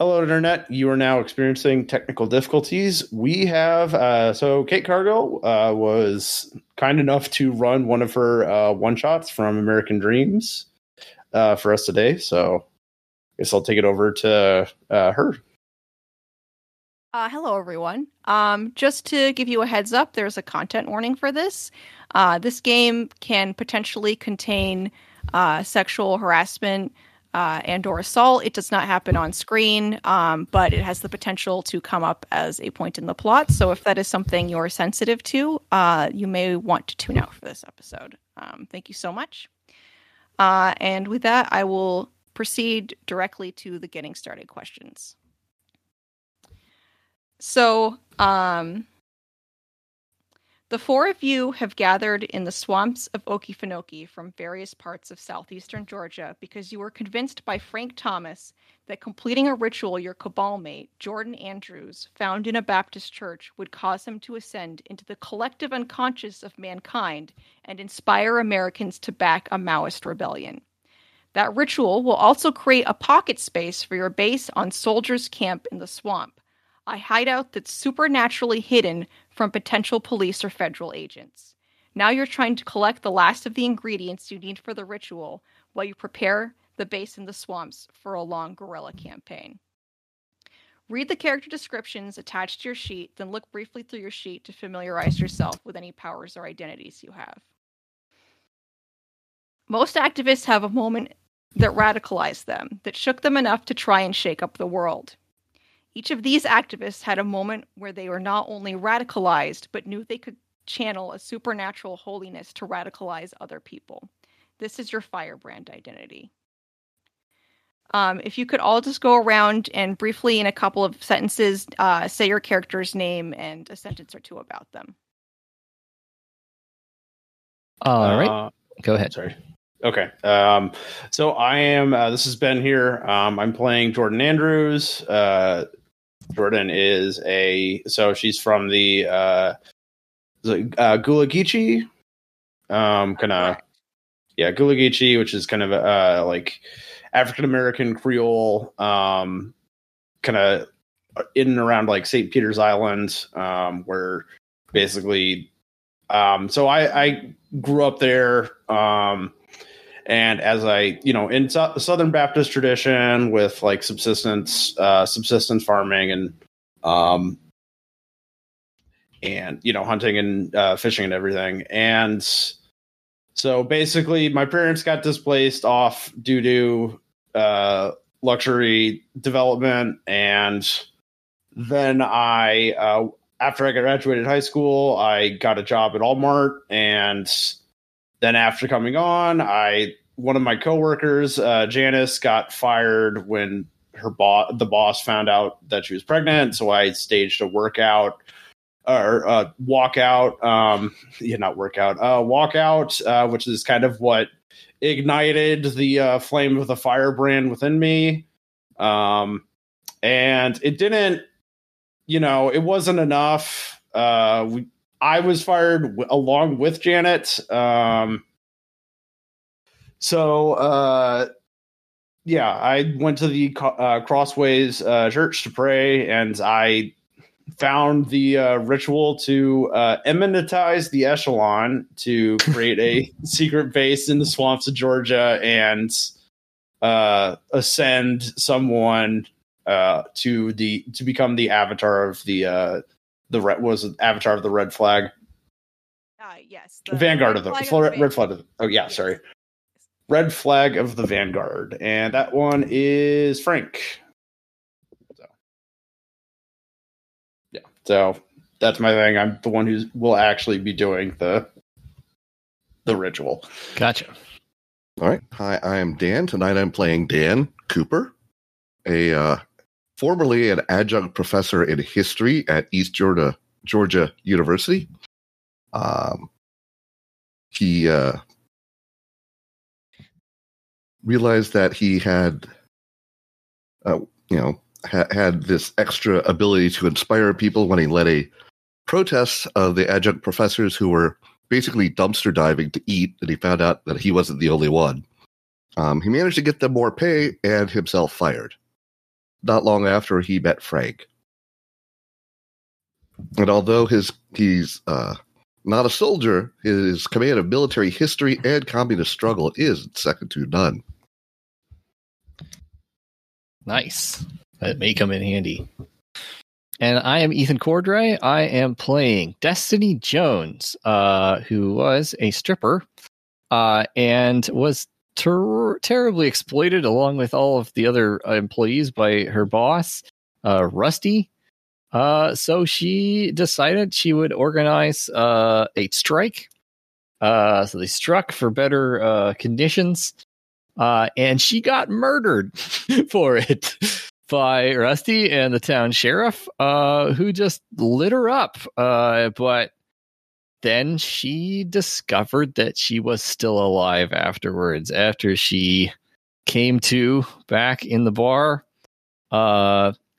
Hello, Internet. You are now experiencing technical difficulties. We have, so Kate Cargill was kind enough to run one of her one-shots from American Dreams for us today. So I guess I'll take it over to her. Hello, everyone. Just to give you a heads up, there's a content warning for this. This game can potentially contain sexual harassment and or assault. It does not happen on screen, but it has the potential to come up as a point in the plot. So if that is something you're sensitive to, you may want to tune out for this episode. Thank you so much. And with that, I will proceed directly to the getting started questions. So the four of you have gathered in the swamps of Okefenokee from various parts of southeastern Georgia because you were convinced by Frank Thomas that completing a ritual your cabal mate, Jordan Andrews, found in a Baptist church would cause him to ascend into the collective unconscious of mankind and inspire Americans to back a Maoist rebellion. That ritual will also create a pocket space for your base on Soldiers Camp in the swamp, a hideout that's supernaturally hidden from potential police or federal agents. Now you're trying to collect the last of the ingredients you need for the ritual while you prepare the base in the swamps for a long guerrilla campaign. Read the character descriptions attached to your sheet, then look briefly through your sheet to familiarize yourself with any powers or identities you have. Most activists have a moment that radicalized them, that shook them enough to try and shake up the world. Each of these activists had a moment where they were not only radicalized, but knew they could channel a supernatural holiness to radicalize other people. This is your firebrand identity. If you could all just go around and briefly, in a couple of sentences, say your character's name and a sentence or two about them. All right. Go ahead. Sorry. Okay. So I am, this is Ben here. I'm playing Jordan Andrews. Jordan is she's from the Gullah Geechee, Gullah Geechee, which is kind of like African American Creole, kind of in and around like St. Peter's Island, where basically, so I grew up there, and as I, in Southern Baptist tradition with like subsistence farming and, hunting and fishing and everything. And so basically my parents got displaced off due to luxury development. And then I, after I graduated high school, I got a job at Walmart. And then after coming on, one of my coworkers, Janice, got fired when the boss found out that she was pregnant. So I staged a walkout, which is kind of what ignited the flame of the firebrand within me. And it didn't, it wasn't enough. I was fired along with Janet. I went to the Crossways church to pray, and I found the ritual to eminentize the echelon to create a secret base in the swamps of Georgia and ascend someone to become the avatar of Avatar of the Red Flag. Yes. The Vanguard of the Red Flag. Red Flag of the Vanguard. And that one is Frank. So that's my thing. I'm the one who will actually be doing the ritual. Gotcha. All right. Hi, I am Dan. Tonight I'm playing Dan Cooper, formerly an adjunct professor in history at East Georgia Georgia University. He realized that he had, had this extra ability to inspire people when he led a protest of the adjunct professors who were basically dumpster diving to eat, and he found out that he wasn't the only one. He managed to get them more pay and himself fired. not long after he met Frank. And although he's not a soldier, his command of military history and communist struggle is second to none. Nice. That may come in handy. And I am Ethan Cordray. I am playing Destiny Jones, who was a stripper and was terribly exploited along with all of the other employees by her boss, Rusty. So she decided she would organize a strike. So they struck for better conditions. And she got murdered for it by Rusty and the town sheriff, who just lit her up. But then she discovered that she was still alive afterwards, after she came to back in the bar.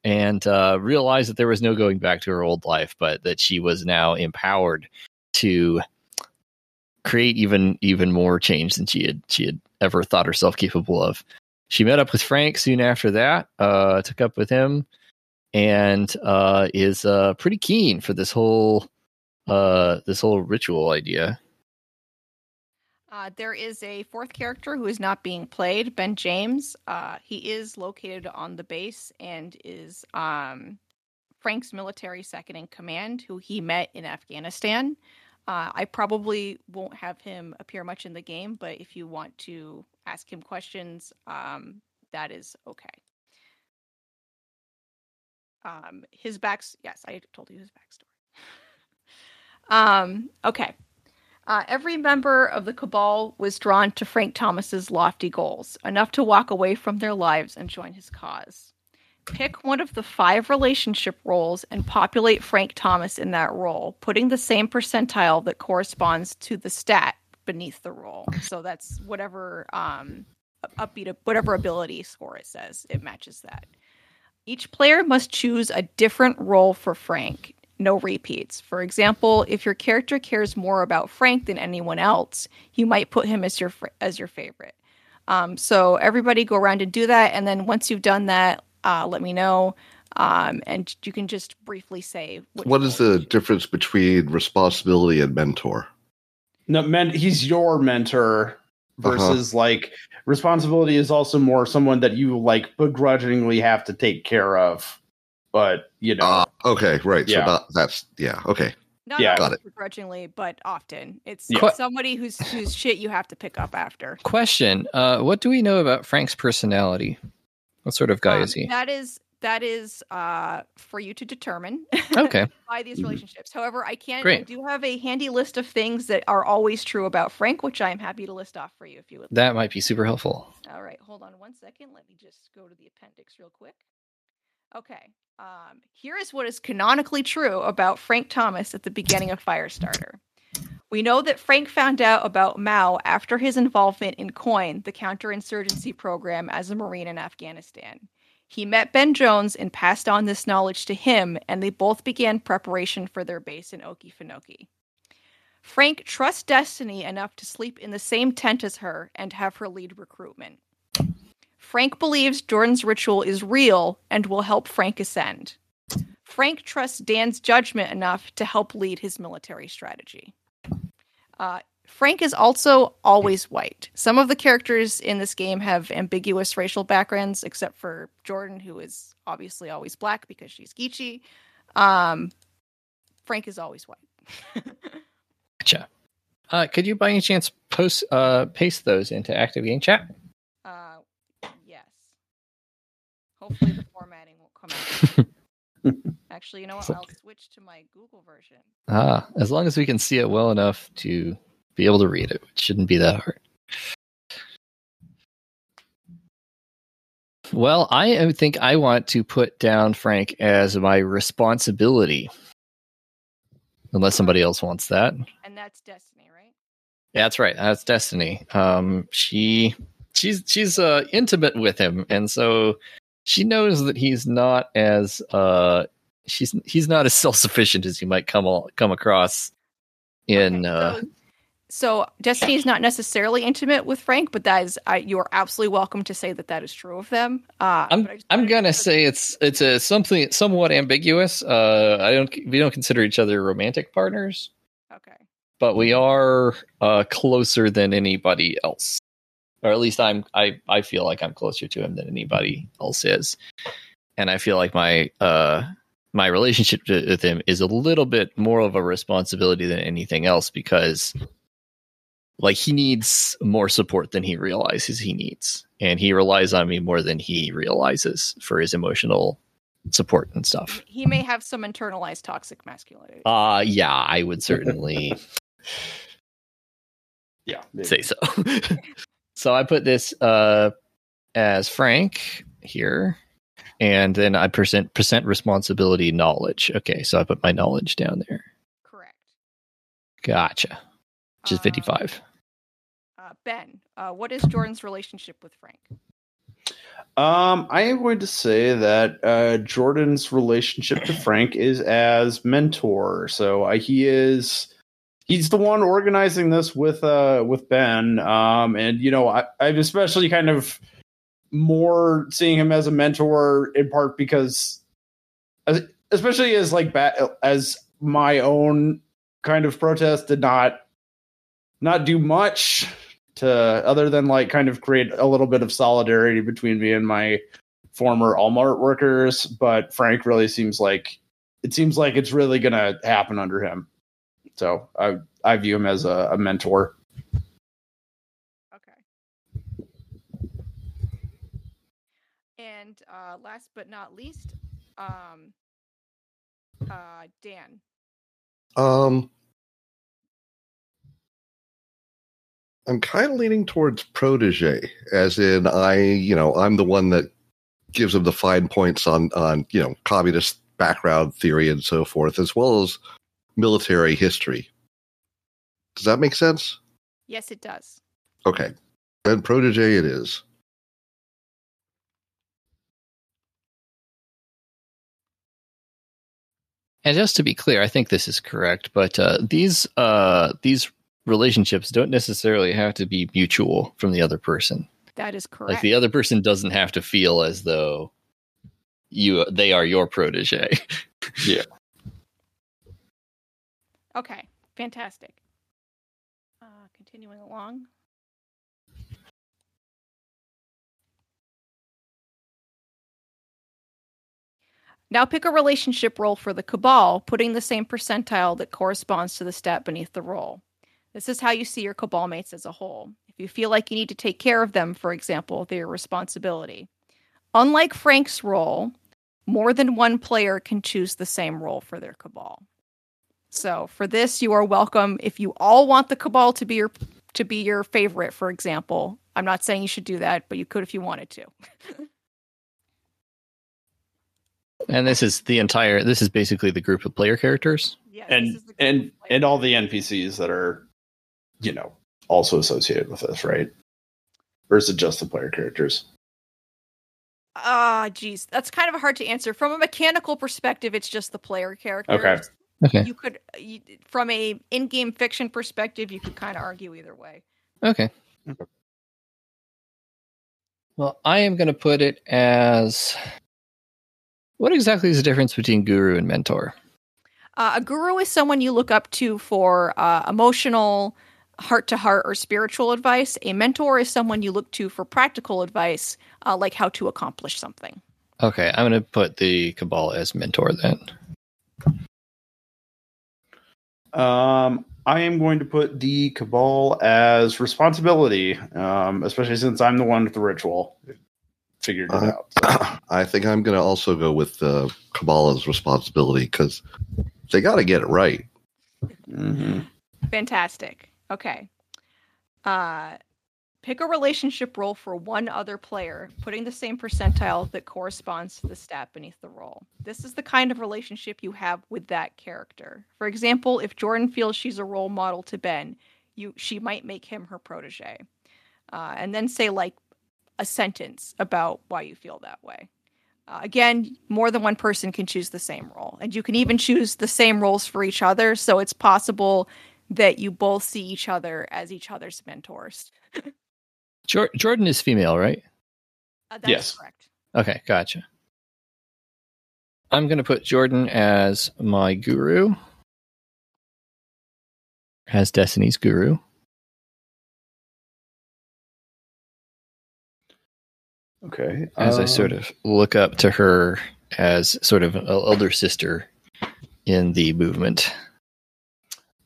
And realized that there was no going back to her old life, but that she was now empowered to create even more change than she had ever thought herself capable of. She met up with Frank soon after that, took up with him, and is pretty keen for this whole ritual idea. There is a fourth character who is not being played, Ben James. He is located on the base and is Frank's military second in command, who he met in Afghanistan. I probably won't have him appear much in the game, but if you want to ask him questions, that is okay. Yes, I told you his backstory. Okay. Every member of the cabal was drawn to Frank Thomas's lofty goals, enough to walk away from their lives and join his cause. Pick one of the 5 relationship roles and populate Frank Thomas in that role, putting the same percentile that corresponds to the stat beneath the role. So that's whatever upbeat, whatever ability score it says, it matches that. Each player must choose a different role for Frank. No repeats. For example, if your character cares more about Frank than anyone else, you might put him as your favorite. So everybody go around and do that, and then once you've done that, let me know, and you can just briefly say what is the difference between responsibility and mentor? No, he's your mentor versus like responsibility is also more someone that you like begrudgingly have to take care of. But, you know. Okay, right. Yeah. So that's, yeah, okay. Not begrudgingly, but often. It's somebody whose shit you have to pick up after. Question, what do we know about Frank's personality? What sort of guy is he? That is for you to determine by these relationships. However, I do have a handy list of things that are always true about Frank, which I am happy to list off for you if you would like. That might be super helpful. All right, hold on one second. Let me just go to the appendix real quick. Okay, here is what is canonically true about Frank Thomas at the beginning of Firestarter. We know that Frank found out about Mao after his involvement in COIN, the counterinsurgency program, as a Marine in Afghanistan. He met Ben Jones and passed on this knowledge to him, and they both began preparation for their base in Okefenokee. Frank trusts Destiny enough to sleep in the same tent as her and have her lead recruitment. Frank believes Jordan's ritual is real and will help Frank ascend. Frank trusts Dan's judgment enough to help lead his military strategy. Frank is also always white. Some of the characters in this game have ambiguous racial backgrounds, except for Jordan, who is obviously always black because she's Geechee. Frank is always white. Gotcha. Could you by any chance paste those into active game chat? Hopefully the formatting will come out. Actually, you know what? I'll switch to my Google version. As long as we can see it well enough to be able to read it, which shouldn't be that hard. Well, I think I want to put down Frank as my responsibility. Unless somebody else wants that. And that's Destiny, right? Yeah, that's right. That's Destiny. She's intimate with him, and so she knows that he's not as self-sufficient as he might come across in. Okay, so So Destiny is not necessarily intimate with Frank, but that is you are absolutely welcome to say that that is true of them. I'm gonna say it's a something somewhat ambiguous. We don't consider each other romantic partners. Okay. But we are closer than anybody else, or at least I feel like I'm closer to him than anybody else is, and I feel like my relationship with him is a little bit more of a responsibility than anything else, because like he needs more support than he realizes he needs, and he relies on me more than he realizes for his emotional support and stuff. He may have some internalized toxic masculinity. Yeah, I would certainly say so. So I put this as Frank here. And then I percent responsibility knowledge. Okay, so I put my knowledge down there. Correct. Gotcha. Which is 55. Ben, what is Jordan's relationship with Frank? I am going to say that Jordan's relationship to Frank is as mentor. So he's the one organizing this with Ben. And you know, I've especially kind of more seeing him as a mentor in part because, especially as like as my own kind of protest did not do much to other than like kind of create a little bit of solidarity between me and my former Walmart workers. But Frank really seems like it's really gonna happen under him. So I view him as a mentor. And last but not least, Dan. I'm kind of leaning towards protege, as in I'm the one that gives him the fine points on communist background theory and so forth, as well as military history. Does that make sense? Yes, it does. Okay. Then protege it is. And just to be clear, I think this is correct, but these relationships don't necessarily have to be mutual from the other person. That is correct. Like the other person doesn't have to feel as though they are your protege. Yeah. Okay, fantastic. Continuing along. Now pick a relationship role for the Cabal, putting the same percentile that corresponds to the stat beneath the role. This is how you see your Cabal mates as a whole. If you feel like you need to take care of them, for example, they're your responsibility. Unlike Frank's role, more than one player can choose the same role for their Cabal. So for this, you are welcome. If you all want the Cabal to be your favorite, for example, I'm not saying you should do that, but you could if you wanted to. And this is basically the group of player characters. Yeah, and all the NPCs that are, also associated with us, right? Or is it just the player characters? Geez. That's kind of hard to answer. From a mechanical perspective, it's just the player characters. Okay. You could, from a in-game fiction perspective, you could kind of argue either way. Okay. Well, I am going to put it as... What exactly is the difference between guru and mentor? A guru is someone you look up to for emotional, heart-to-heart, or spiritual advice. A mentor is someone you look to for practical advice, like how to accomplish something. Okay, I'm going to put the Cabal as mentor then. I am going to put the Cabal as responsibility, especially since I'm the one with the ritual. Figured it out. So. I think I'm going to also go with Kabbalah's responsibility because they got to get it right. Mm-hmm. Fantastic. Okay. Pick a relationship role for one other player, putting the same percentile that corresponds to the stat beneath the role. This is the kind of relationship you have with that character. For example, if Jordan feels she's a role model to Ben, she might make him her protege. And then say like, a sentence about why you feel that way. Again, more than one person can choose the same role, and you can even choose the same roles for each other. So it's possible that you both see each other as each other's mentors. Jordan is female, right? Yes. Is correct. Okay, gotcha. I'm going to put Jordan as my guru, as Destiny's guru. Okay. As I sort of look up to her as sort of an elder sister in the movement.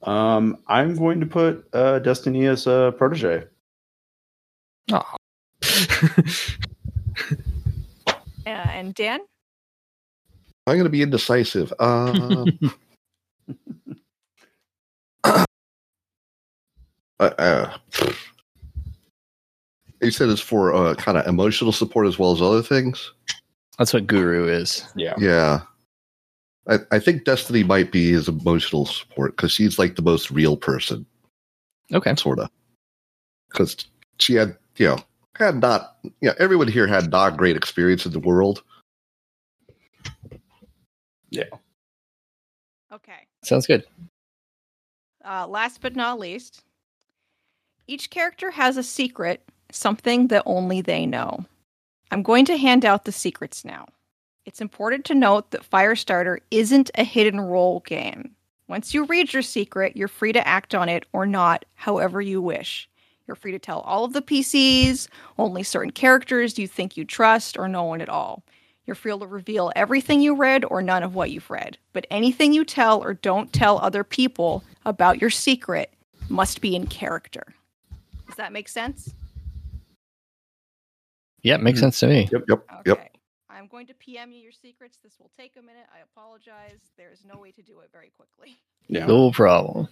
I'm going to put Destiny as a protege. Oh. And Dan? I'm going to be indecisive. You said it's for kind of emotional support as well as other things? That's what guru is. Yeah. Yeah. I think Destiny might be his emotional support because she's like the most real person. Okay. Sort of. Because she had, everyone here had not great experience in the world. Yeah. Okay. Sounds good. Last but not least, each character has a secret, something that only they know. I'm going to hand out the secrets now. It's important to note that Firestarter isn't a hidden role game. Once you read your secret, you're free to act on it or not, however you wish. You're free to tell all of the PCs, only certain characters you think you trust, or no one at all. You're free to reveal everything you read or none of what you've read. But anything you tell or don't tell other people about your secret must be in character. Does that make sense? Yeah, it makes sense to me. Yep. I'm going to PM you your secrets. This will take a minute. I apologize. There's no way to do it very quickly. Yeah. No problem.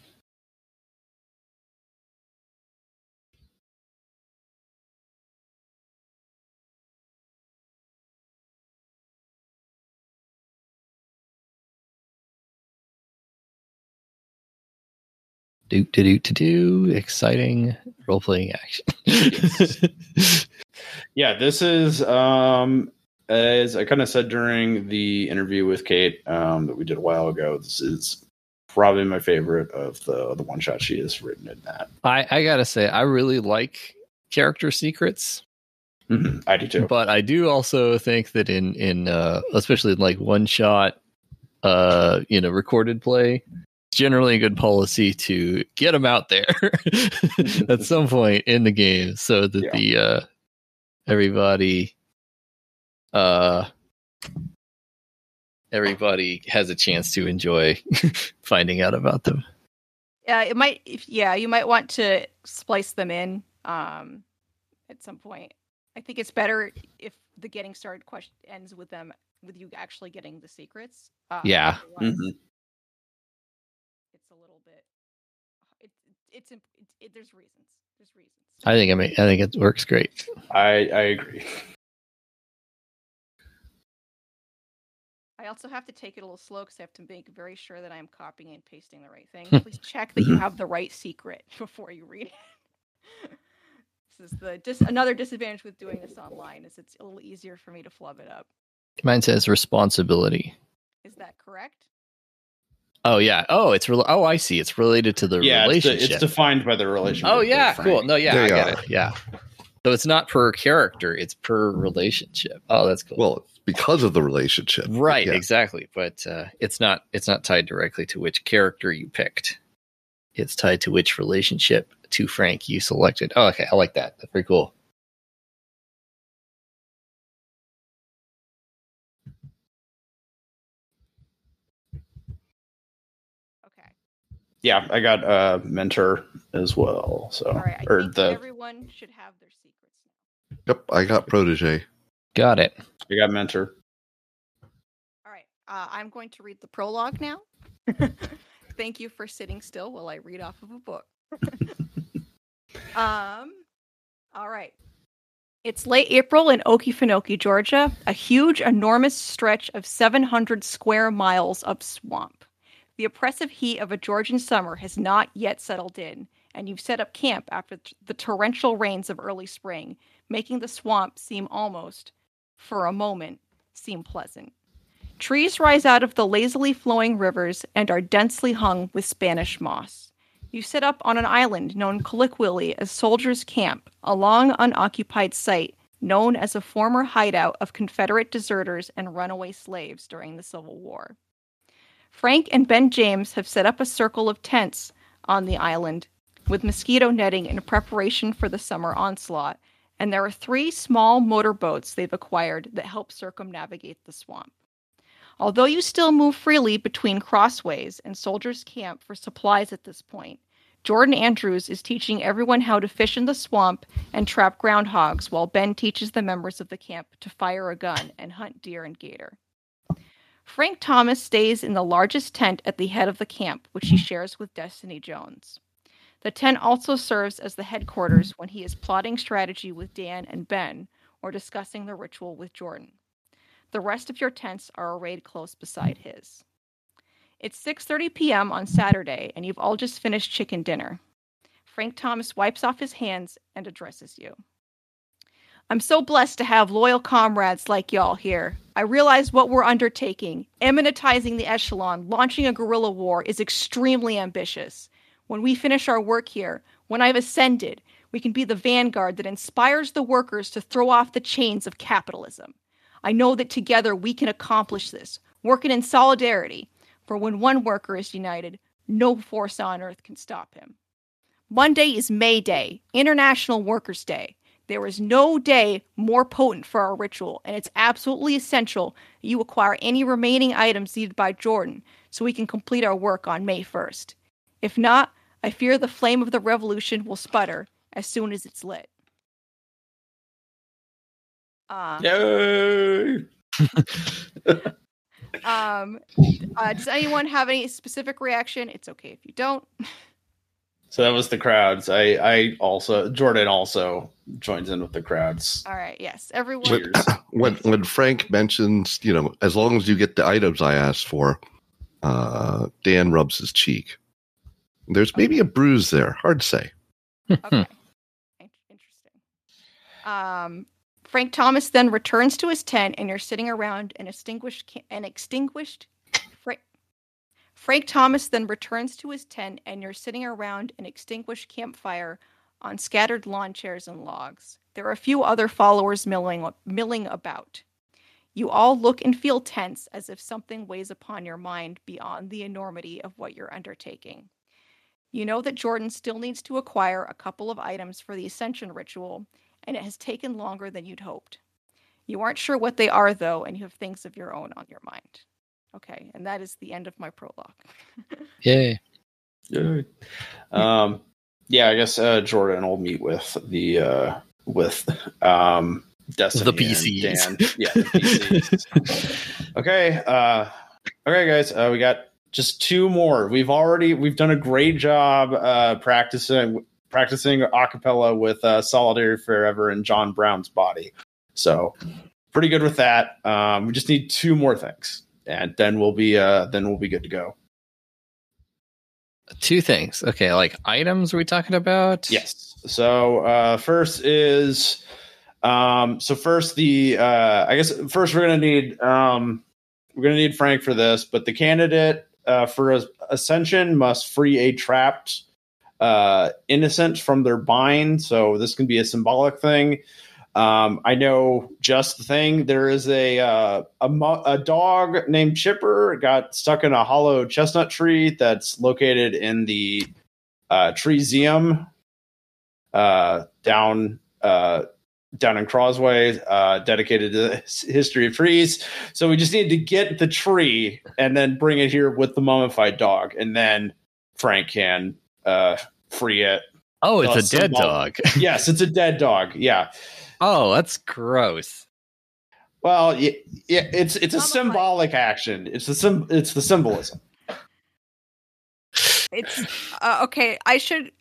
Do-do-do-do-do. Exciting role-playing action. Yes. Yeah, this is... as I kind of said during the interview with Kate that we did a while ago, this is probably my favorite of the one shot she has written in that. I gotta say, I really like character secrets. Mm-hmm. I do too. But I do also think that in especially in like one shot, recorded play, it's generally a good policy to get them out there at some point in the game so that everybody has a chance to enjoy finding out about them. You might want to splice them in at some point. I think it's better if the getting started question ends with them, with you actually getting the secrets. Yeah. Mm-hmm. It's a little bit. There's reasons. I think it works great. I agree. I also have to take it a little slow because I have to make very sure that I'm copying and pasting the right thing. Please check that you have the right secret before you read it. This is another disadvantage with doing this online is it's a little easier for me to flub it up. Mine says responsibility. Is that correct? Oh yeah. Oh, it's I see. It's related to the relationship. It's defined by the relationship. Oh yeah, cool. No, yeah, I get it. Yeah. So it's not per character, it's per relationship. Oh, that's cool. Well, because of the relationship. Right, yeah. Exactly. But it's not tied directly to which character you picked. It's tied to which relationship to Frank you selected. Oh, okay. I like that. That's pretty cool. Okay. Yeah, I got mentor as well. So all right, everyone should have their secrets now. Yep, I got protege. Got it. You got mentor. All right. I'm going to read the prologue now. Thank you for sitting still while I read off of a book. All right. It's late April in Okefenokee, Georgia, a huge, enormous stretch of 700 square miles of swamp. The oppressive heat of a Georgian summer has not yet settled in, and you've set up camp after the torrential rains of early spring, making the swamp seem almost... for a moment, seem pleasant. Trees rise out of the lazily flowing rivers and are densely hung with Spanish moss. You set up on an island known colloquially as Soldiers Camp, a long unoccupied site known as a former hideout of Confederate deserters and runaway slaves during the Civil War. Frank and Ben James have set up a circle of tents on the island with mosquito netting in preparation for the summer onslaught, and there are 3 small motorboats they've acquired that help circumnavigate the swamp. Although you still move freely between Crossways and Soldiers Camp for supplies at this point, Jordan Andrews is teaching everyone how to fish in the swamp and trap groundhogs, while Ben teaches the members of the camp to fire a gun and hunt deer and gator. Frank Thomas stays in the largest tent at the head of the camp, which he shares with Destiny Jones. The tent also serves as the headquarters when he is plotting strategy with Dan and Ben, or discussing the ritual with Jordan. The rest of your tents are arrayed close beside his. It's 6:30 p.m. on Saturday, and you've all just finished chicken dinner. Frank Thomas wipes off his hands and addresses you. I'm so blessed to have loyal comrades like y'all here. I realize what we're undertaking, immunizing the echelon, launching a guerrilla war, is extremely ambitious. When we finish our work here, when I've ascended, we can be the vanguard that inspires the workers to throw off the chains of capitalism. I know that together we can accomplish this, working in solidarity, for when one worker is united, no force on earth can stop him. Monday is May Day, International Workers' Day. There is no day more potent for our ritual, and it's absolutely essential that you acquire any remaining items needed by Jordan so we can complete our work on May 1st. If not, I fear the flame of the revolution will sputter as soon as it's lit. Yay! Does anyone have any specific reaction? It's okay if you don't. So that was the crowds. Jordan also joins in with the crowds. All right. Yes. Everyone. When Frank mentions, as long as you get the items I asked for, Dan rubs his cheek. There's maybe a bruise there. Hard to say. Okay. Interesting. Frank Thomas then returns to his tent, and you're sitting around an extinguished campfire on scattered lawn chairs and logs. There are a few other followers milling about. You all look and feel tense, as if something weighs upon your mind beyond the enormity of what you're undertaking. You know that Jordan still needs to acquire a couple of items for the Ascension ritual, and it has taken longer than you'd hoped. You aren't sure what they are, though, and you have things of your own on your mind. Okay, and that is the end of my prologue. Yay. Yay. I guess Jordan will meet with the Destiny. The PCs. And Dan. Yeah, the PCs. Okay, guys, we got just 2 more. We've done a great job practicing a cappella with Solidarity Forever and John Brown's Body. So pretty good with that. We just need 2 more things, and then we'll be good to go. 2 things. Okay, like items are we talking about? Yes. So first we're gonna need Frank for this, but the candidate for Ascension must free a trapped innocent from their bind, so this can be a symbolic thing. I know just the thing. There is a dog named Chipper got stuck in a hollow chestnut tree that's located in the Treesium down in Crossway, dedicated to the history of trees. So we just need to get the tree and then bring it here with the mummified dog, and then Frank can free it. Oh, it's a dead dog. Yes, it's a dead dog. Yeah. Oh, that's gross. Well, yeah, it's a symbolic action. It's the symbolism. It's okay. I should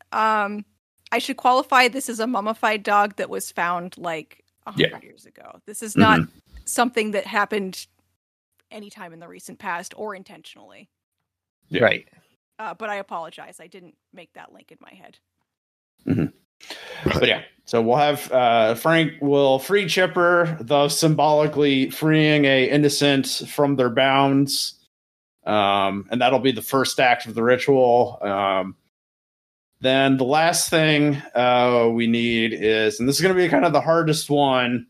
qualify this as a mummified dog that was found like 100 years ago. This is not something that happened anytime in the recent past or intentionally. Yeah. Right. But I apologize. I didn't make that link in my head. Mm-hmm. But yeah, so we'll have Frank will free Chipper, thus symbolically freeing a innocent from their bounds, and that'll be the first act of the ritual. Then the last thing we need is, and this is going to be kind of the hardest one,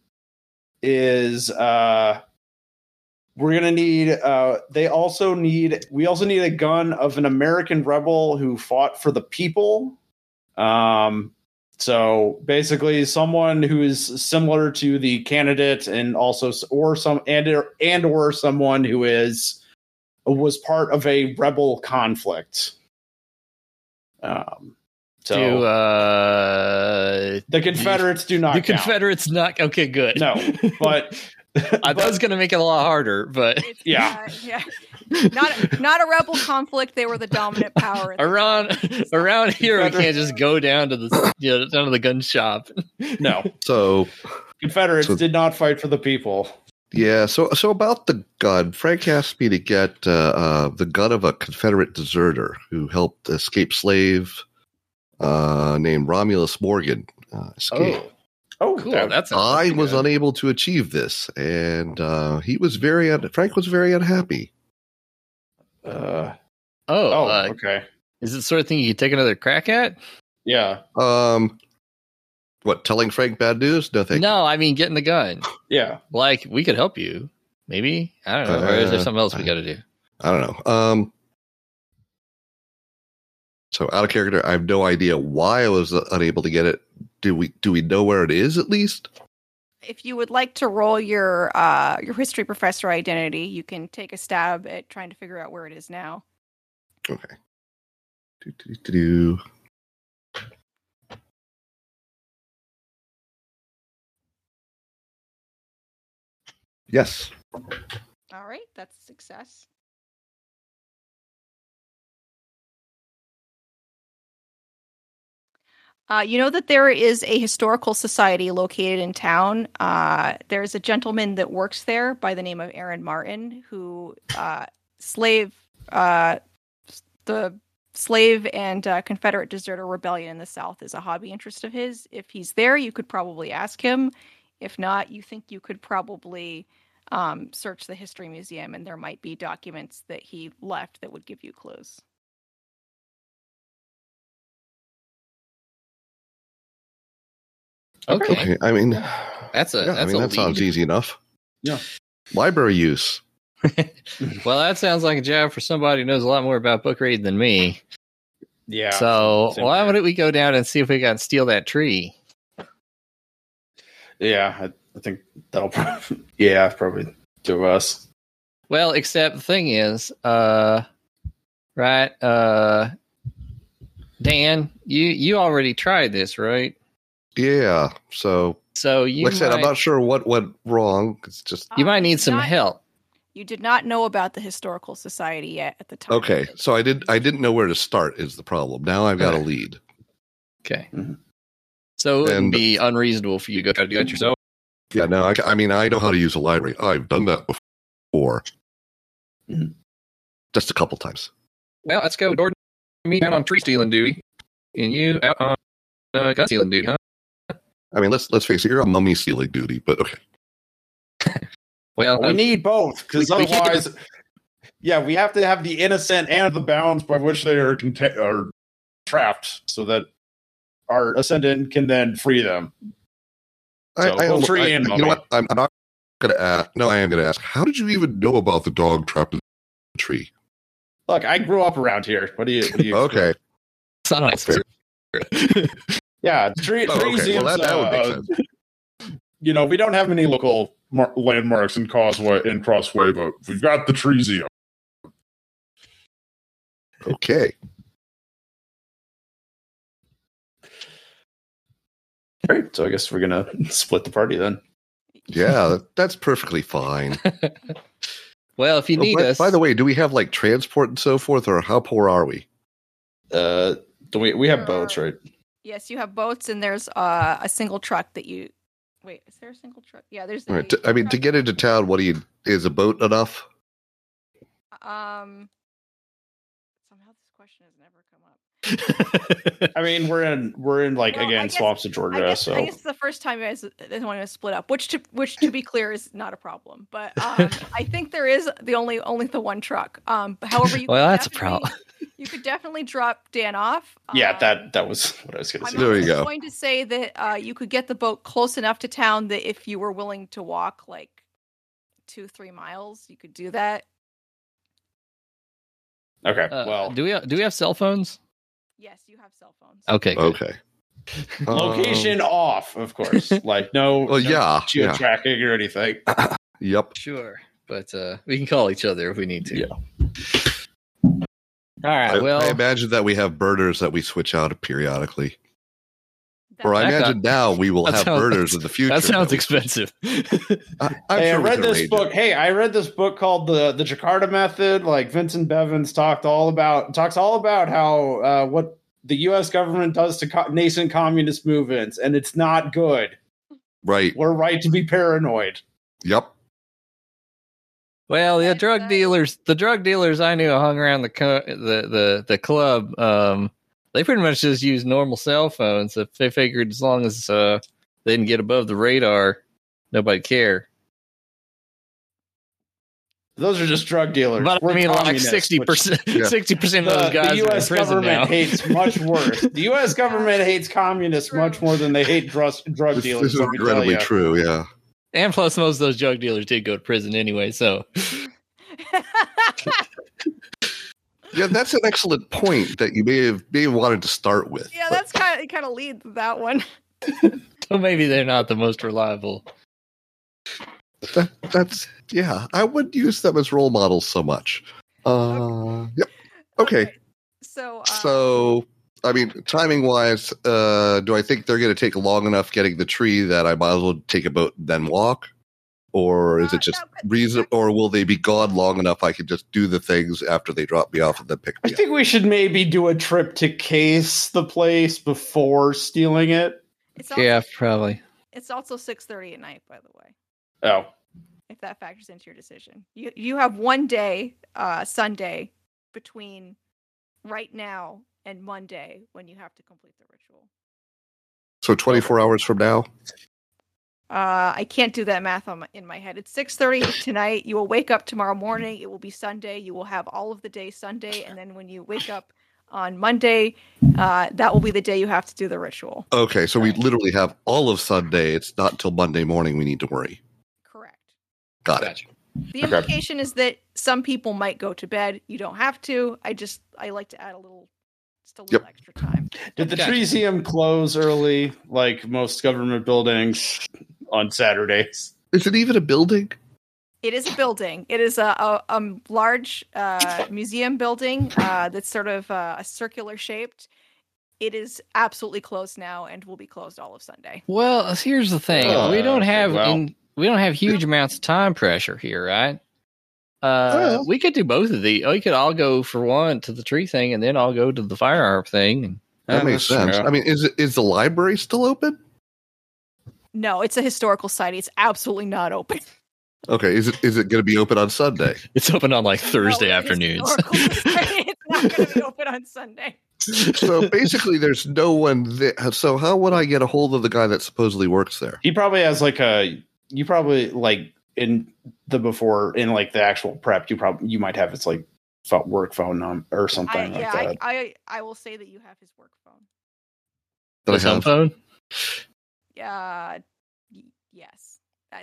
is we're going to need, we also need a gun of an American rebel who fought for the people. So basically someone who is similar to the candidate and also, or some, and, or someone who was part of a rebel conflict. So do, the Confederates do not. The count. Confederates not. Okay, good. No, but I thought it was going to make it a lot harder. But yeah, not a rebel conflict. They were the dominant power around here. We can't just go down to the down to the gun shop. No, so Confederates did not fight for the people. Yeah, so about the gun, Frank asked me to get the gun of a Confederate deserter who helped escape slave named Romulus Morgan escape. Oh, cool! That's I was good. Unable to achieve this, and Frank was very unhappy. Okay. Is it the sort of thing you could take another crack at? Yeah. What, telling Frank bad news? Nothing. No, I mean getting the gun. Yeah. Like, we could help you, maybe. I don't know. Or is there something else we got to do? I don't know. So out of character, I have no idea why I was unable to get it. Do we know where it is at least? If you would like to roll your history professor identity, you can take a stab at trying to figure out where it is now. Okay. Yes. All right, that's a success. You know that there is a historical society located in town. There's a gentleman that works there by the name of Aaron Martin, who the slave and Confederate deserter rebellion in the South is a hobby interest of his. If he's there, you could probably ask him. If not, you think you could probably search the history museum, and there might be documents that he left that would give you clues. Okay. I mean, that sounds easy enough. Yeah. Library use. Well, that sounds like a job for somebody who knows a lot more about book reading than me. Yeah. So why wouldn't we go down and see if we can steal that tree? Yeah, I think that'll probably do us. Well, except the thing is, Dan, you already tried this, right? Yeah, so you like I said, I'm not sure what went wrong. It's just you might need some help. You did not know about the historical society yet at the time. Okay, so I didn't know where to start is the problem. Now I've got a lead. Okay. Mm-hmm. So it wouldn't be unreasonable for you to go try to do it yourself. Yeah, no, I mean, I know how to use a library. I've done that before. Mm-hmm. Just a couple times. Well, let's go, Jordan. Me out on tree stealing duty, and you out on gun stealing duty, huh? I mean, let's face it, you're on mummy stealing duty, but okay. Well, we need both, because otherwise, we have to have the innocent and the bounds by which they are trapped, so that our ascendant can then free them. You know what? I'm not going to ask. No, I am going to ask. How did you even know about the dog trapped in the tree? Look, I grew up around here. What do you okay. It's not an expert. Yeah. Treesium. Well, that would make sense. You know, we don't have any local landmarks in Causeway and Crossway, but we've got the Treesium. Okay. Great. So I guess we're going to split the party then. Yeah, that's perfectly fine. Well, if you need us. By the way, do we have like transport and so forth, or how poor are we? We have boats, right? Yes, you have boats, and there's a single truck that you. Wait, is there a single truck? Yeah, there's. Right. I mean, to get into town, is a boat enough? Somehow this question has never come up. I mean, we're in swamps of Georgia. I guess it's the first time you guys want to split up, which to be clear is not a problem. But I think there is the only the one truck. However, you that's a problem. You could definitely drop Dan off. Yeah, that was what I was going to say. There you go. I was going to say that you could get the boat close enough to town that if you were willing to walk like 2-3 miles, you could do that. Okay. Well, do we have cell phones? Yes, you have cell phones. Okay. Good. Okay. Location off, of course. Like no geo-tracking or anything. Yep. Sure. But we can call each other if we need to. Yeah. All right. I imagine that we have birders that we switch out periodically. Or I imagine now we will have birders in the future. That sounds expensive. Hey, I read this book. Hey, I read this book called the Jakarta Method. Like Vincent Bevins talks all about how what the U.S. government does to nascent communist movements, and it's not good. Right, we're right to be paranoid. Yep. Well, the drug dealers I knew hung around the club. They pretty much just used normal cell phones. If they figured as long as they didn't get above the radar, nobody cared. Those are just drug dealers. But I mean, like 60% of those guys the U.S. are in prison government now. Hates much worse. The U.S. government hates communists much more than they hate drug dealers. This is incredibly true, yeah. And plus, most of those drug dealers did go to prison anyway, so... Yeah, that's an excellent point that you may have wanted to start with. Yeah, that's kind of leads that one. So maybe they're not the most reliable. That's I wouldn't use them as role models so much. Okay. Yep. Okay. Right. So I mean, timing wise, do I think they're going to take long enough getting the tree that I might as well take a boat and then walk? Or is it just reason? Or will they be gone long enough I can just do the things after they drop me off and then pick me up? I think we should maybe do a trip to case the place before stealing it. Probably. It's also 6:30 at night, by the way. Oh. If that factors into your decision. You have one day, Sunday, between right now and Monday when you have to complete the ritual. So 24 hours from now? I can't do that math in my head. It's 6:30 tonight. You will wake up tomorrow morning. It will be Sunday. You will have all of the day Sunday. And then when you wake up on Monday, that will be the day you have to do the ritual. Okay. So we literally have all of Sunday. It's not until Monday morning we need to worry. Correct. Got it. The implication is that some people might go to bed. You don't have to. I like to add a little extra time. Did the Treesium close early like most government buildings? On Saturdays. Is it even a building? It is a building. It is a large museum building that's sort of a circular shaped. It is absolutely closed now and will be closed all of Sunday. Well, here's the thing: we don't have huge amounts of time pressure here, right? We could do both of these. We could all go for one to the tree thing, and then I'll go to the firearm thing. That makes sense. True. I mean, is the library still open? No, it's a historical site. It's absolutely not open. Okay, is it going to be open on Sunday? It's open on like Thursday afternoons. It's not going to be open on Sunday. So basically, there's no one there. So how would I get a hold of the guy that supposedly works there? He probably has the actual prep. You might have his like work phone number or something that. I will say that you have his work phone. His home phone. Yes.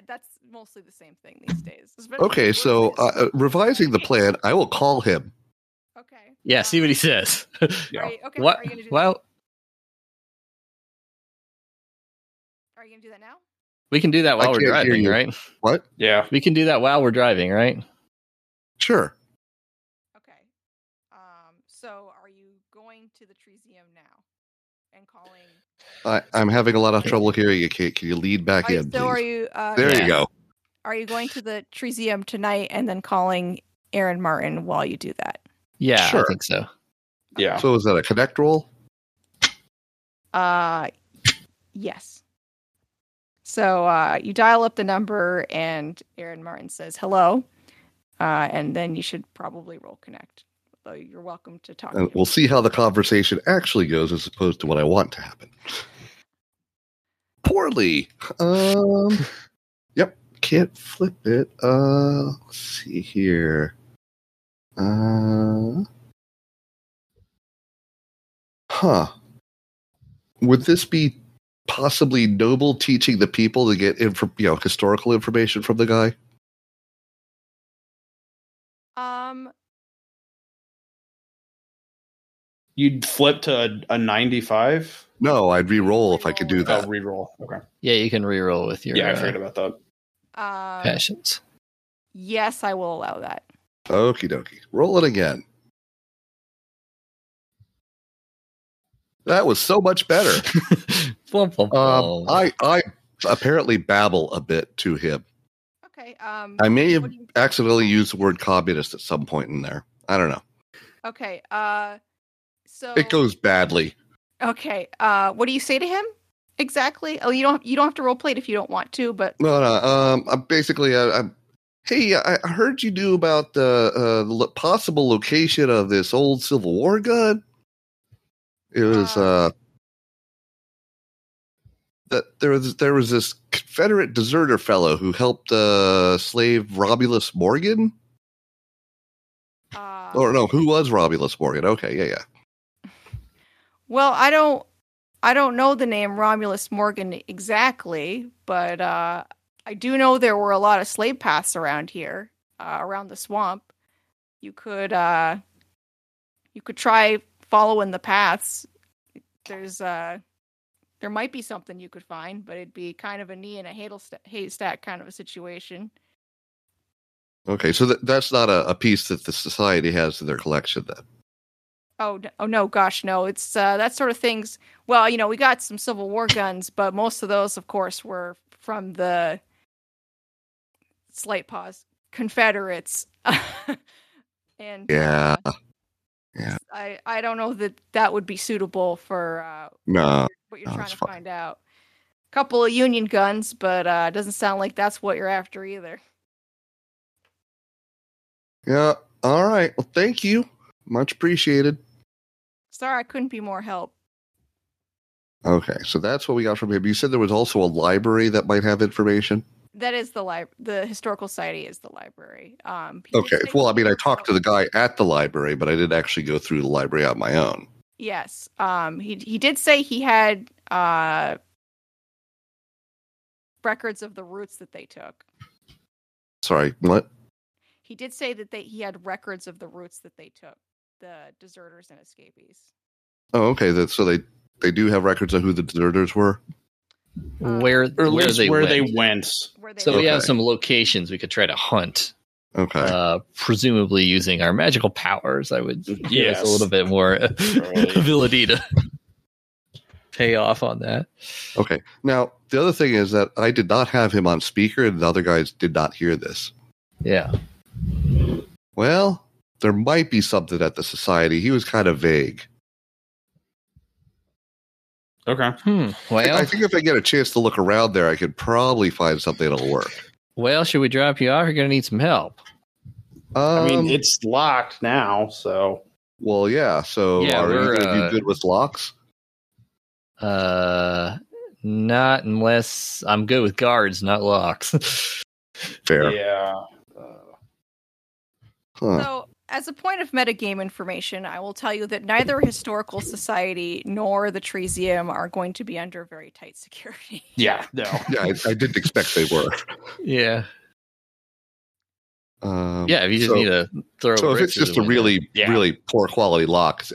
That's mostly the same thing these days. Okay, so revising the plan, I will call him. Okay. Yeah, see what he says. Right, okay. What? Are you going to do that now? We can do that while we're driving, right? What? Yeah. We can do that while we're driving, right? Sure. Okay. So are you going to the Treesium now and calling... I'm having a lot of trouble hearing you, Kate. Can you lead back in? So please? Are you? You go. Are you going to the Treesium tonight and then calling Aaron Martin while you do that? Yeah, sure. I think so. Yeah. So is that a connect roll? Yes. So you dial up the number and Aaron Martin says hello, and then you should probably roll connect. So you're welcome to talk. And we'll see how the conversation actually goes as opposed to what I want to happen. Poorly. Yep. Can't flip it. Let's see here. huh, would this be possibly Noble teaching the people to get historical information from the guy? You'd flip to a 95? No, I'd re-roll if I could do that. Oh, re-roll. Okay. Yeah, you can re-roll with your... Yeah, I forgot about that. Passions. Yes, I will allow that. Okie dokie. Roll it again. That was so much better. I apparently babble a bit to him. Okay. I may have accidentally used the word communist at some point in there. I don't know. Okay. So it goes badly. Okay. What do you say to him exactly? Oh, you don't have to roleplay it if you don't want to. But no. Hey, I heard you knew about the possible location of this old Civil War gun. It was that there was this Confederate deserter fellow who helped slave Romulus Morgan. Who was Romulus Morgan? Okay, yeah. Well, I don't know the name Romulus Morgan exactly, but I do know there were a lot of slave paths around here, around the swamp. You could try following the paths. There might be something you could find, but it'd be kind of a knee in a haystack kind of a situation. Okay, so that's not a piece that the society has in their collection, then. Oh no, gosh, no! It's that sort of things. Well, we got some Civil War guns, but most of those, of course, were from the Confederates. And yeah. I don't know that would be suitable for what you're trying to find out. A couple of Union guns, but it doesn't sound like that's what you're after either. Yeah. All right. Well, thank you. Much appreciated. Sorry, I couldn't be more help. Okay, so that's what we got from him. You said there was also a library that might have information? That is the library. The Historical Society is the library. Okay, well, I talked to the guy at the library, but I didn't actually go through the library on my own. Yes, he did say he had records of the routes that they took. Sorry, what? He did say that he had records of the routes that they took, the deserters and escapees. Oh, okay. So they do have records of who the deserters were? Where they went. So we have some locations we could try to hunt. Okay. Presumably using our magical powers, I would give us a little bit more ability to pay off on that. Okay. Now, the other thing is that I did not have him on speaker, and the other guys did not hear this. Yeah. Well, there might be something at the society. He was kind of vague. Okay. Well, I think if I get a chance to look around there, I could probably find something that'll work. Well, should we drop you off? You're going to need some help. It's locked now, so. Well, yeah. So are you going to be good with locks? Not unless I'm good with guards, not locks. Fair. Yeah. So, as a point of metagame information, I will tell you that neither Historical Society nor the Treesium are going to be under very tight security. Yeah, no. Yeah, I didn't expect they were. Yeah. If you just need to throw... So if it's just a really poor quality lock,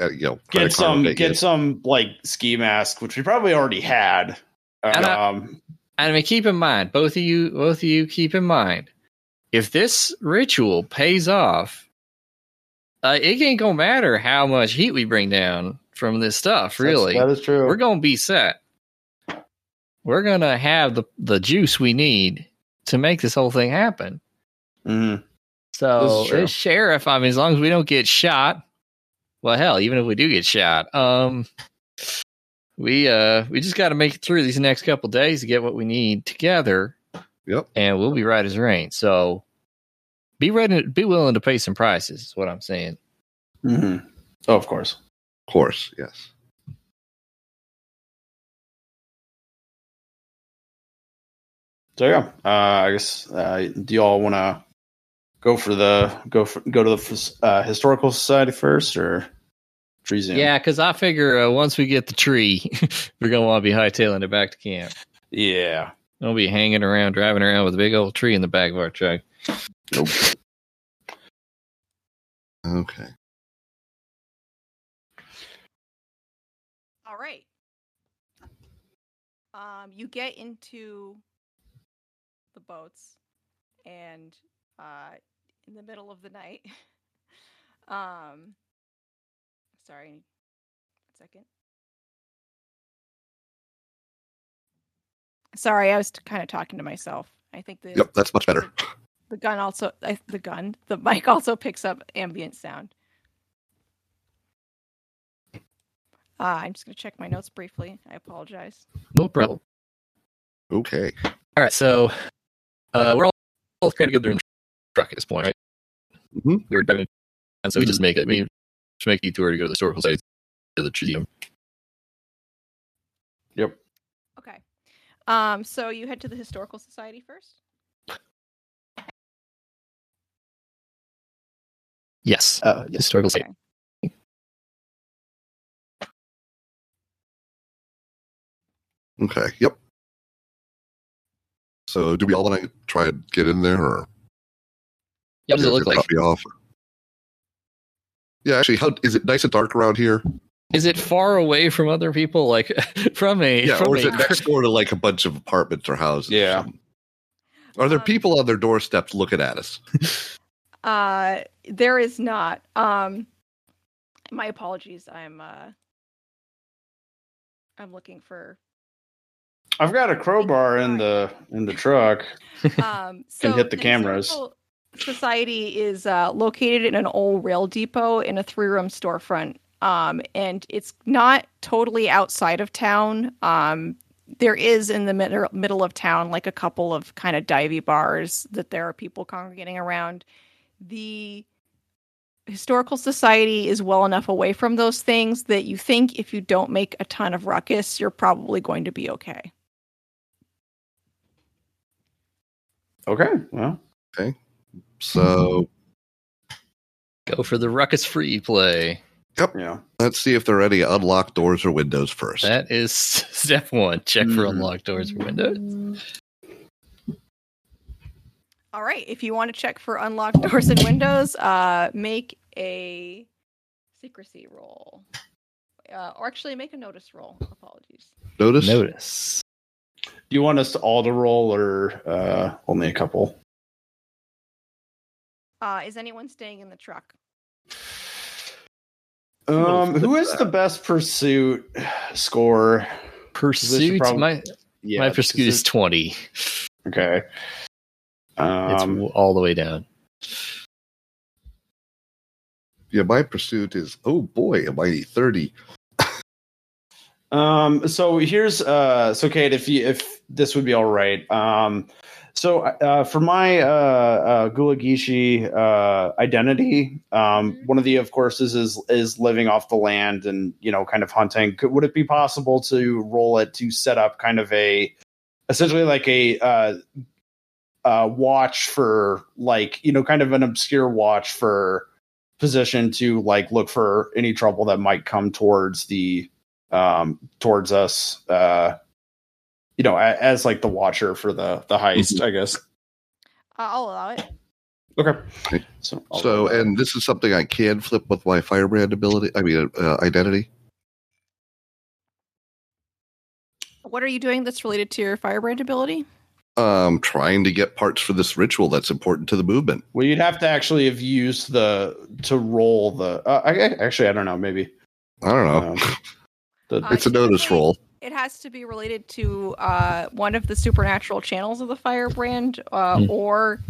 get some like ski mask, which we probably already had. Keep in mind, both of you keep in mind, if this ritual pays off, it ain't gonna matter how much heat we bring down from this stuff, really. That is true. We're gonna be set. We're gonna have the juice we need to make this whole thing happen. Mm-hmm. So this sheriff, as long as we don't get shot, well, hell, even if we do get shot, we just gotta make it through these next couple days to get what we need together. Yep. And we'll be right as rain. So be willing to pay some prices is what I'm saying. Mm-hmm. Oh, of course. Of course, yes. So yeah, I guess do y'all want to go to the Historical Society first, or Treesium. Yeah, because I figure once we get the tree, we're going to want to be hightailing it back to camp. Yeah. Don't be hanging around, driving around with a big old tree in the back of our truck. Nope. Okay. All right. You get into the boats, and in the middle of the night. Sorry, one second. Sorry, I was kind of talking to myself. I think the Yep, that's much better. The gun also the mic also picks up ambient sound. I'm just going to check my notes briefly. I apologize. No problem. Okay. All right, so we're all kind of good in the truck at this point, right? Mm-hmm. We were diving, and so we just make it. We just make a detour to go to the historical site of the Treesium. Yep. Okay. So you head to the Historical Society first? Yes. Historical Society. Okay. Okay, yep. So do we all want to try and get in there? Or yeah, what does it look like? Yeah, actually, how is it nice and dark around here? Is it far away from other people? Like from a... Yeah, or is it next door to like a bunch of apartments or houses? Yeah. Or are there people on their doorsteps looking at us? There is not. My apologies. I'm looking for... I've got a crowbar in the truck. So can hit the cameras. Historical Society is located in an old rail depot in a 3-room storefront, and it's not totally outside of town. There is in the middle of town like a couple of kind of divey bars that there are people congregating around. The Historical Society is well enough away from those things that you think if you don't make a ton of ruckus, you're probably going to be okay. Okay. Well, okay. So go for the ruckus-free play. Yep. Yeah. Let's see if there are any unlocked doors or windows first. That is step one. Check for unlocked doors or windows. All right. If you want to check for unlocked doors and windows, make a secrecy roll. Or actually make a notice roll. Apologies. Notice. Do you want us to all to roll or only a couple? Is anyone staying in the truck? Who is the best pursuit score? Pursuit? My pursuit is 20. Okay. It's all the way down. Yeah, my pursuit is, oh boy, a mighty 30. So here's, so Kate, if this would be all right, for my Gullah Geechee identity, one of the, of course, is living off the land and, you know, kind of hunting. Would it be possible to roll it to set up kind of a watch for, like, you know, kind of an obscure watch for position to, like, look for any trouble that might come towards the towards us? You know, as like the watcher for the heist, I guess. I'll allow it. Okay. So and this is something I can flip with my firebrand identity. What are you doing that's related to your firebrand ability? Trying to get parts for this ritual that's important to the movement. Well, you'd have to actually have used to roll the. I don't know. Maybe I don't know. It's a notice roll. It has to be related to one of the supernatural channels of the firebrand or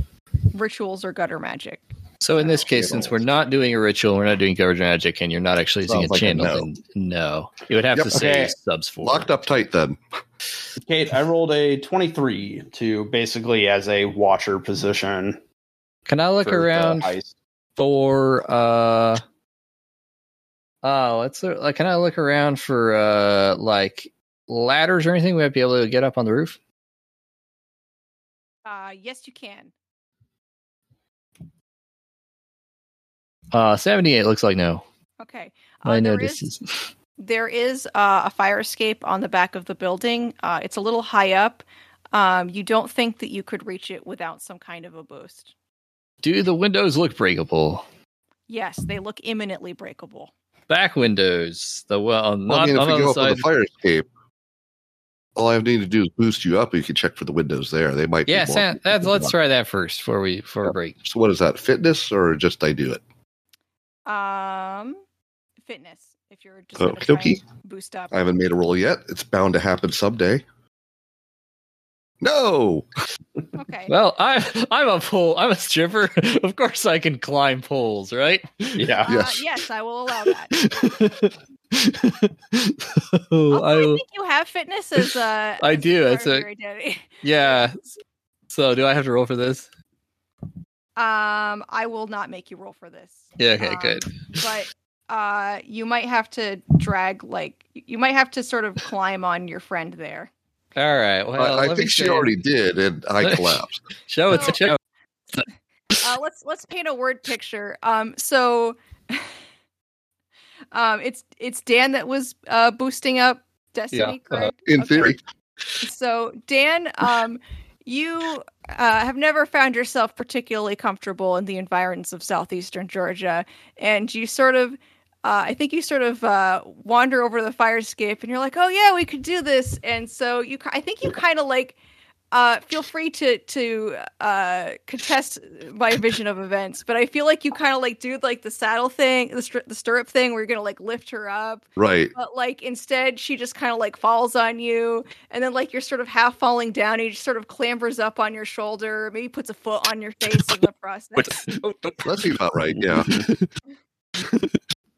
rituals or gutter magic. So in this case, since we're not doing a ritual, we're not doing gutter magic, and you're not actually using a channel, no. It would have to say subs for. Locked up tight then. Kate, I rolled a 23 to basically as a watcher position. Can I look around for... can I look around for ladders or anything? We might be able to get up on the roof. Yes, you can. 78 looks like no. Okay. There is a fire escape on the back of the building. It's a little high up. You don't think that you could reach it without some kind of a boost. Do the windows look breakable? Yes, they look imminently breakable. Back windows. If we go up on the fire escape, all I need to do is boost you up. You can check for the windows there. They might. Yeah, let's try that first before a break. So, what is that? Fitness or just I do it? Fitness. If you're just going to boost up, I haven't made a roll yet. It's bound to happen someday. No. Okay. Well, I'm a stripper. Of course, I can climb poles, right? Yeah. Yes, I will allow that. I think you have fitness as a. I do. It's a. Yeah. So, do I have to roll for this? I will not make you roll for this. Yeah. Okay. Good. But you might have to sort of climb on your friend there. All right. Well, I think she already did, and I collapsed. Show it to show. Let's paint a word picture. It's Dan that was boosting up Destiny, correct? In theory. So Dan, you have never found yourself particularly comfortable in the environs of southeastern Georgia, and you sort of. I think you wander over the fire escape and you're like, oh yeah, we could do this. And so I think you feel free to contest my vision of events, but I feel like you kind of like do like the saddle thing, the stirrup thing where you're going to like lift her up. Right. But like, instead she just kind of like falls on you. And then like, you're sort of half falling down. And he just sort of clambers up on your shoulder, maybe puts a foot on your face in the process. That's about right. Yeah.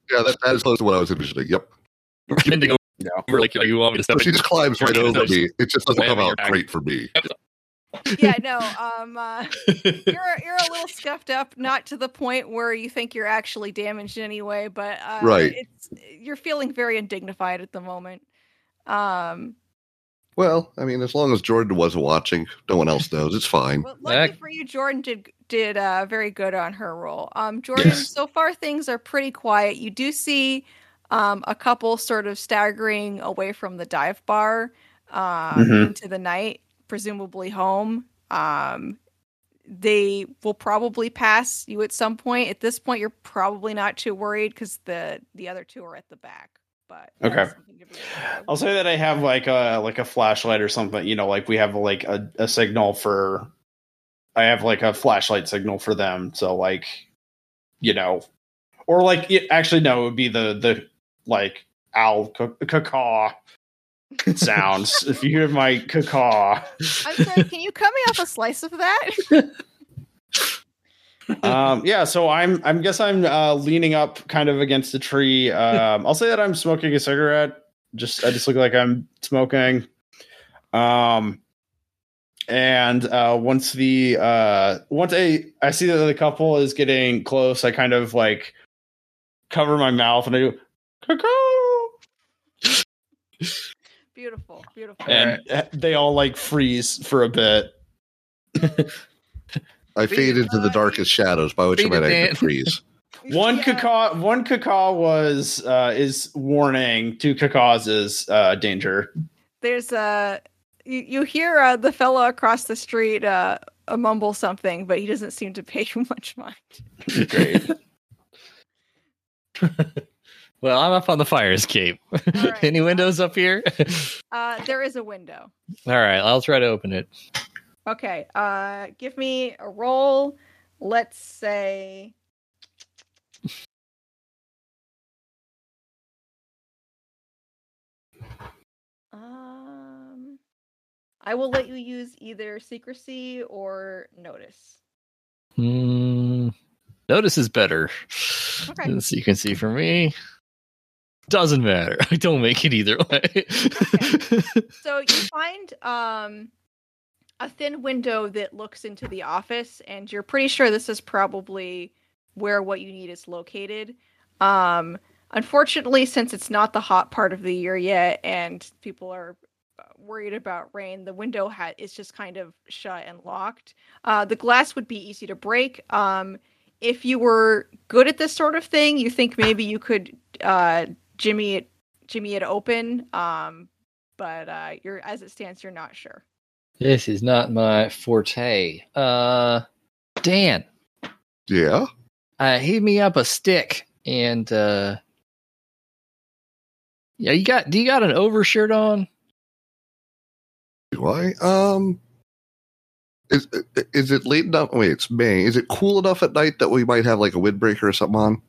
Yeah, that is close to what I was envisioning. Yep. You want me to step in? She just climbs right over me. It just doesn't come out great for me. Yeah, no. You're a little scuffed up, not to the point where you think you're actually damaged anyway, but right. You're feeling very undignified at the moment. Well, I mean, as long as Jordan wasn't watching, no one else knows. It's fine. Well, lucky for you, Jordan did very good on her role. Jordan, yes. So far things are pretty quiet. You do see a couple sort of staggering away from the dive bar into the night, presumably home. They will probably pass you at some point. At this point, you're probably not too worried because the other two are at the back. But okay, I'll say that I have like a flashlight or something. You know, like we have like a signal for. I have like a flashlight signal for them, so like, you know, or like actually no, it would be the like owl caw sounds. If you hear my caw, I'm sorry. Can you cut me off a slice of that? Yeah, so I'm leaning up kind of against a tree. I'll say that I'm smoking a cigarette. I just look like I'm smoking. And once I see that the couple is getting close, I kind of like cover my mouth and I do caw. Beautiful. And they all like freeze for a bit. I fade into the darkest shadows, by which I meant I could freeze. One caw is warning. Two caws is danger. There's you hear the fella across the street mumble something, but he doesn't seem to pay you much mind. Great. Well, I'm up on the fire escape. Right. Any windows up here? There is a window. All right, I'll try to open it. Okay, give me a roll. Let's say I will let you use either secrecy or notice. Notice is better than secrecy for me. Doesn't matter. I don't make it either way. Okay. So you find a thin window that looks into the office, and you're pretty sure this is probably where what you need is located. Unfortunately, since it's not the hot part of the year yet and people are worried about rain, the window is just kind of shut and locked. The glass would be easy to break. If you were good at this sort of thing, you think maybe you could Jimmy had open, but you're, as it stands, you're not sure. This is not my forte. Dan. Yeah? Heat me up a stick and yeah, do you got an overshirt on? Do I? Is it late enough? Wait, it's May. Is it cool enough at night that we might have like a windbreaker or something on?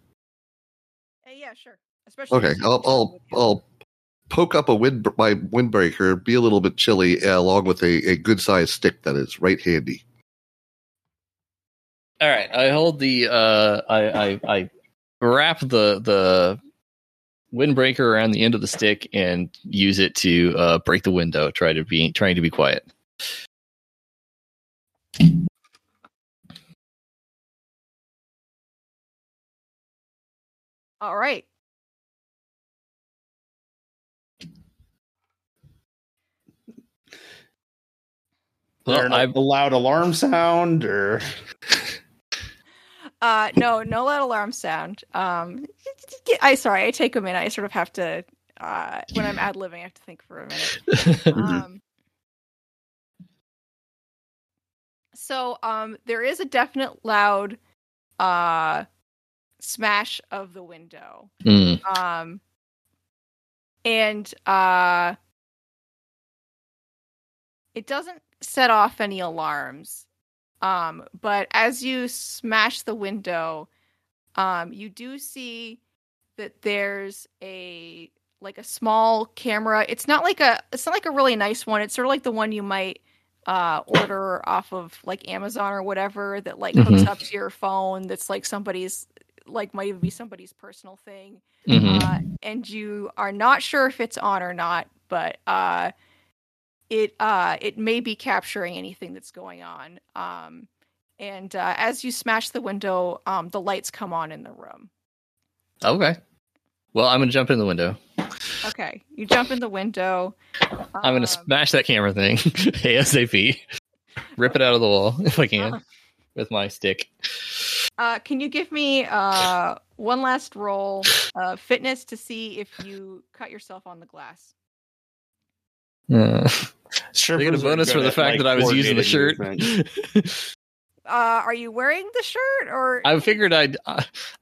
Yeah, sure. Especially okay, I'll poke up my windbreaker, be a little bit chilly, along with a good sized stick that is right handy. All right, I hold the I wrap the windbreaker around the end of the stick and use it to break the window. Trying to be quiet. All right. Well, I've allowed alarm sound or. No loud alarm sound. I take a minute. I sort of have to, when I'm ad-libbing, I have to think for a minute. So there is a definite loud smash of the window. Mm. And it doesn't set off any alarms. But as you smash the window, you do see that there's a small camera. It's not like a really nice one. It's sort of like the one you might order off of like Amazon or whatever that like hooks up to your phone. That's like somebody's, like might be somebody's personal thing. Mm-hmm. And you are not sure if it's on or not, but, it may be capturing anything that's going on. And as you smash the window, the lights come on in the room. Okay. Well, I'm going to jump in the window. Okay. You jump in the window. I'm going to smash that camera thing ASAP. Rip it out of the wall if I can with my stick. Can you give me one last roll of fitness to see if you cut yourself on the glass? Sure. Get a bonus for the fact that I was using the shirt. Are you wearing the shirt? Or I figured I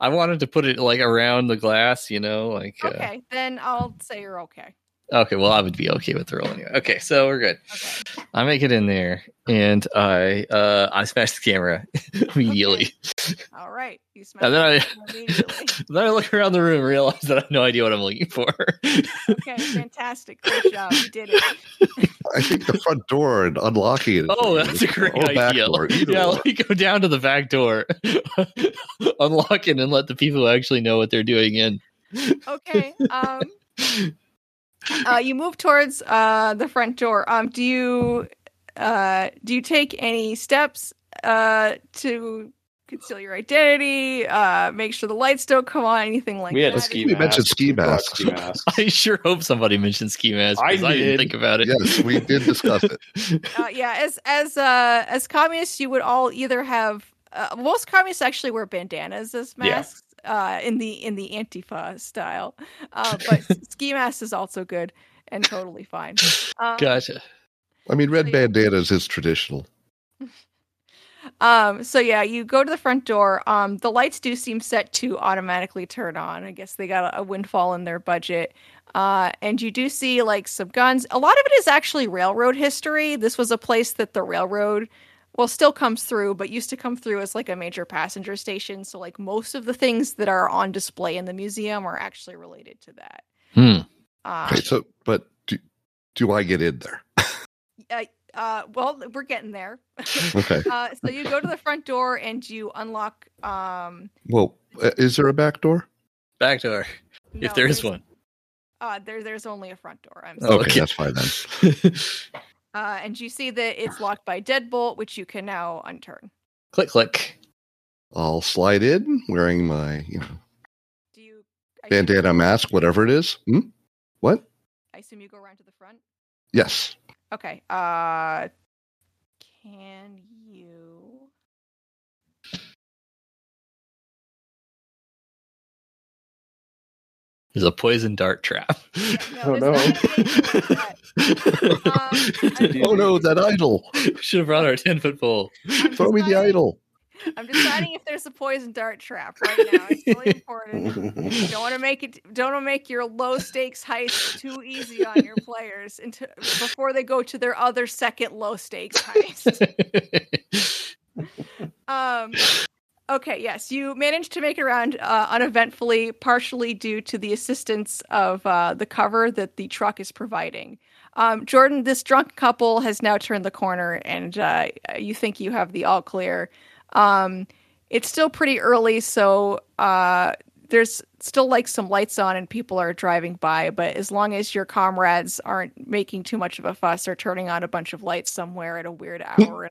wanted to put it like around the glass, you know, like. Okay, then I'll say you're okay. Okay, well I would be okay with the roll anyway. Okay, so we're good. Okay. I make it in there, and I smash the camera immediately. Okay. All right, you smash. And then I look around the room, and realize that I have no idea what I'm looking for. Okay, fantastic, great job, you did it. I think the front door and unlocking it. Oh, that's a great idea. Yeah, let me go down to the back door, unlock it, and let the people who actually know what they're doing in. Okay. You move towards the front door. Do you take any steps to conceal your identity? Make sure the lights don't come on, anything like that. We mentioned ski masks. I sure hope somebody mentioned ski masks because I didn't think about it. Yes, we did discuss it. As communists, you would all either have most communists actually wear bandanas as masks. Yeah. In the Antifa style, but ski mask is also good and totally fine. Gotcha. I mean, red bandanas is traditional. So yeah, you go to the front door. The lights do seem set to automatically turn on. I guess they got a windfall in their budget. And you do see like some guns. A lot of it is actually railroad history. This was a place that the railroad. Well, still comes through, but used to come through as like a major passenger station. So like most of the things that are on display in the museum are actually related to that. Hmm. Okay, so, but do I get in there? Well, we're getting there. Okay. So you go to the front door and you unlock. Well, is there a back door? Back door. No, if there is one. There's only a front door. I'm sorry. Okay, that's fine then. And you see that it's locked by deadbolt, which you can now unturn. Click, click. I'll slide in, wearing my, bandana mask, whatever it is. Hmm? What? I assume you go around to the front? Yes. Okay. Can you... There's a poison dart trap. Oh no, that idol. We should have brought our 10-foot pole. Throw me the idol. I'm deciding if there's a poison dart trap right now. It's really important. You don't want to make it. Don't want to make your low stakes heist too easy on your players before they go to their other second low stakes heist. Okay. Yes, you managed to make it around uneventfully, partially due to the assistance of the cover that the truck is providing. Jordan, this drunk couple has now turned the corner, and you think you have the all clear. It's still pretty early, so there's still like some lights on and people are driving by, but as long as your comrades aren't making too much of a fuss or turning on a bunch of lights somewhere at a weird hour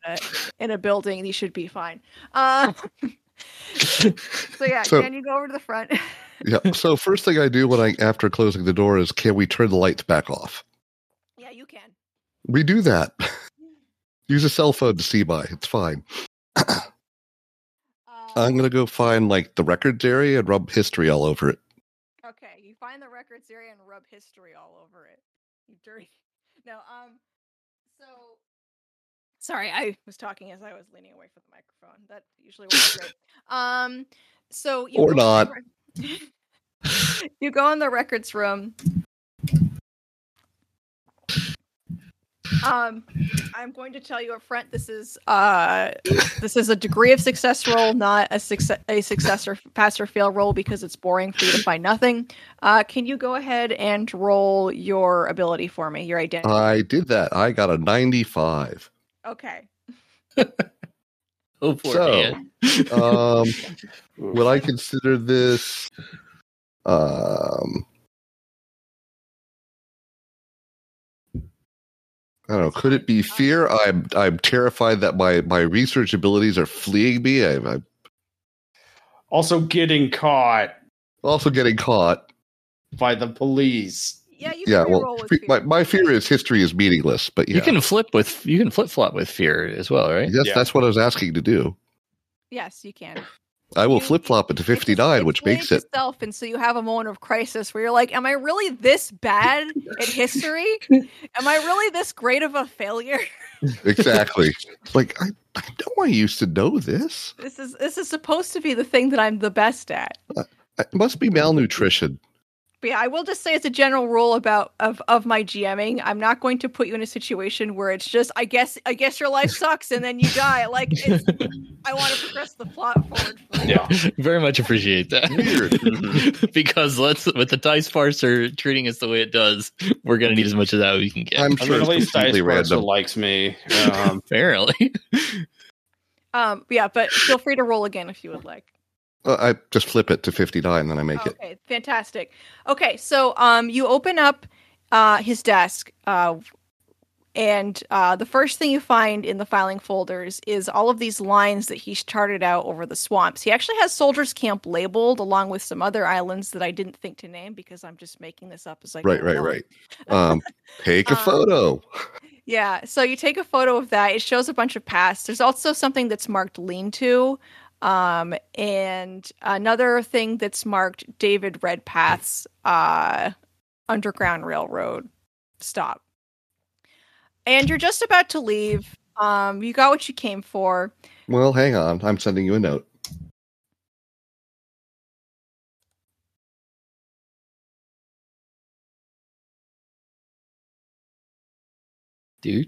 in a building, you should be fine. So can you go over to the front? Yeah, so first thing I do after closing the door is, can we turn the lights back off? Yeah, you can. We do that. Use a cell phone to see by. It's fine. I'm going to go find, the records area and rub history all over it. Okay, you find the records area and rub history all over it. You dirty. No, so... Sorry, I was talking as I was leaning away from the microphone. That usually works great. So you or not. You go in the records room. I'm going to tell you up front, this is a degree of success roll, not a success or pass or fail roll, because it's boring for you to find nothing. Can you go ahead and roll your ability for me, your identity? I did that. I got a 95. Okay. Oh, poor man. Would I consider this... I don't know. Could it be fear? I'm terrified that my research abilities are fleeing me. I'm also getting caught. By the police. Yeah, you can roll with fear. My fear is history is meaningless, but yeah. You can flip-flop with fear as well, right? Yes, that's what I was asking to do. Yes, you can. I will flip-flop it to 59, which makes it... Yourself, and so you have a moment of crisis where you're like, am I really this bad at history? Am I really this great of a failure? Exactly. I know I used to know this. This is supposed to be the thing that I'm the best at. It must be malnutrition. But yeah, I will just say as a general rule of my GMing, I'm not going to put you in a situation where it's just, I guess your life sucks and then you die. I want to progress the plot forward. Yeah, very much appreciate that. Weird. Because with the dice parser treating us the way it does, we're going to need as much of that as we can get. I'm sure at least dice parser likes me. Apparently. Yeah, but feel free to roll again if you would like. I just flip it to 59, then I make it. Okay, fantastic. Okay, so you open up his desk, and the first thing you find in the filing folders is all of these lines that he's charted out over the swamps. He actually has Soldiers Camp labeled, along with some other islands that I didn't think to name because I'm just making this up as I go. Right. Take a photo. Yeah, so you take a photo of that. It shows a bunch of pasts. There's also something that's marked lean-to. And another thing that's marked David Redpath's Underground Railroad stop. And you're just about to leave. You got what you came for. Well, hang on. I'm sending you a note. Do.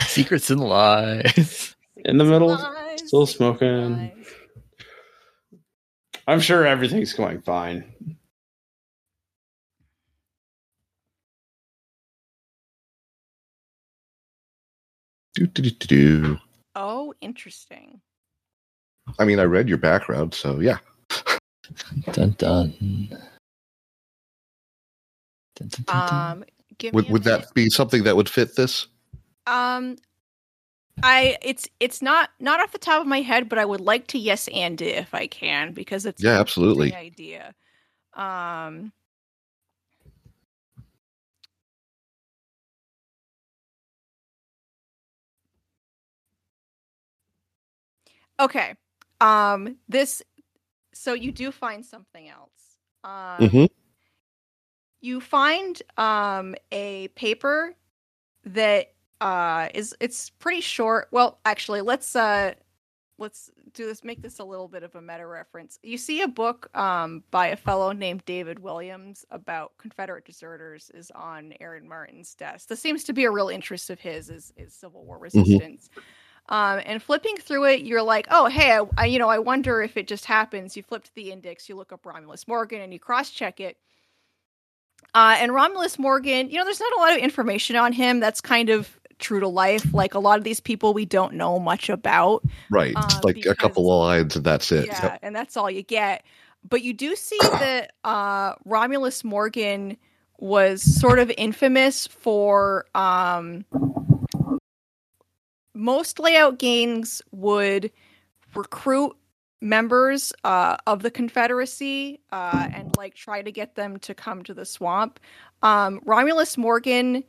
Secrets and lies. In the middle, still smoking. I'm sure everything's going fine. Oh, interesting. I mean, I read your background, so yeah. Dun, dun, dun. Would that be something that would fit this? It's not off the top of my head, but I would like to yes and if I can, because it's absolutely idea. Okay. So you do find something else. You find a paper that it's pretty short. Well, actually, let's do this. Make this a little bit of a meta reference. You see a book by a fellow named David Williams about Confederate deserters is on Aaron Martin's desk. This seems to be a real interest of his is Civil War resistance. And flipping through it, you're like, oh, hey, I wonder if it just happens. You flip to the index, you look up Romulus Morgan, and you cross-check it. And Romulus Morgan, there's not a lot of information on him. That's kind of true to life. Like, a lot of these people we don't know much about. Right. A couple of lines, and that's it. Yeah, yep. And that's all you get. But you do see that Romulus Morgan was sort of infamous for... most layout gangs would recruit members of the Confederacy and try to get them to come to the swamp. Romulus Morgan,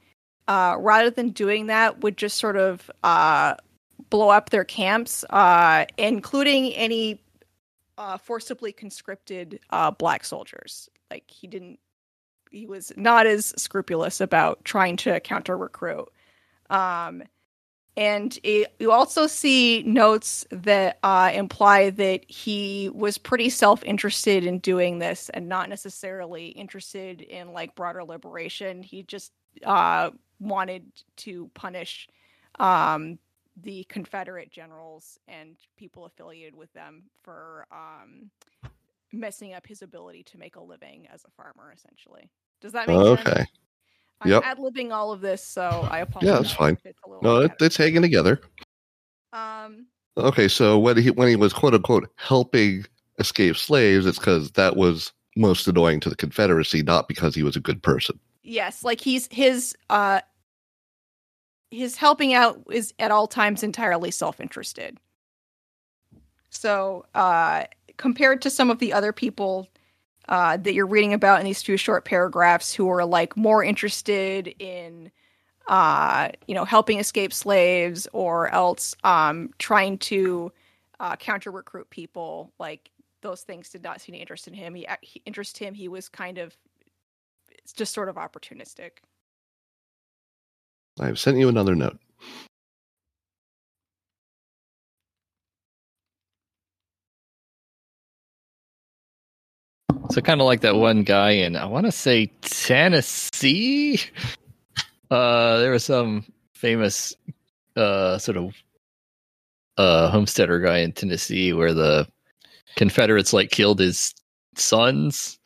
rather than doing that, would just sort of blow up their camps, including any forcibly conscripted black soldiers. He was not as scrupulous about trying to counter recruit. And you also see notes that imply that he was pretty self-interested in doing this and not necessarily interested in broader liberation. He just wanted to punish the Confederate generals and people affiliated with them for messing up his ability to make a living as a farmer, essentially. Does that make sense? Okay. Yep. I'm ad-libbing all of this, so I apologize. Yeah, that's fine. It's hanging together. Okay, so when he was quote unquote helping escape slaves, it's because that was most annoying to the Confederacy, not because he was a good person. Yes, his helping out is at all times entirely self-interested. So compared to some of the other people that you're reading about in these few short paragraphs, who are more interested in, helping escape slaves or else trying to counter recruit people. Those things did not seem to interest in him. He was kind of just sort of opportunistic. I have sent you another note. So kind of like that one guy in, I want to say, Tennessee. There was some famous homesteader guy in Tennessee where the Confederates killed his sons.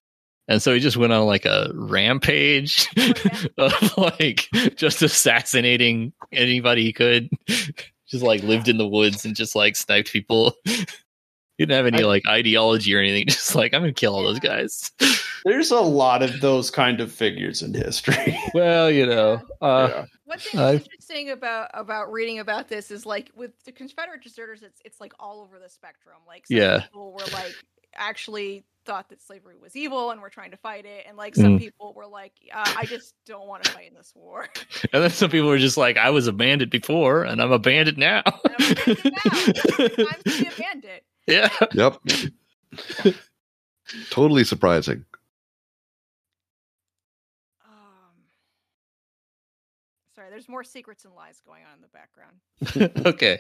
And so he just went on a rampage of just assassinating anybody he could. Just lived in the woods and just sniped people. He didn't have any ideology or anything. Just I'm going to kill all those guys. There's a lot of those kind of figures in history. Well, yeah. One thing that's interesting about reading about this is with the Confederate deserters, it's all over the spectrum. People were actually thought that slavery was evil and were trying to fight it, and some people were I just don't want to fight in this war. And then some people were just I was a bandit before, and I'm a bandit now. I'm to be a bandit. Yeah. Yep. Totally surprising. Sorry, there's more secrets and lies going on in the background. Okay.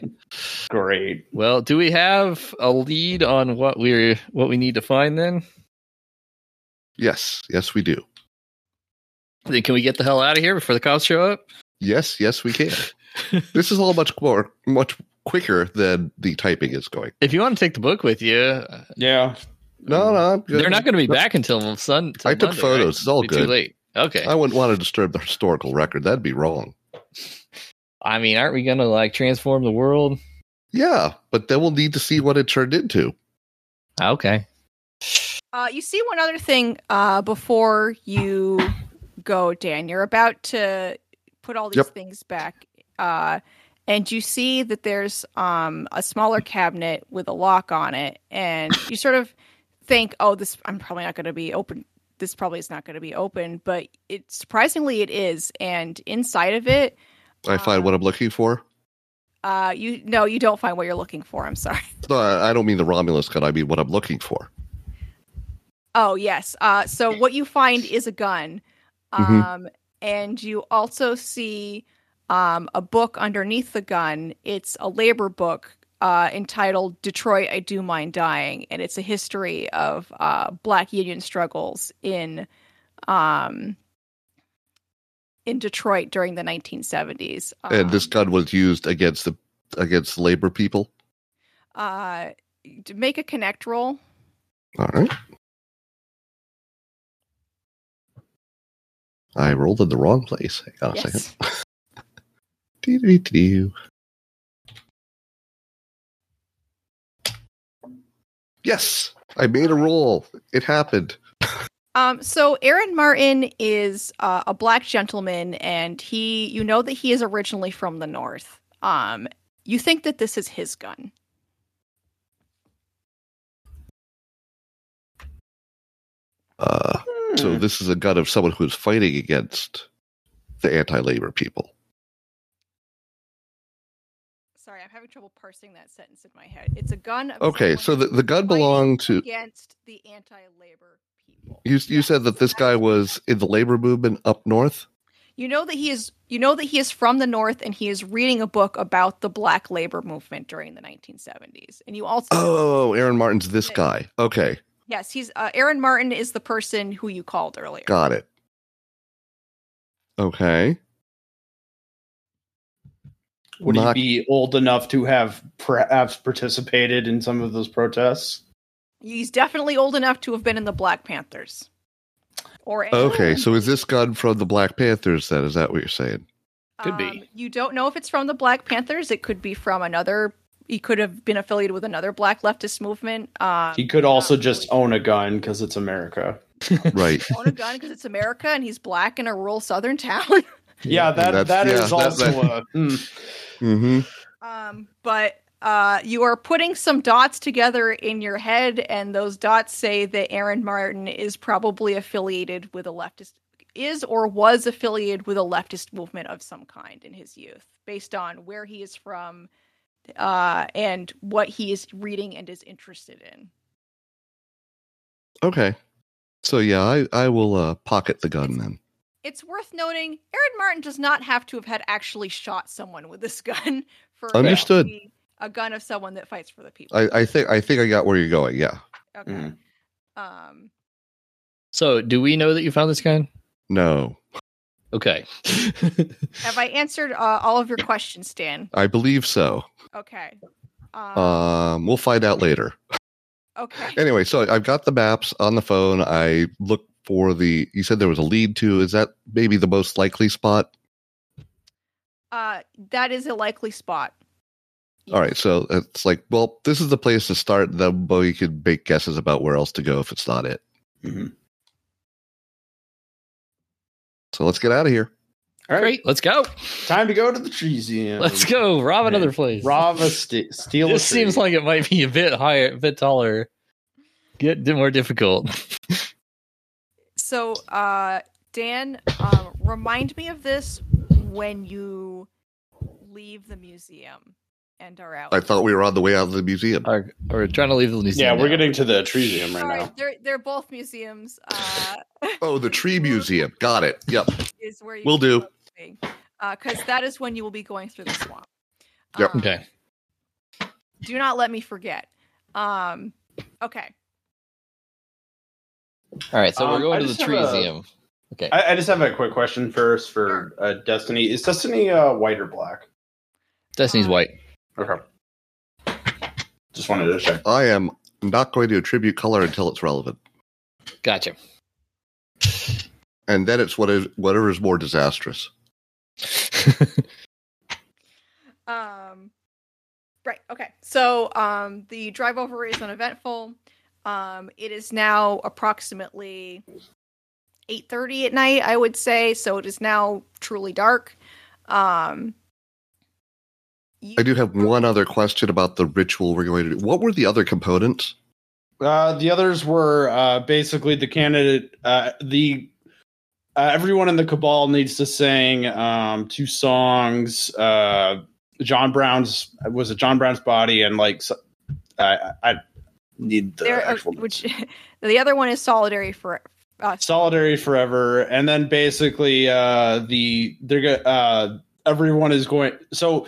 Great. Well, do we have a lead on what we need to find then? Yes. Yes, we do. Then can we get the hell out of here before the cops show up? Yes, we can. This is all much quicker than the typing is going. If you want to take the book with you, yeah, no, they're not going to be back until Sunday. I took Monday, photos. Right? It's all good. Too late. Okay, I wouldn't want to disturb the historical record. That'd be wrong. I mean, aren't we going to transform the world? Yeah, but then we'll need to see what it turned into. Okay. You see one other thing before you go, Dan. You're about to put all these things back. And you see that there's a smaller cabinet with a lock on it, and you sort of think, "Oh, I'm probably not going to be open. This probably is not going to be open." But surprisingly, it is. And inside of it, I find what I'm looking for. You don't find what you're looking for. I'm sorry. No, I don't mean the Romulus cut. I mean what I'm looking for. Oh, yes. So what you find is a gun. And you also see a book underneath the gun. It's a labor book entitled Detroit, I Do Mind Dying. And it's a history of black union struggles in Detroit during the 1970s. And this gun was used against the labor people? To make a connect roll. All right. I rolled in the wrong place. Hang on a second. Yes, I made a roll. It happened. So Aaron Martin is a black gentleman, and he, you know, that he is originally from the North. You think that this is his gun. So this is a gun of someone who's fighting against the anti-labor people. Sorry, I'm having trouble parsing that sentence in my head. It's a gun of so the gun belonged to against the anti-labor people. You said that this guy was in the labor movement up north? You know that he is from the North, and he is reading a book about the black labor movement during the 1970s. And you also Aaron Martin's this guy. Okay. Yes, he's Aaron Martin is the person who you called earlier. Got it. Okay. Would he be old enough to have perhaps participated in some of those protests? He's definitely old enough to have been in the Black Panthers. Or so is this gun from the Black Panthers then? Is that what you're saying? Could be. You don't know if it's from the Black Panthers. It could be from another. He could have been affiliated with another black leftist movement. He could also just own a gun because it's America. Right. Own a gun because it's America, and he's black in a rural southern town. Yeah, But you are putting some dots together in your head, and those dots say that Aaron Martin is probably affiliated with a leftist, is or was affiliated with a leftist movement of some kind in his youth, based on where he is from, and what he is reading and is interested in. Okay. So yeah, I will pocket the gun then. It's worth noting, Aaron Martin does not have to have had actually shot someone with this gun for a gun of someone that fights for the people. I think I got where you're going, yeah. Okay. So do we know that you found this gun? No. Okay. Have I answered all of your questions, Dan? I believe so. Okay. We'll find out later. Okay. Anyway, so I've got the maps on the phone. I look for the... You said there was a lead to. Is that maybe the most likely spot? That is a likely spot. All right. So it's like, well, this is the place to start. Then you can make guesses about where else to go if it's not it. Mm-hmm. So let's get out of here. All right. Great, let's go. Time to go to the Treesium. Let's go. Rob another place. Rob a steal. This seems like it might be a bit higher, a bit taller. Get more difficult. So, Dan, remind me of this when you leave the museum and are out. I thought we were on the way out of the museum. We're trying to leave the museum. Yeah, we're getting to the Treesium now. They're both museums. The Tree Museum. Got it. Yep. Is where you will do. Because that is when you will be going through the swamp. Yep. Okay. Do not let me forget. Okay. All right, so we're going to the Treesium. Okay. I just have a quick question first for Destiny. Is Destiny white or black? Destiny's white. Okay. Just wanted to check. I am not going to attribute color until it's relevant. Gotcha. And then it's whatever is more disastrous. Right. Okay. So the drive over is uneventful. It is now approximately 8:30 at night, I would say. So it is now truly dark. I do have one other question about the ritual we're going to do. What were the other components? The others were basically the candidate. Everyone in the cabal needs to sing two songs. John Brown's body and like. I need the actual the other one is Solitary Forever. Solitary Forever, and then basically everyone is going so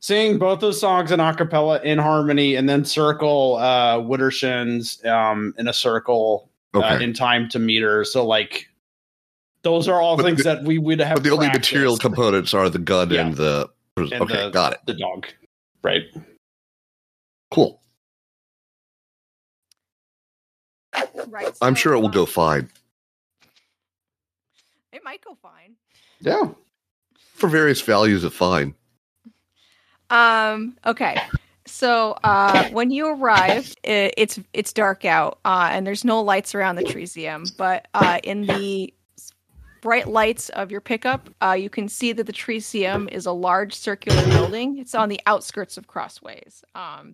sing both those songs in a cappella in harmony, and then circle Wittershins in a circle in time to meter. So like those are all things that we would have. But the only material components are the gun and the got it. The dog, right? Cool. Right, so I'm sure it will go fine. It might go fine. Yeah. For various values of fine. Okay. So when you arrive, it's dark out, and there's no lights around the Treesium, but in the bright lights of your pickup, you can see that the Treesium is a large circular building. It's on the outskirts of Crossways.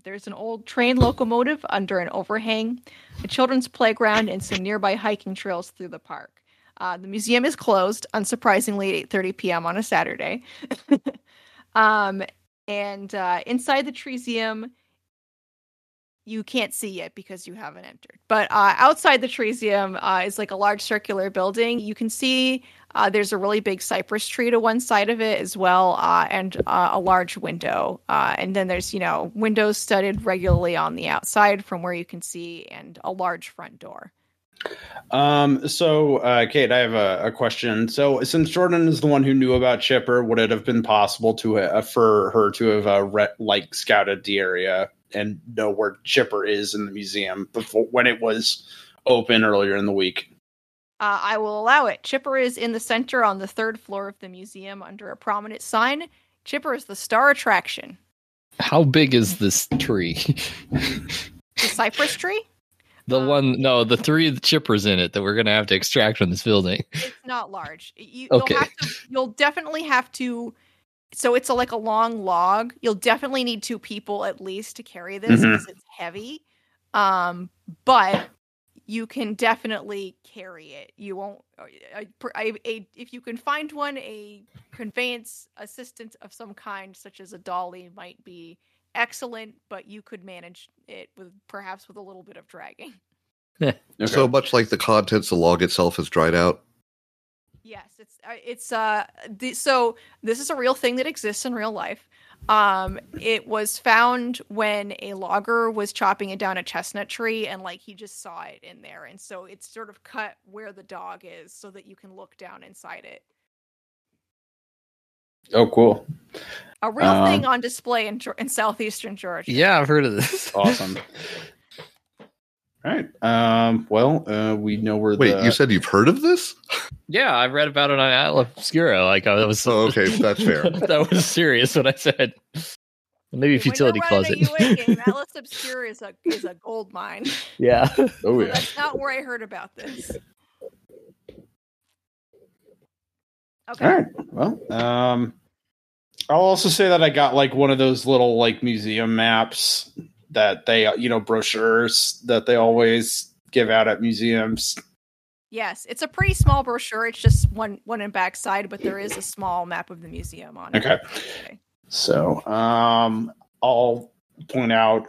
There's an old train locomotive under an overhang, a children's playground, and some nearby hiking trails through the park. The museum is closed, unsurprisingly, at 8:30 p.m. on a Saturday. And inside the Treesium, you can't see it because you haven't entered. But outside the Treesium is like a large circular building. You can see there's a really big cypress tree to one side of it as well, and a large window. And then there's, windows studded regularly on the outside from where you can see, and a large front door. So, Kate, I have a question. So since Jordan is the one who knew about Chipper, would it have been possible for her to have scouted the area and know where Chipper is in the museum before, when it was open earlier in the week? I will allow it. Chipper is in the center on the third floor of the museum under a prominent sign. Chipper is the star attraction. How big is this tree? The cypress tree? The three chippers in it that we're going to have to extract from this building. It's not large. You'll definitely have to. So it's like a long log. You'll definitely need two people at least to carry this because it's heavy. But you can definitely carry it. You won't. If you can find one, a conveyance assistant of some kind, such as a dolly, might be excellent, but you could manage it with a little bit of dragging. Okay. So much like the contents, the log itself has dried out. Yes, so this is a real thing that exists in real life. It was found when a logger was chopping it down a chestnut tree, and he just saw it in there, and so it's sort of cut where the dog is so that you can look down inside it. Oh, cool. A real thing on display in southeastern Georgia. Yeah, I've heard of this. Awesome. All right. We know where you said you've heard of this? Yeah, I've read about it on Atlas Obscura. Okay, that's fair. That was serious what I said. Maybe futility closet. Atlas Obscura is a gold mine. Yeah. Oh, yeah. That's not where I heard about this. Okay. All right. Well, I'll also say that I got one of those little museum maps that they, brochures that they always give out at museums. Yes, it's a pretty small brochure. It's just one in backside, but there is a small map of the museum on it. Okay. So, I'll point out.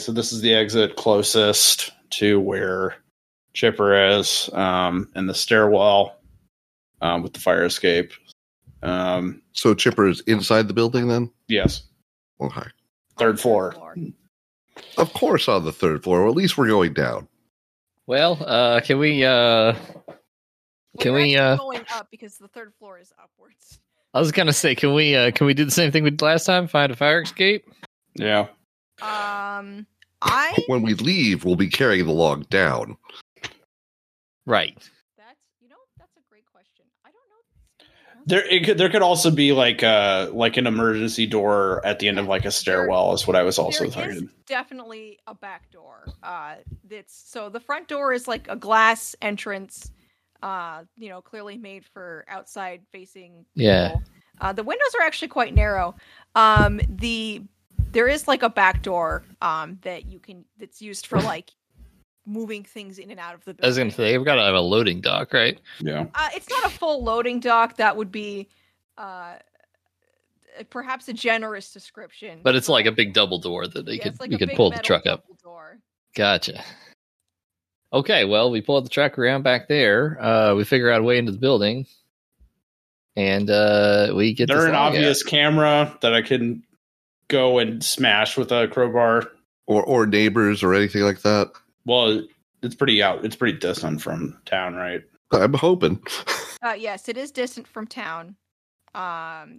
So this is the exit closest to where Chipper is, and the stairwell. With the fire escape. So Chipper is inside the building then? Yes. Okay. Third floor. Of course on the third floor, or at least we're going down. Well, can we going up because the third floor is upwards. I was going to say, can we do the same thing we did last time? Find a fire escape? Yeah. When we leave, we'll be carrying the log down. Right. There could also be like an emergency door at the end of a stairwell is what I was also thinking. There's definitely a back door. So the front door is like a glass entrance, clearly made for outside facing people. Yeah. The windows are actually quite narrow. There is a back door that's used for moving things in and out of the building. I was going to say, we've got to have a loading dock, right? Yeah. It's not a full loading dock. That would be perhaps a generous description. But it's like a big double door that you could pull the truck up. Door. Gotcha. Okay, well, we pull out the track around back there. We figure out a way into the building. And we get there an obvious camera that I couldn't go and smash with a crowbar. Or neighbors or anything like that. Well, it's pretty out. It's pretty distant from town, right? I'm hoping. Yes, it is distant from town.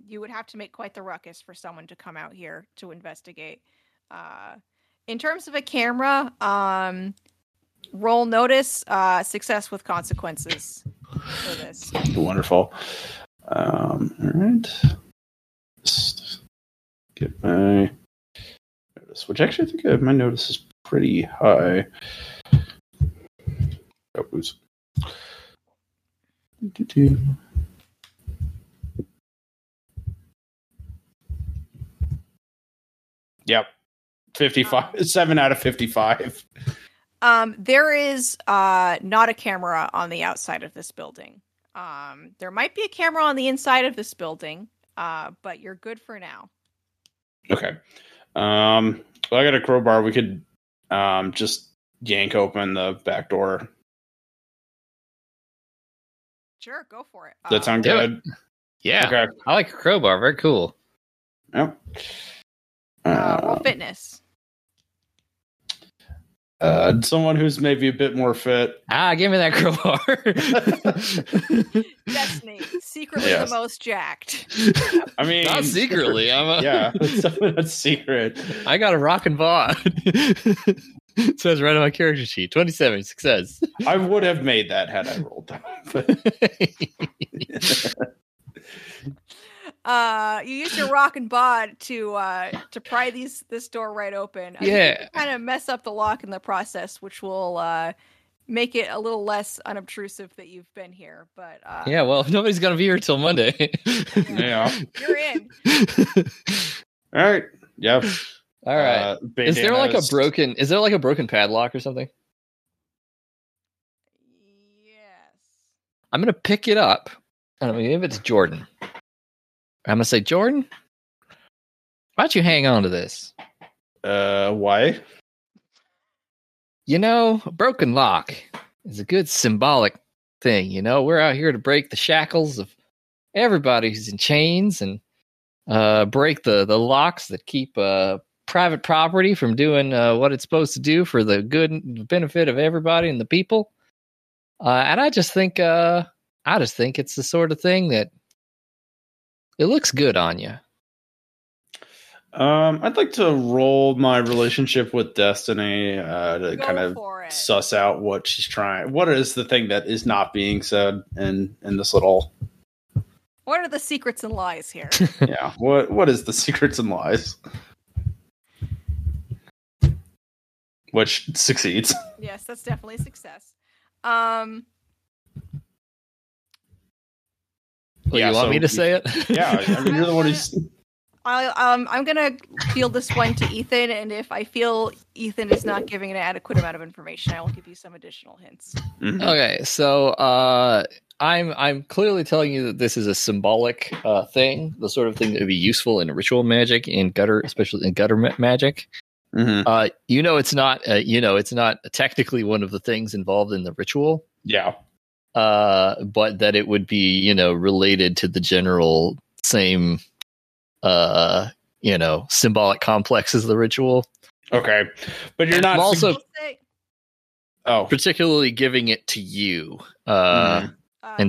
You would have to make quite the ruckus for someone to come out here to investigate. In terms of a camera, roll notice, success with consequences for this. Wonderful. All right. Just get my notice, which actually I think I have my notice is pretty high. Oh, oops. Yep. 55. 7 out of 55. There is not a camera on the outside of this building. There might be a camera on the inside of this building, but you're good for now. Okay. Well, I got a crowbar. We could just yank open the back door. Sure, go for it. That sound good? Yeah. Okay. I like a crowbar. Very cool. Yep. Roll fitness. Someone who's maybe a bit more fit. Give me that crowbar. Destiny, secretly the most jacked. I mean, not secretly. That's secret. I got a rockin' bod. It says right on my character sheet. 27 success. I would have made that had I rolled that. You used your rock and bod to pry this door right open. You kind of mess up the lock in the process, which will make it a little less unobtrusive that you've been here. But yeah, well, nobody's gonna be here till Monday. Yeah, you're in. All right. Yep. All right. Is there like a broken padlock or something? Yes. I'm gonna pick it up, and I'm gonna give it to Jordan. I'm going to say, Jordan, why don't you hang on to this? Why? You know, a broken lock is a good symbolic thing. You know, we're out here to break the shackles of everybody who's in chains and break the locks that keep private property from doing what it's supposed to do for the good and benefit of everybody and the people. And I just think it's the sort of thing that it looks good on you. I'd like to roll my relationship with Destiny to kind of suss out what she's trying. What is the thing that is not being said in this little? What are the secrets and lies here? Yeah. What is the secrets and lies? Which succeeds. Yes, that's definitely a success. You want me to say it? Yeah, I mean, you're the one who's... I'm going to field this one to Ethan, and if I feel Ethan is not giving an adequate amount of information, I will give you some additional hints. Mm-hmm. Okay, so I'm clearly telling you that this is a symbolic thing, the sort of thing that would be useful in ritual magic, especially in gutter magic. Mm-hmm. It's not technically one of the things involved in the ritual. Yeah. But that it would be, related to the general same, symbolic complex as the ritual. Okay. But you're not also particularly giving it to you, and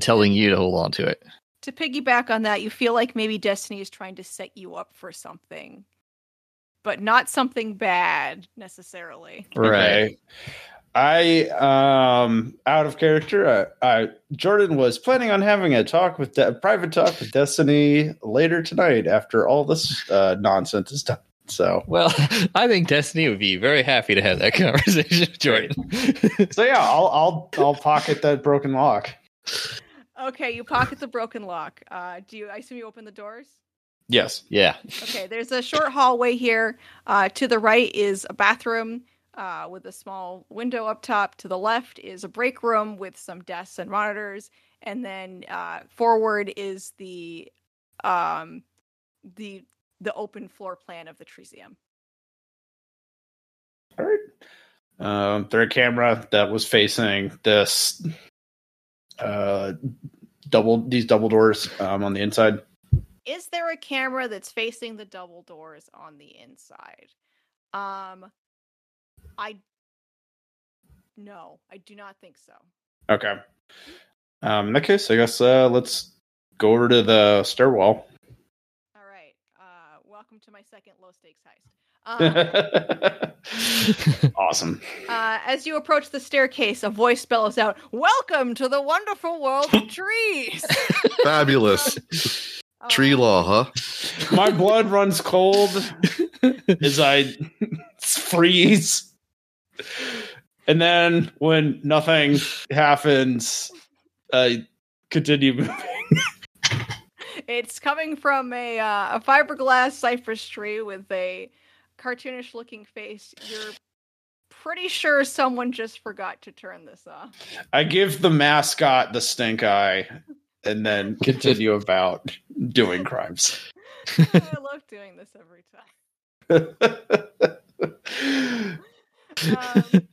telling you to hold on to it. To piggyback on that, you feel like maybe Destiny is trying to set you up for something, but not something bad necessarily. Right. Okay. I out of character. Jordan was planning on having a talk with private talk with Destiny later tonight after all this nonsense is done. So, well, I think Destiny would be very happy to have that conversation with Jordan. So yeah, I'll pocket that broken lock. Okay, you pocket the broken lock. I assume you open the doors? Yes. Yeah. Okay. There's a short hallway here. To the right is a bathroom. With a small window up top. To the left is a break room with some desks and monitors, and then forward is the open floor plan of the Treesium. All right. through a camera that was facing this double doors on the inside. Is there a camera that's facing the double doors on the inside? I do not think so. Okay. In that case, I guess let's go over to the stairwell. All right. Welcome to my second low-stakes heist. Awesome. As you approach the staircase, a voice bellows out, "Welcome to the wonderful world of trees." Fabulous. Tree law, huh? My blood runs cold as I freeze. And then when nothing happens, I continue moving. It's coming from a fiberglass cypress tree with a cartoonish looking face. You're pretty sure someone just forgot to turn this off. I give the mascot the stink eye and then continue about doing crimes. I love doing this every time.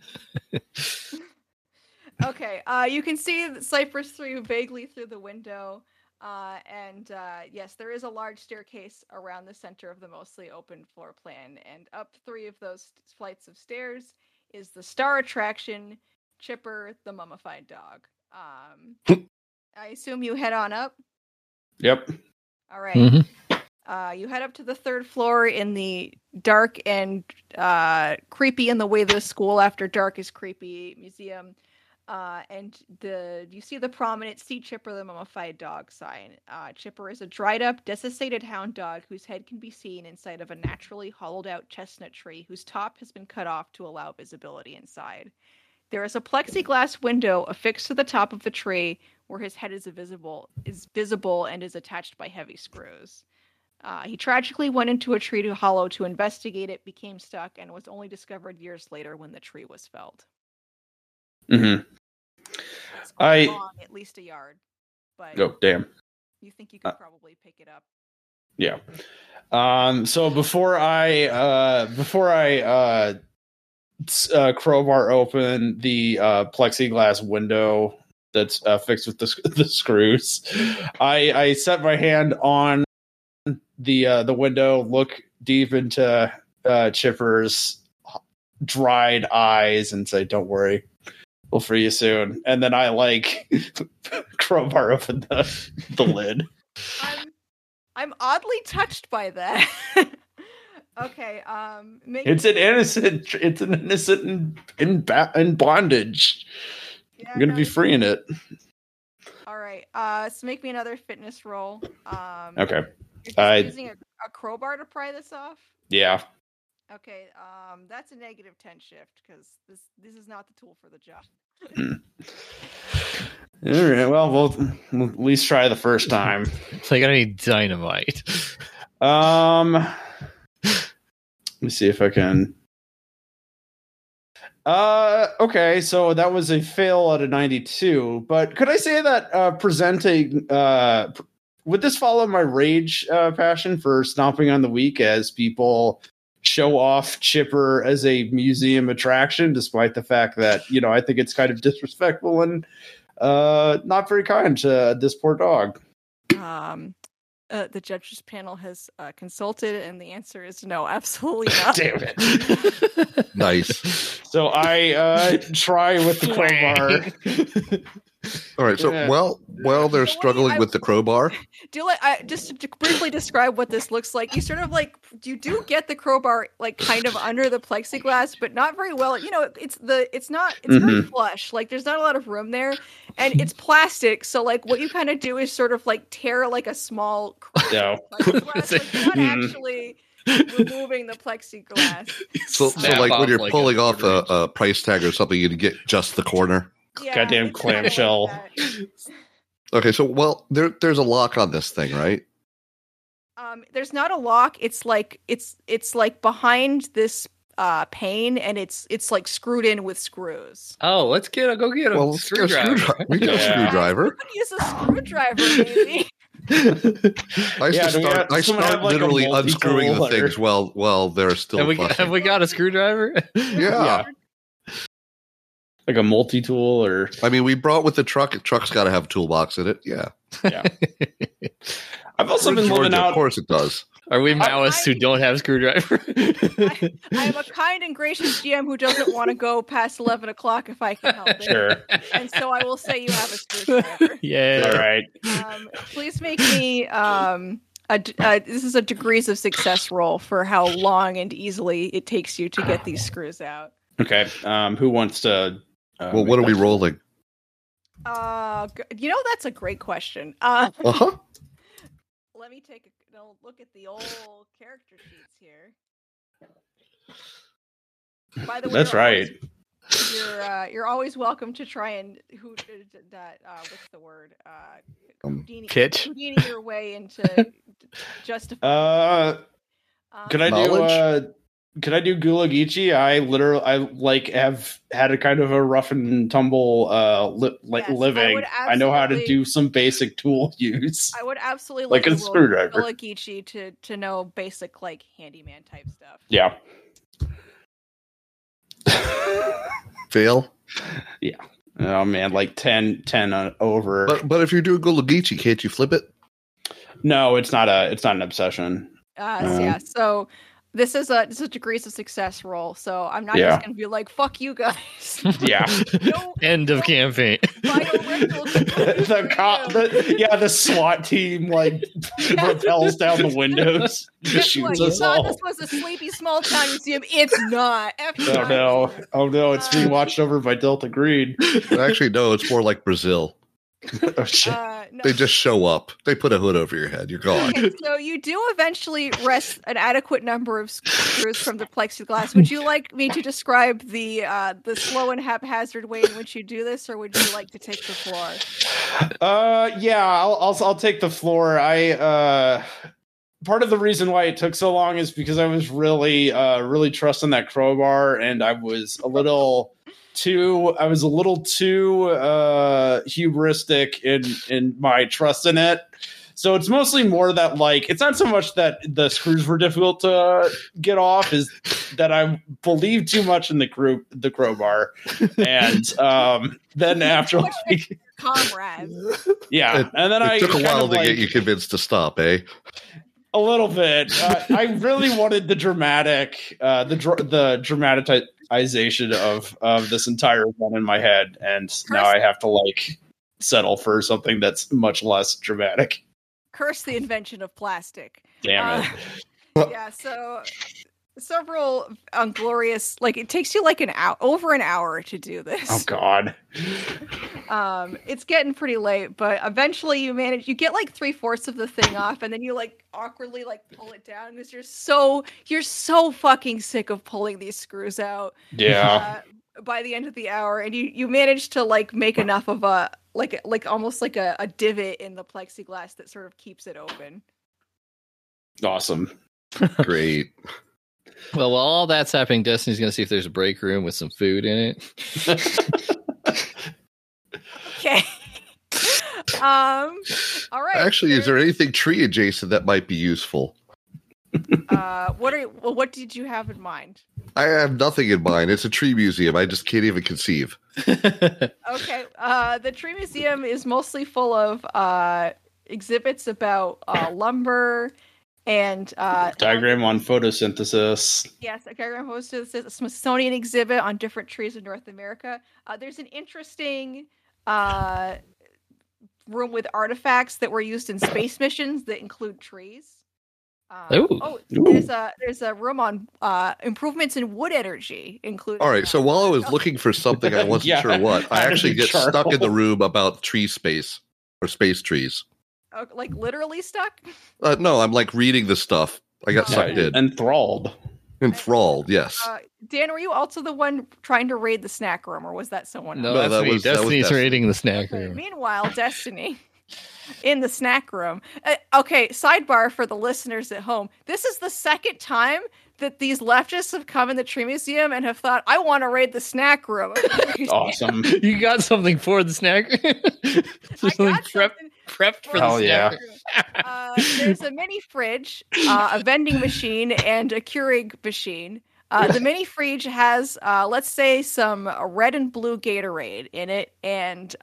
Okay, you can see Cypress 3 vaguely through the window. And yes, there is a large staircase around the center of the mostly open floor plan, and up 3 of those flights of stairs is the star attraction, Chipper, the mummified dog. I assume you head on up? Yep. All right. Mm-hmm. You head up to the 3rd floor in the dark and creepy in the way the school after dark is creepy museum. And you see the prominent "See Chipper the Mummified Dog" sign. Chipper is a dried-up, desiccated hound dog whose head can be seen inside of a naturally hollowed-out chestnut tree whose top has been cut off to allow visibility inside. There is a plexiglass window affixed to the top of the tree where his head is visible and is attached by heavy screws. He tragically went into a tree to hollow to investigate it, became stuck, and was only discovered years later when the tree was felled. Mm-hmm. Long, at least a yard. But oh, damn. You think you could probably pick it up. Yeah. So before I crowbar open the plexiglass window that's fixed with the screws, I set my hand on the window, look deep into Chipper's dried eyes and say, "Don't worry. We'll free you soon." And then I crowbar open the lid. I'm oddly touched by that. Okay. It's an innocent in bondage. Yeah, I'm going to be freeing it. All right. So make me another fitness roll. Okay. You're using a crowbar to pry this off? Yeah. Okay, that's a negative 10 shift because this is not the tool for the job. All right, well, we'll at least try the first time. So I got any dynamite? Let me see if I can. Okay, so that was a fail out of 92. But could I say that presenting? Would this follow my rage passion for stomping on the weak as people show off Chipper as a museum attraction, despite the fact that, you know, I think it's kind of disrespectful and not very kind to this poor dog. The judges panel has consulted, and the answer is no, absolutely not. Damn it. Nice. So I try with the crowbar. All right, so while they're struggling with the crowbar, just to briefly describe what this looks like. You sort of you do get the crowbar kind of under the plexiglass, but not very well. You know, it's mm-hmm. very flush. There's not a lot of room there, and it's plastic. So what you kind of do is sort of tear a small crack. No. Plexiglass, not actually removing the plexiglass. So when you're pulling off a price tag or something, you'd get just the corner. Yeah, goddamn clamshell. Okay, so there's a lock on this thing, right? There's not a lock. It's behind this pane, and it's screwed in with screws. Oh, let's get a screwdriver. We got a screwdriver. We could use a screwdriver, maybe. I start literally unscrewing the things while they're still. Have we got a screwdriver? Yeah. Like a multi-tool or... I mean, we brought with the truck. The truck's got to have a toolbox in it. Yeah. Yeah. I've also been living out... Of course it does. Are we Maoists who don't have screwdriver? I am a kind and gracious GM wwho doesn't want to go past 11 o'clock if I can help it. Sure. And so I will say you have a screwdriver. Yeah. All right. Please make me... this is a degrees of success roll for how long and easily it takes you to get these screws out. Okay. Who wants to... well, what are we rolling? You know, that's a great question. Let me take a look at the old character sheets here. By the way, that's right. Always, you're always welcome to try and who did that? What's the word? Houdini your way into justifying. Could I do Gullah Geechee? I like have had a kind of a rough and tumble living. I know how to do some basic tool use. I would absolutely like a screwdriver. Gullah Geechee to know basic like handyman type stuff. Yeah. Fail. Yeah. Oh man, like 10 over. But if you're doing Gullah Geechee, can't you flip it? No, it's not an obsession. Yeah. So. This is a degrees of success roll, so I'm not just going to be like, fuck you guys. Yeah. End of campaign. The SWAT team, like, repels down the windows. Just shoots us all. This was a sleepy small town museum. It's not. Oh, no. It's being watched over by Delta Green. Actually, no. It's more like Brazil. Oh, shit. No. They just show up. They put a hood over your head. You're gone. Okay, so you do eventually wrest an adequate number of screws from the plexiglass. Would you like me to describe the slow and haphazard way in which you do this, or would you like to take the floor? Yeah, I'll take the floor. Part of the reason why it took so long is because I was really trusting that crowbar, and I was a little. too hubristic in my trust in it. So it's mostly more that like, it's not so much that the screws were difficult to get off, is that I believed too much in the crowbar. And then after like, comrades. Yeah. It took a while to get you convinced to stop, eh? A little bit. I really wanted the dramatic, the dramatization of this entire one in my head, and now I have to like settle for something that's much less dramatic. Curse the invention of plastic. Damn it. Yeah, so several unglorious, like it takes you like over an hour to do this. Oh god. It's getting pretty late, but eventually you get like 3/4 of the thing off, and then you like awkwardly like pull it down because you're so fucking sick of pulling these screws out. Yeah. By the end of the hour, and you manage to like make enough of a like almost like a divot in the plexiglass that sort of keeps it open. Awesome. Great. Well, while all that's happening, Destiny's going to see if there's a break room with some food in it. Okay. All right. Actually, is there anything tree adjacent that might be useful? What did you have in mind? I have nothing in mind. It's a tree museum. I just can't even conceive. Okay. The tree museum is mostly full of exhibits about lumber. And diagram on photosynthesis. Yes, a diagram on photosynthesis, a Smithsonian exhibit on different trees in North America. There's an interesting room with artifacts that were used in space missions that include trees. There's a room on improvements in wood energy, including. All right, so while I was looking for something, I wasn't sure what. I actually get stuck in the room about tree space or space trees. Like literally stuck? No, I'm like reading the stuff. I got sucked in. Enthralled, yes. Dan, were you also the one trying to raid the snack room, or was that someone else? No, that was Destiny's raiding the snack room. Meanwhile, Destiny in the snack room. Okay, sidebar for the listeners at home. This is the second time that these leftists have come in the tree museum and have thought, I want to raid the snack room. Awesome. You got something for the snack room? Prepped for the snack room. There's a mini fridge, a vending machine, and a Keurig machine. The mini fridge has, let's say, some red and blue Gatorade in it, and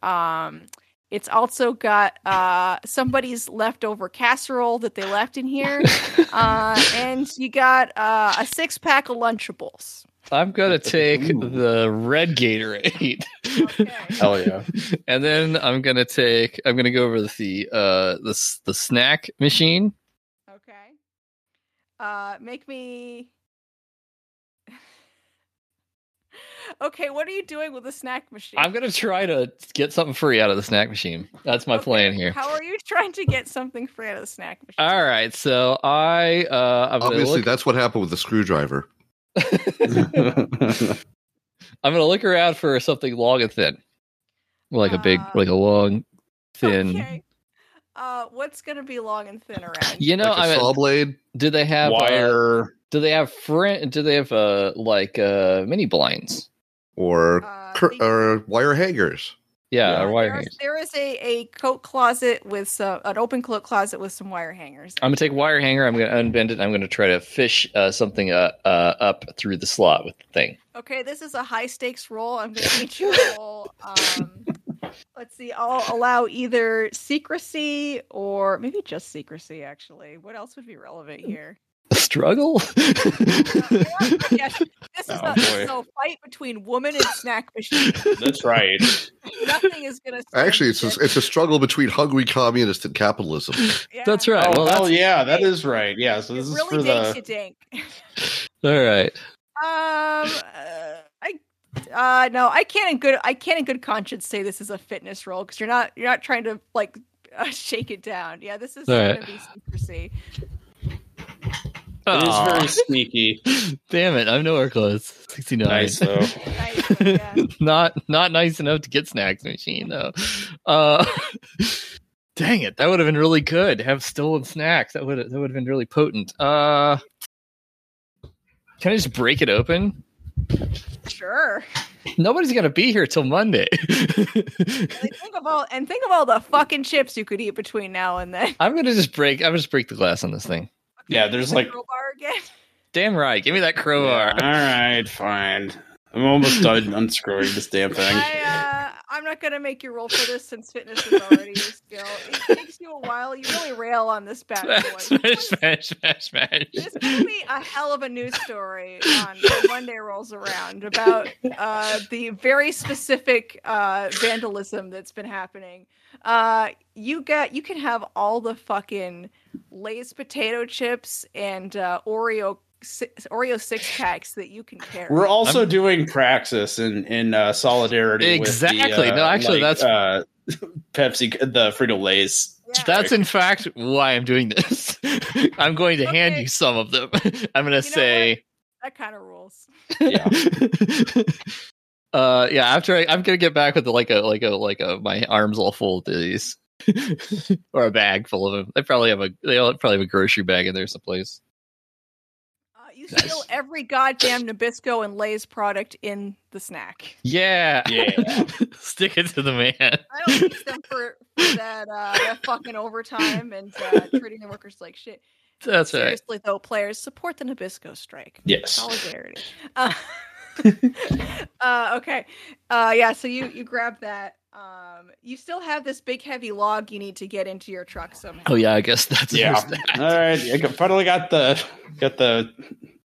it's also got somebody's leftover casserole that they left in here, and you got a 6-pack of Lunchables. I'm gonna take the red Gatorade. Okay. Hell yeah! And then I'm gonna take. I'm gonna go over the snack machine. Okay. Make me. Okay, what are you doing with the snack machine? I'm gonna try to get something free out of the snack machine. That's my plan here. How are you trying to get something free out of the snack machine? All right, so I I'm obviously that's what happened with the screwdriver. I'm gonna look around for something long and thin, like a big, like a long, thin. Okay. What's gonna be long and thin around? You know, like a saw blade. Do they have wire? Do they have do they have like mini blinds or wire hangers? Yeah, or wire hangers. There is a coat closet with some, an open coat closet with some wire hangers. I'm going to take wire hanger. I'm going to unbend it. I'm going to try to fish something up through the slot with the thing. Okay, this is a high-stakes roll. I'm going to need you to roll. Let's see. I'll allow either secrecy or maybe just secrecy, actually. What else would be relevant here? A struggle? This is a fight between woman and snack machine. That's right. Nothing is going to... Actually, it's a struggle between hungry communist and capitalism. Yeah. That's right. Oh, well, that's that is right. Yeah, so this really is for the... It really makes you dink. All right. No, I can't in good conscience say this is a fitness role because you're not trying to, like, shake it down. Yeah, this is going to be secrecy. It is very sneaky. Damn it! I'm nowhere close. 69. Nice though. Yeah. Not nice enough to get snacks machine though. Dang it! That would have been really good. Have stolen snacks. That would have been really potent. Can I just break it open? Sure. Nobody's gonna be here till Monday. Think of all the fucking chips you could eat between now and then. I'm gonna just break the glass on this thing. Yeah, there's like crowbar again. Damn right, give me that crowbar. Yeah, all right, fine. I'm almost done unscrewing this damn thing. I'm not gonna make you roll for this since fitness is already your skill. It takes you a while. You really rail on this bad boy. Smash. This could be a hell of a news story on when Monday rolls around about the very specific vandalism that's been happening. You can have all the fucking Lay's potato chips and Oreo 6-packs that you can carry. We're also doing Praxis in solidarity. Exactly. With the, no, actually, that's Pepsi, the Frito-Lays. Yeah. That's in fact why I'm doing this. I'm going to hand you some of them. I'm going to say what? That kind of rules. Yeah. After I'm going to get back with like a my arms all full of these, or a bag full of them. They probably have a grocery bag in there someplace. Nice. Steal every goddamn Nabisco and Lay's product in the snack. Yeah. Stick it to the man. I don't use them for that fucking overtime and treating the workers like shit. That's seriously, right. Seriously, though, players, support the Nabisco strike. Yes. Solidarity. Okay. So you grab that. You still have this big heavy log you need to get into your truck somehow. Oh yeah, I guess that's that. All right. I finally got the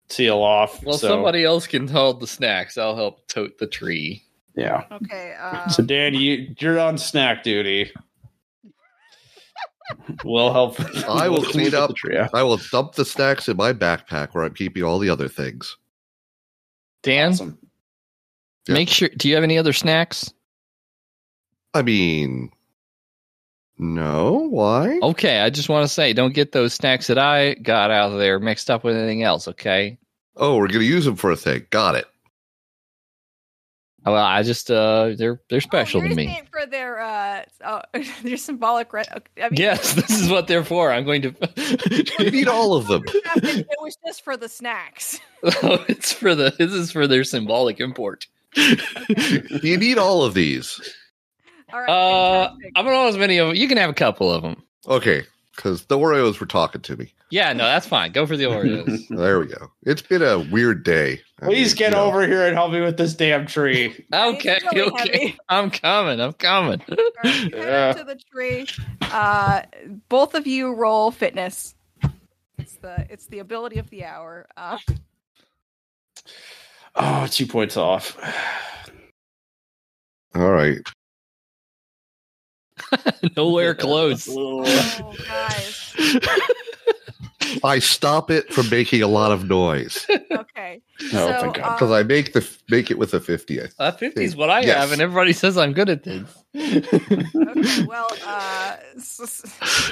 seal off. Well, somebody else can hold the snacks. I'll help tote the tree. Yeah. Okay. So Dan, you're on snack duty. We'll help. I will clean up the tree. I will dump the snacks in my backpack where I'm keeping all the other things. Dan, awesome. Make sure. Do you have any other snacks? I mean, no. Why? Okay, I just want to say, don't get those snacks that I got out of there mixed up with anything else, okay? Oh, we're going to use them for a thing. Got it. Well, I just, they're special to me. For their symbolic... yes, this is what they're for. I'm going to... You need all of them. It was just for the snacks. Oh, this is for their symbolic import. Okay. You need all of these. All right, I'm gonna have as many of them. You can have a couple of them. Okay, because the Oreos were talking to me. Yeah, no, that's fine. Go for the Oreos. There we go. It's been a weird day. Please get over here and help me with this damn tree. Okay, really okay. Heavy. I'm coming. Right, head to the tree. Both of you roll fitness. It's the ability of the hour. Oh, 2 points off. All right. Nowhere close. Oh, guys. I stop it from making a lot of noise. Okay. No, so, thank God. Because I make it with a 50. 50 is what I have, and everybody says I'm good at this. Okay,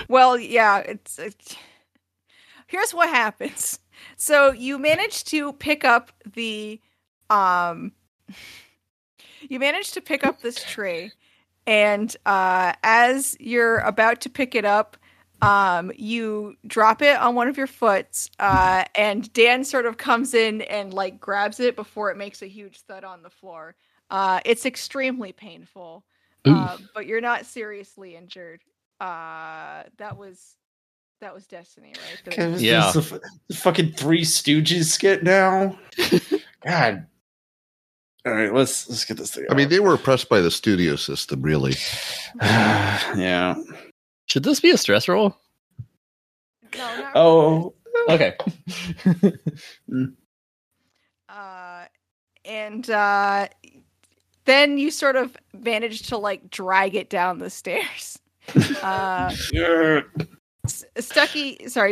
well, yeah. Here's what happens. So you manage to pick up this tree, and as you're about to pick it up, you drop it on one of your foots, and Dan sort of comes in and like grabs it before it makes a huge thud on the floor. It's extremely painful, but you're not seriously injured. That was Destiny, right? There. Yeah. This is the fucking Three Stooges skit now. God. All right, let's get this thing. I mean, they were oppressed by the studio system, really. Yeah. Should this be a stress roll? No, not really. Okay. And then you sort of managed to like drag it down the stairs.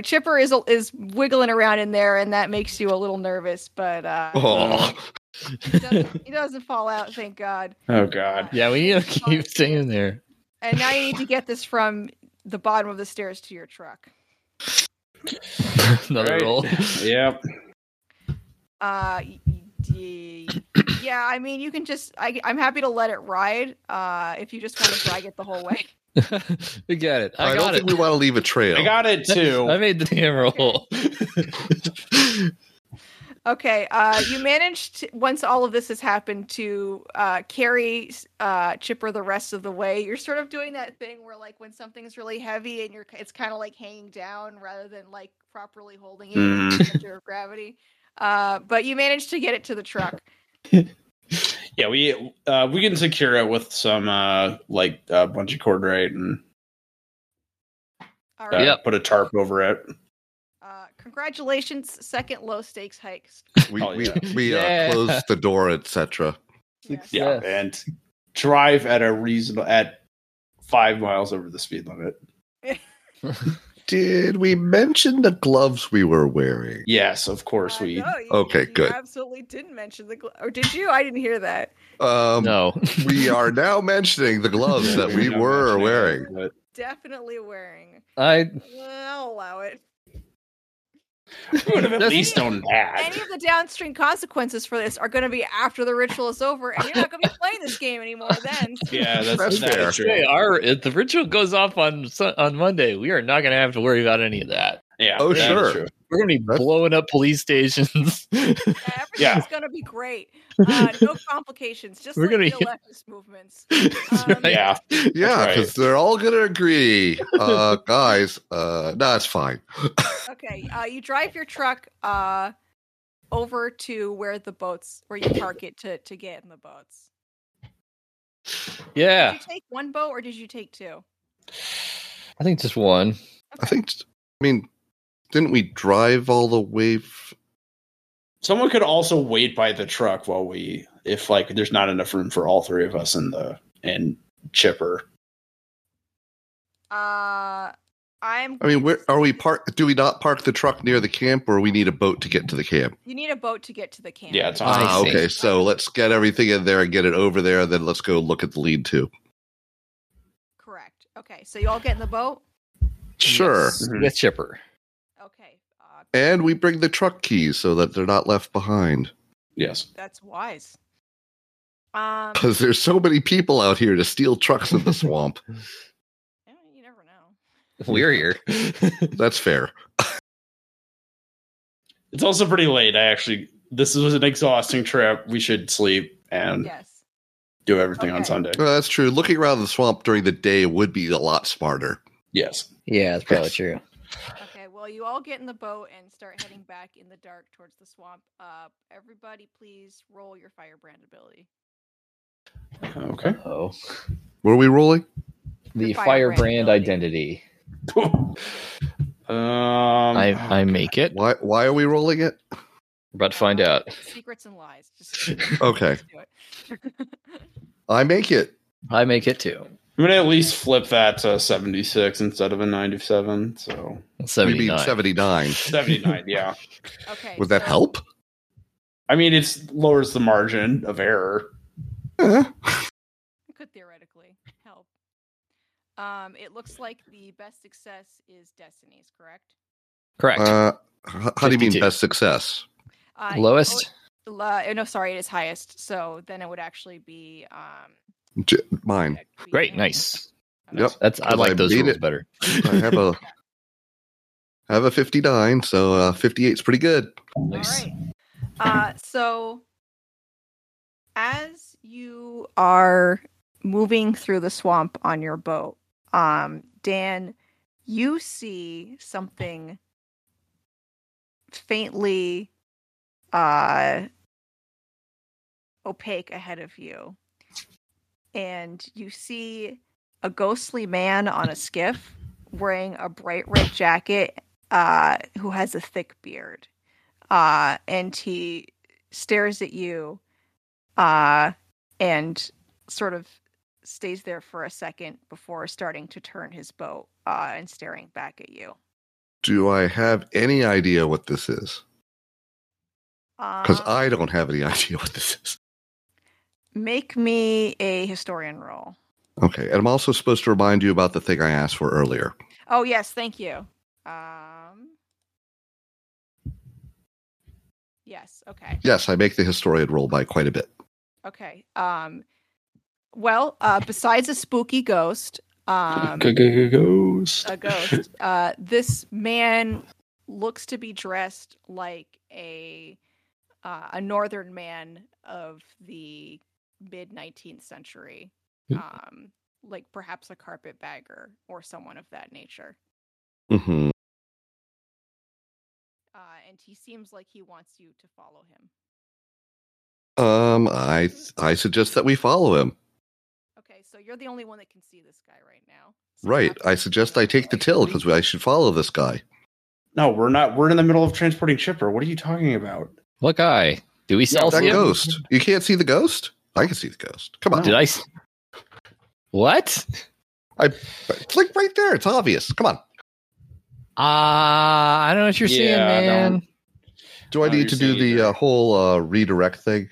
Chipper is wiggling around in there, and that makes you a little nervous, but he doesn't fall out, thank God. Oh God. Yeah, we need to keep staying there. And now you need to get this from the bottom of the stairs to your truck. Another roll. Yep. Yeah, I mean, you can just... I'm happy to let it ride if you just want to drag it the whole way. We got it. I don't think we want to leave a trail. I got it, too. I made the damn roll. Okay, you managed, once all of this has happened, to carry Chipper the rest of the way. You're sort of doing that thing where, like, when something's really heavy and it's kind of like hanging down rather than, like, properly holding it in the center of gravity. But you managed to get it to the truck. Yeah, we can secure it with some bungee cord, right? And put a tarp over it. Congratulations, second low stakes hike. We closed the door, etc. Yes. Yeah, and drive at a reasonable 5 miles over the speed limit. Did we mention the gloves we were wearing? Yes, of course we. No, you good. Absolutely didn't mention the gloves, or did you? I didn't hear that. No, we are now mentioning the gloves that we were wearing. Definitely wearing. I'll allow it. We would have at least known that. Any of the downstream consequences for this are going to be after the ritual is over, and you're not going to be playing this game anymore then. Yeah, that's fair. Hey, if the ritual goes off on Monday, we are not going to have to worry about any of that. Yeah. Oh, sure. We're going to be blowing up police stations. Yeah, everything's going to be great. No complications. Just we're like the leftist movements. Yeah. Yeah, because they're all going to agree. Guys, no, it's fine. Okay. You drive your truck over to where you park it to get in the boats. Yeah. Did you take one boat or did you take two? I think just one. Okay. Didn't we drive all the way? Someone could also wait by the truck while if there's not enough room for all three of us and Chipper. Do we not park the truck near the camp, or we need a boat to get to the camp? You need a boat to get to the camp. Yeah, it's on. Okay. So let's get everything in there and get it over there, and then let's go look at the lead-to. Correct. Okay. So you all get in the boat? Sure. With Chipper. And we bring the truck keys so that they're not left behind. Yes. That's wise. Because there's so many people out here to steal trucks in the swamp. You never know. We're here. That's fair. It's also pretty late. This was an exhausting trip. We should sleep and do everything on Sunday. Well, that's true. Looking around the swamp during the day would be a lot smarter. Yes. Yeah, that's probably true. Well, you all get in the boat and start heading back in the dark towards the swamp. Everybody, please roll your firebrand ability. Okay. Oh, what are we rolling? The firebrand identity. I make it. Why are we rolling it? We're about to find out. Secrets and lies. Just okay. Just I make it. I make it too. I'm gonna at least flip that to 76 instead of a 97. So 79. Maybe 79. 79. Yeah. Okay. Would that help? I mean, it lowers the margin of error. It could theoretically help. It looks like the best success is Destiny's, correct? Correct. How do you mean best success? Lowest? No, sorry, it is highest. So then it would actually be mine. Great, nice. Yep, that's I like those rules better. I have a 59, so 58 is pretty good. Nice. All right. So as you are moving through the swamp on your boat, Dan, you see something faintly opaque ahead of you. And you see a ghostly man on a skiff wearing a bright red jacket who has a thick beard. And he stares at you and sort of stays there for a second before starting to turn his boat and staring back at you. Do I have any idea what this is? Because I don't have any idea what this is. Make me a historian roll. Okay, and I'm also supposed to remind you about the thing I asked for earlier. Oh, yes, thank you. Yes, okay. Yes, I make the historian roll by quite a bit. Okay. Well, besides a spooky ghost... a ghost. This man looks to be dressed like a northern man of the mid-19th century, like perhaps a carpetbagger or someone of that nature. Mm-hmm. And he seems like he wants you to follow him. I suggest that we follow him. Okay, so you're the only one that can see this guy right now. So right, I suggest I take the till because I should follow this guy. No, we're not. We're in the middle of transporting Chipper. What are you talking about? What guy? Do we sell that ghost? You can't see the ghost? I can see the ghost. Come on. Did I? What? It's like right there. It's obvious. Come on. I don't know what you're seeing, man. No. Do I need to do the whole redirect thing?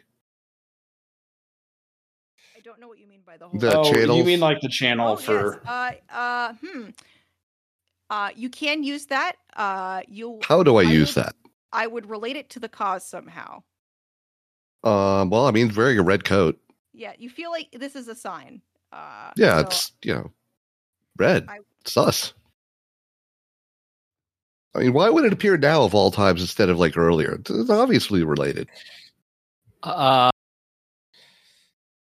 I don't know what you mean by the whole. Channel. You mean like the channel for? Yes. You can use that. How do I use that? I would relate it to the cause somehow. Well, I mean, wearing a red coat. Yeah, you feel like this is a sign. Yeah, so it's, red. It's us. I mean, why would it appear now of all times instead of like earlier? It's obviously related. I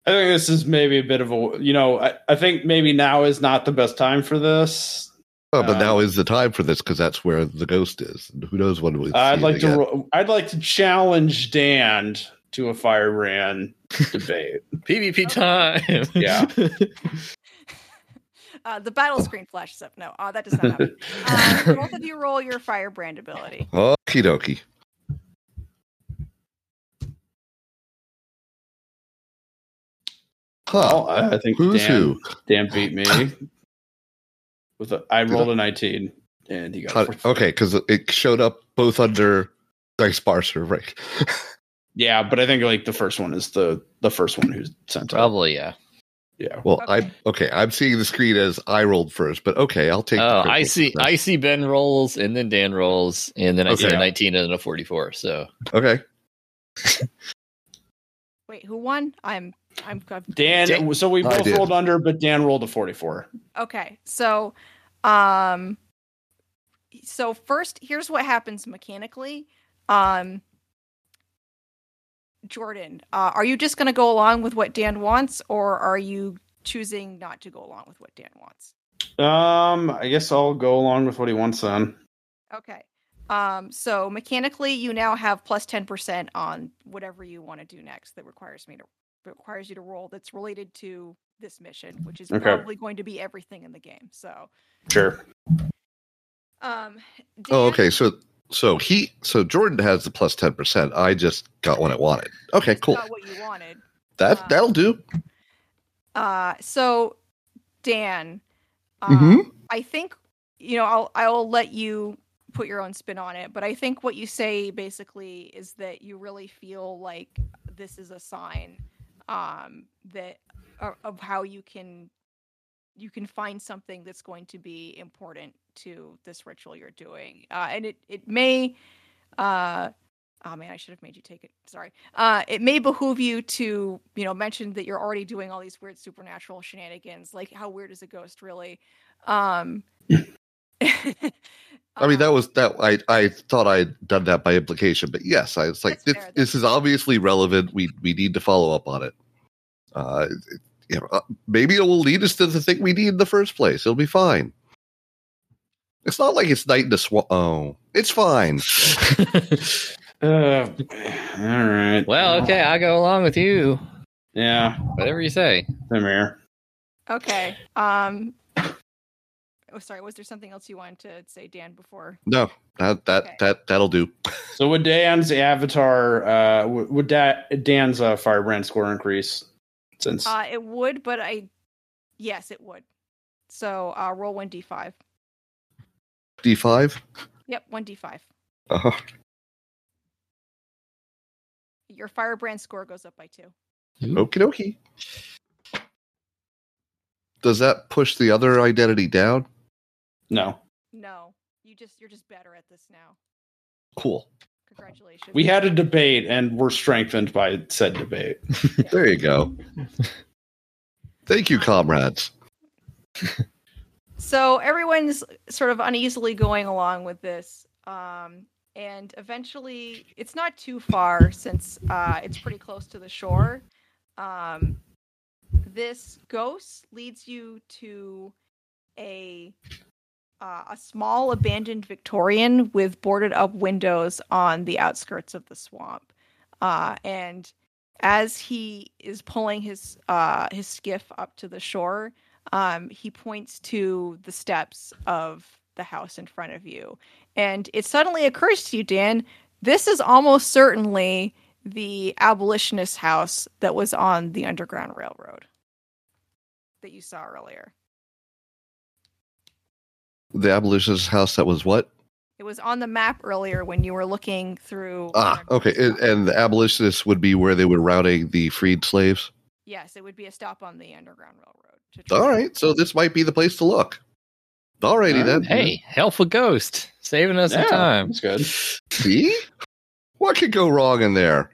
think this is maybe a bit of a, I think maybe now is not the best time for this. Oh, but now is the time for this because that's where the ghost is. Who knows when we'll see it again. I'd like to challenge Dan to a firebrand debate. PvP time. Yeah. The battle screen flashes up. No, that does not happen. Both of you roll your firebrand ability. Okie dokie. Huh. Well, I think Dan beat me. I rolled a 19, and he got 14. Okay, because it showed up both under Dice Parser, right? Yeah, but I think like the first one is the first one who's sent out. Probably, yeah. Yeah. Well, I'm seeing the screen as I rolled first, but okay, I'll take. Oh, I see. I see Ben rolls, and then Dan rolls, and then I see a 19 and then a 44. So okay. Wait, who won? I'm Dan. So we both rolled under, but Dan rolled a 44. Okay, so, first, here's what happens mechanically. Jordan, are you just going to go along with what Dan wants, or are you choosing not to go along with what Dan wants? I guess I'll go along with what he wants then. Okay. So mechanically, you now have plus 10% on whatever you want to do next that requires you to roll. That's related to this mission, which is probably going to be everything in the game. So sure. Okay. So Jordan has the plus 10%. I just got what I wanted. Okay, cool. Got what you wanted. That'll do. So Dan, I think I'll let you put your own spin on it, but I think what you say basically is that you really feel like this is a sign of how you can find something that's going to be important to this ritual you're doing. And it may, oh man, I should have made you take it. Sorry. It may behoove you to, mention that you're already doing all these weird supernatural shenanigans. Like, how weird is a ghost really? I mean, I thought I'd done that by implication, but yes, it's like, this is obviously relevant. We need to follow up on it. Maybe it will lead us to the thing we need in the first place. It'll be fine. It's not like it's night in the swamp. Oh, it's fine. All right. Well, okay. I'll go along with you. Yeah. Whatever you say. I'm here. Okay. Oh, sorry. Was there something else you wanted to say, Dan, before? No, that'll do. So would Dan's avatar, Dan's firebrand score increase? Since it would, but yes, it would. So roll 1d5. D5? Yep, 1d5. Uh-huh. Your firebrand score goes up by 2. Okey-dokey. Does that push the other identity down? No. You're just better at this now. Cool. Congratulations. We had a debate and we're strengthened by said debate. Yeah. There you go. Thank you, comrades. So everyone's sort of uneasily going along with this. And eventually it's not too far since it's pretty close to the shore. This ghost leads you to a small abandoned Victorian with boarded up windows on the outskirts of the swamp. And as he is pulling his skiff up to the shore, he points to the steps of the house in front of you. And it suddenly occurs to you, Dan, this is almost certainly the abolitionist house that was on the Underground Railroad that you saw earlier. The abolitionist house that was what? It was on the map earlier when you were looking through. Okay. And the abolitionists would be where they were routing the freed slaves? Yes, it would be a stop on the Underground Railroad. All right, so this might be the place to look. Alrighty then. Hey, helpful ghost, saving us some time. That's good. See? What could go wrong in there?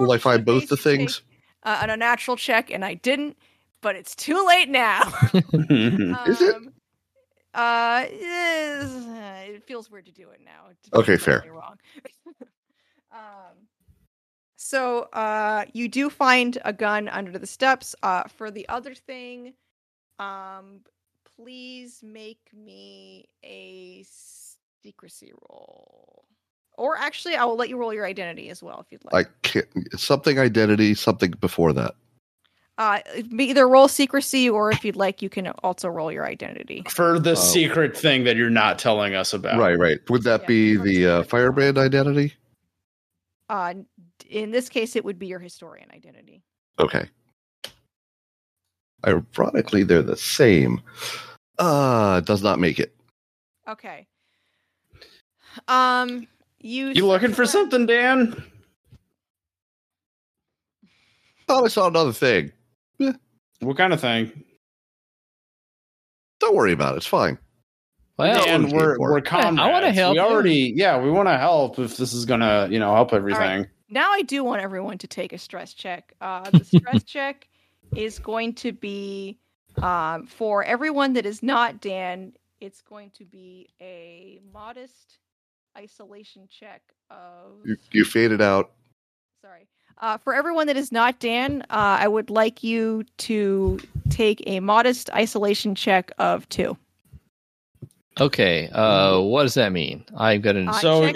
Will I find both the things? An unnatural check, and I didn't, but it's too late now. Is it? It feels weird to do it now. Okay, fair. Wrong. So you do find a gun under the steps. For the other thing, please make me a secrecy roll. Or actually, I will let you roll your identity as well if you'd like. Something identity, something before that. Either roll secrecy, or if you'd like, you can also roll your identity. For the secret thing that you're not telling us about. Right. Would that be the firebrand identity? In this case, it would be your historian identity. Okay. Ironically, they're the same. Does not make it. Okay. You looking for something, Dan? Thought I saw another thing. What kind of thing? Don't worry about it. It's fine. Well, Dan, we're comrades. I want to help. We want to help. If this is gonna, help everything. Right. Now I do want everyone to take a stress check. The stress check is going to be for everyone that is not Dan. It's going to be a modest isolation check of... You faded out. Sorry. For everyone that is not Dan, I would like you to take a modest isolation check of 2. Okay, what does that mean? I've got an so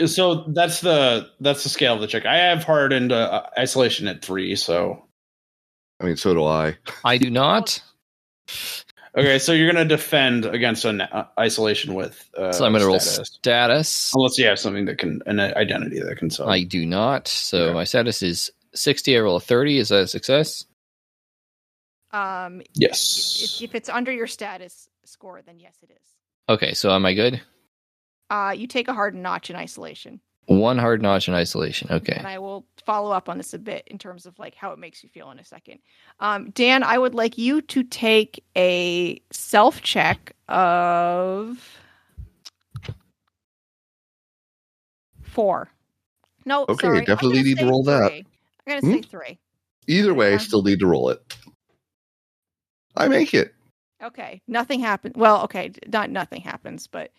that's the scale of the check. I have hardened isolation at 3, so I mean, so do I. I do not. Okay, so you're going to defend against an isolation with so I'm going to roll status. Unless you have something that can an identity that can solve. I do not. So okay. My status is 60. I roll a 30. Is that a success? Yes. If it's under your status score, then yes, it is. Okay, so am I good? You take a hard notch in isolation. One hard notch in isolation, okay. And I will follow up on this a bit in terms of like how it makes you feel in a second. Dan, I would like you to take a self-check of 4. No, okay, sorry. Definitely need to roll 3. That. I'm going to say 3. Either way, I still need to roll it. I make it. Okay, nothing happens. Well, okay, not nothing happens, but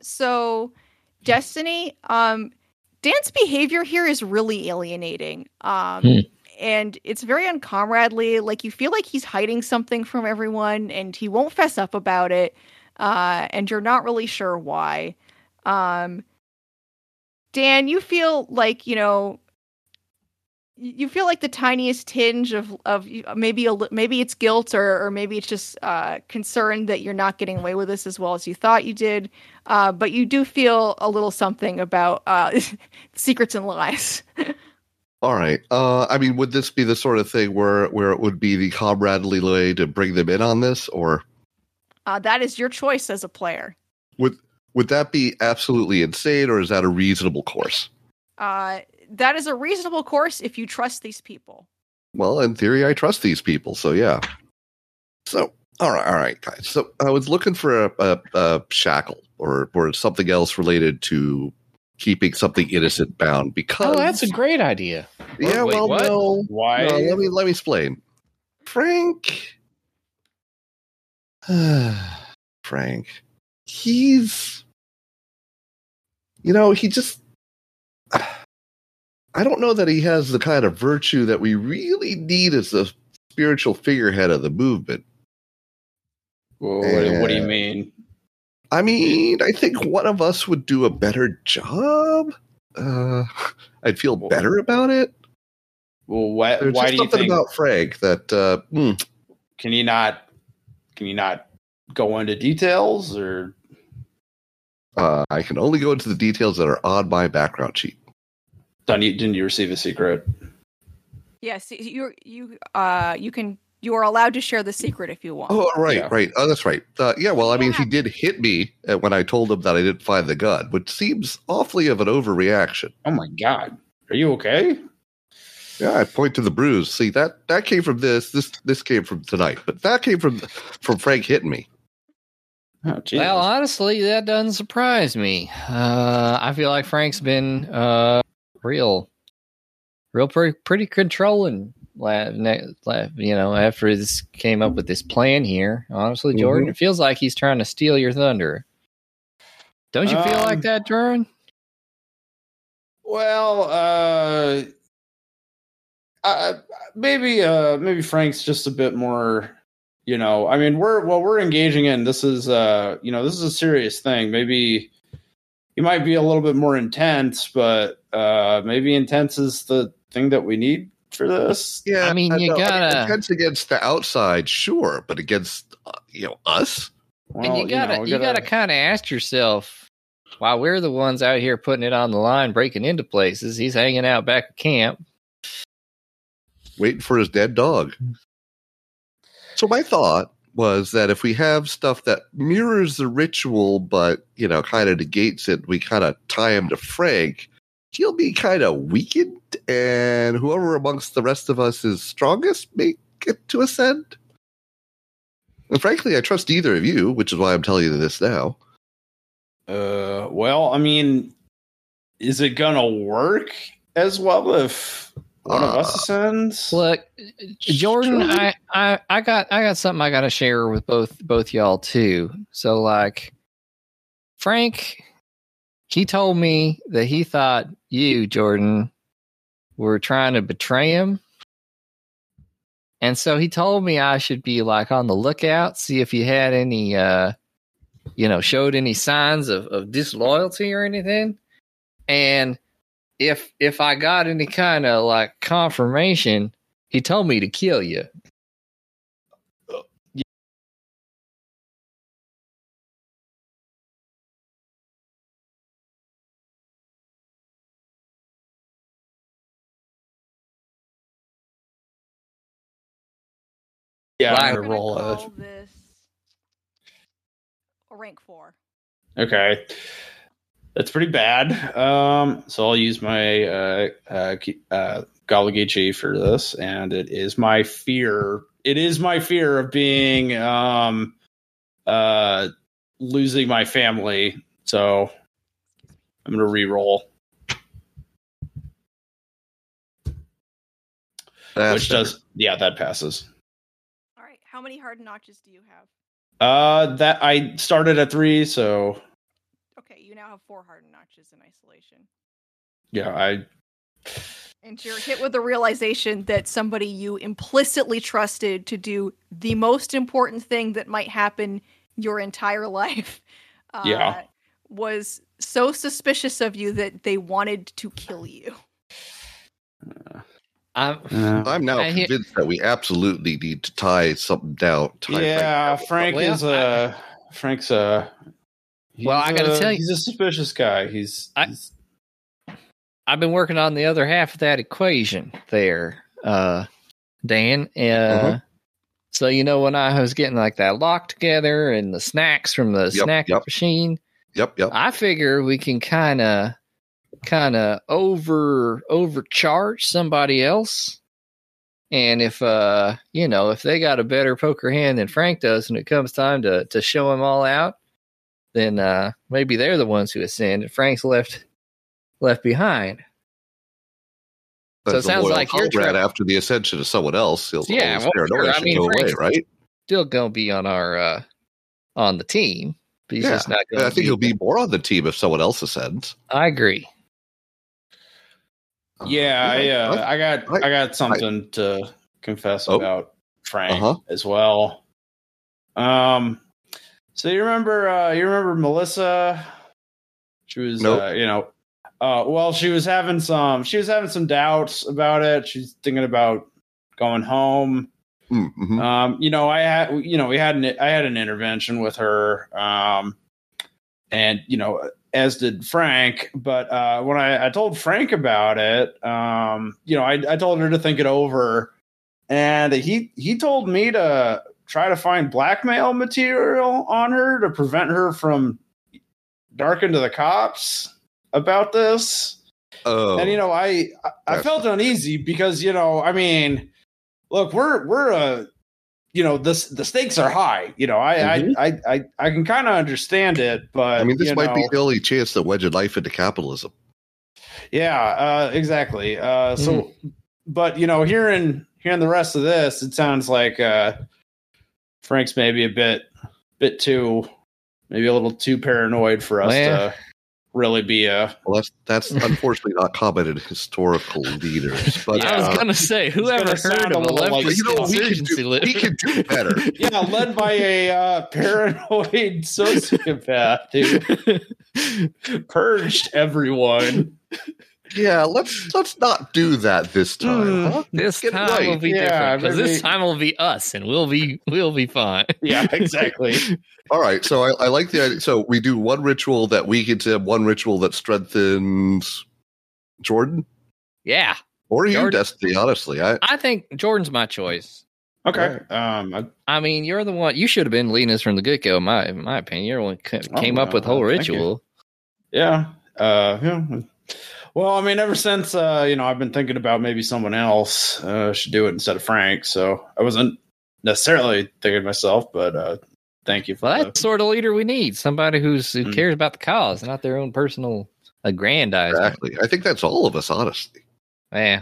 so Destiny, Dan's behavior here is really alienating. And it's very uncomradely. Like, you feel like he's hiding something from everyone and he won't fess up about it. And you're not really sure why. Dan, you feel like, you feel like the tiniest tinge of maybe it's guilt or maybe it's just concern that you're not getting away with this as well as you thought you did. But you do feel a little something about secrets and lies. All right. I mean, would this be the sort of thing where it would be the comradely way to bring them in on this, or? That is your choice as a player. Would that be absolutely insane, or is that a reasonable course? That is a reasonable course if you trust these people. Well, in theory, I trust these people, so yeah. So, all right, guys. So I was looking for a shackle or something else related to keeping something innocent bound. Because that's a great idea. Yeah, wait, well, what? No. Why? No, let me explain. Frank. He's. He just. I don't know that he has the kind of virtue that we really need as the spiritual figurehead of the movement. Well, what do you mean? I mean, I think one of us would do a better job. I'd feel better about it. Well, why do you think something about Frank that? Can you not go into details, or? I can only go into the details that are on my background sheet. Didn't you receive a secret? Yes, you are allowed to share the secret if you want. Oh, right. Oh, that's right. I mean, he did hit me when I told him that I didn't find the gun, which seems awfully of an overreaction. Oh my God, are you okay? Yeah, I point to the bruise. See, that came from this came from tonight, but that came from Frank hitting me. Oh, well, honestly, that doesn't surprise me. I feel like Frank's been. Real pretty controlling, after this came up with this plan here. Honestly, Jordan, It feels like he's trying to steal your thunder. Don't you feel like that, Jordan? Well, maybe Frank's just a bit more, I mean, we're engaging in. This is a serious thing. Maybe he might be a little bit more intense, but maybe intense is the thing that we need for this. Yeah, I mean, I mean, intense against the outside, sure, but against us. Well, and you gotta kind of ask yourself, why we're the ones out here putting it on the line, breaking into places. He's hanging out back at camp, waiting for his dead dog. So my thought was that if we have stuff that mirrors the ritual, but, kind of negates it, we kind of tie him to Frank, he'll be kind of weakened, and whoever amongst the rest of us is strongest may get to ascend. And frankly, I trust either of you, which is why I'm telling you this now. Well, I mean, is it gonna work as well if... one of us ascends? Look, Jordan, I got something I gotta share with both y'all too. So like Frank, he told me that he thought you, Jordan, were trying to betray him. And so he told me I should be like on the lookout, see if you had any you know, showed any signs of disloyalty or anything. And if I got any kind of like confirmation, he told me to kill you. Yeah, I'm going to roll this rank 4. Okay. That's pretty bad. So I'll use my Gullah Geechee for this, and it is my fear. It is my fear of being losing my family. So I'm going to re-roll. That passes. How many hard notches do you have? That I started at 3, so. Okay, you now have 4 hard notches in isolation. Yeah, And you're hit with the realization that somebody you implicitly trusted to do the most important thing that might happen your entire life was so suspicious of you that they wanted to kill you. I'm now convinced that we absolutely need to tie something down. I gotta tell you, he's a suspicious guy. I've been working on the other half of that equation there, Dan. So you know when I was getting like that lock together and the snacks from the snack machine. Yep. I figure we can kind of overcharge somebody else, and if if they got a better poker hand than Frank does when it comes time to show them all out, then maybe they're the ones who ascend and Frank's left behind. But so it sounds like you're right after the ascension of someone else. Frank's away, right? Still gonna be on our on the team. But he's not going. I think he'll be more on the team if someone else ascends. I agree. I got something to confess about Frank as well. So you remember Melissa? She was, she was having some doubts about it. She's thinking about going home. Mm-hmm. I had an intervention with her, and as did Frank. But when I told Frank about it, I told her to think it over, and he told me to try to find blackmail material on her to prevent her from darking to the cops about this. Oh, and I felt uneasy because look, the stakes are high. I can kind of understand it, but this might be the only chance that wedged life into capitalism. Yeah, exactly. But hearing the rest of this, it sounds like Frank's maybe a little too paranoid for us to really be a. Well, that's unfortunately not common in historical leaders. But I was gonna say, whoever heard of a leftist insurgency leader? We can do better. Yeah, led by a paranoid sociopath who purged everyone. Yeah, let's not do that this time. Huh? This time will be different because this time will be us, and we'll be fine. Yeah, exactly. All right, so I like the idea. So we do one ritual that weakens him, one ritual that strengthens Jordan. Yeah, or you, Destiny. Honestly, I think Jordan's my choice. Okay. You're the one. You should have been leading us from the get go. In my opinion, you're the one who came up with the whole ritual. Yeah. Yeah. Well, ever since, I've been thinking about maybe someone else should do it instead of Frank. So I wasn't necessarily thinking myself, but thank you for that. That's the sort of leader we need. Somebody who cares about the cause, not their own personal aggrandizement. Exactly. I think that's all of us, honestly. Yeah.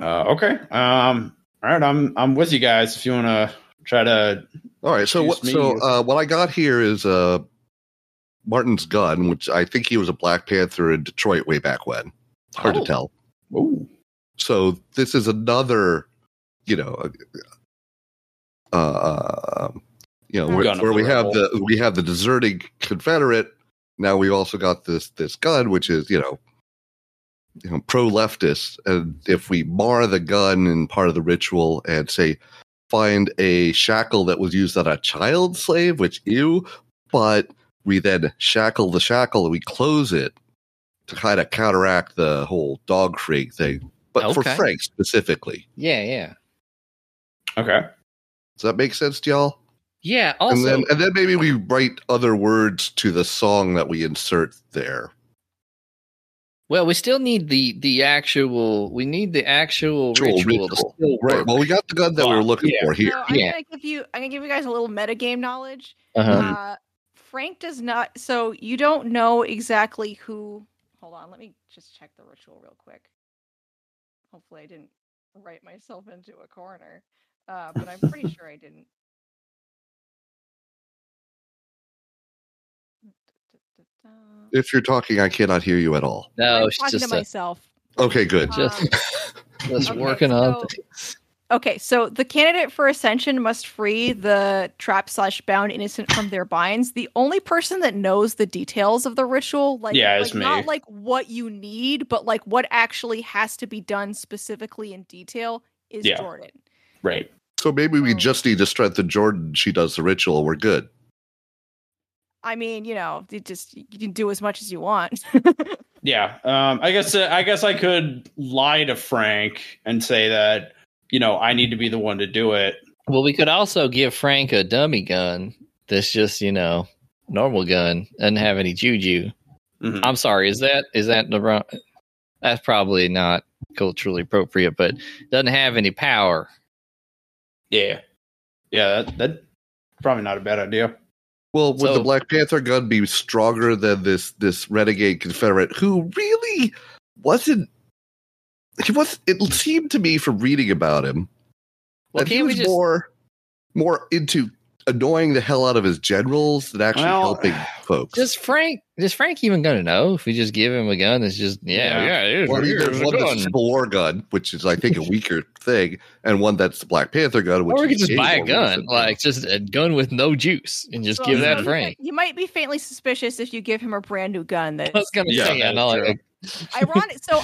Okay. All right. I'm with you guys. If you want to try to. All right. So what I got here is Martin's gun, which I think he was a Black Panther in Detroit way back when. Hard to tell. Ooh. So this is another, you know, where we have the deserting Confederate. Now we've also got this gun, which is, you know, pro-leftist. And if we mar the gun and part of the ritual and say, find a shackle that was used on a child slave, which, ew, but we then shackle the shackle and we close it to kind of counteract the whole dog freak thing. But okay. For Frank specifically. Yeah, yeah. Okay. Does that make sense to y'all? Yeah, also. And then maybe we write other words to the song that we insert there. Well, we still need the actual ritual to still work. Right. Well, we got the gun that we're looking for here. So I'm gonna give you guys a little metagame knowledge. Uh-huh. Frank does not. So you don't know exactly who. Hold on, let me just check the ritual real quick. Hopefully, I didn't write myself into a corner, but I'm pretty sure I didn't. If you're talking, I cannot hear you at all. No, I'm talking to myself. Okay, good. Working on things. Okay, so the candidate for ascension must free the trapped / bound innocent from their binds. The only person that knows the details of the ritual, it's me. Not like what you need, but like what actually has to be done specifically in detail is Jordan. Right. So maybe we just need to strengthen Jordan. She does the ritual. We're good. I mean, you can do as much as you want. Yeah. I guess I could lie to Frank and say that, I need to be the one to do it. Well, we could also give Frank a dummy gun that's just, normal gun, doesn't have any juju. Mm-hmm. I'm sorry, is that the wrong? That's probably not culturally appropriate, but doesn't have any power. Yeah. Yeah, that's probably not a bad idea. Well, would the Black Panther gun be stronger than this renegade Confederate who really wasn't? He was. It seemed to me from reading about him that he was more into annoying the hell out of his generals than actually helping folks. Is Frank even going to know if we just give him a gun? It's just there's one that's a Civil War gun, which is I think a weaker thing, and one that's the Black Panther gun. Which or we could just buy a gun, just a gun with no juice, and just give that to Frank. You might be faintly suspicious if you give him a brand new gun. That's, I was going to say,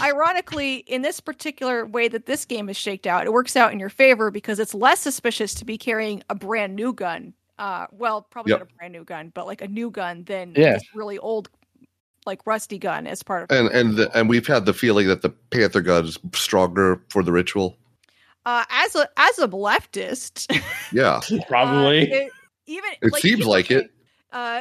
ironically, in this particular way that this game is shaked out, it works out in your favor because it's less suspicious to be carrying a brand new gun. Probably not a brand new gun, but like a new gun than this really old, like rusty gun as part of. And we've had the feeling that the Panther gun is stronger for the ritual. As a leftist, yeah, probably. It seems like it.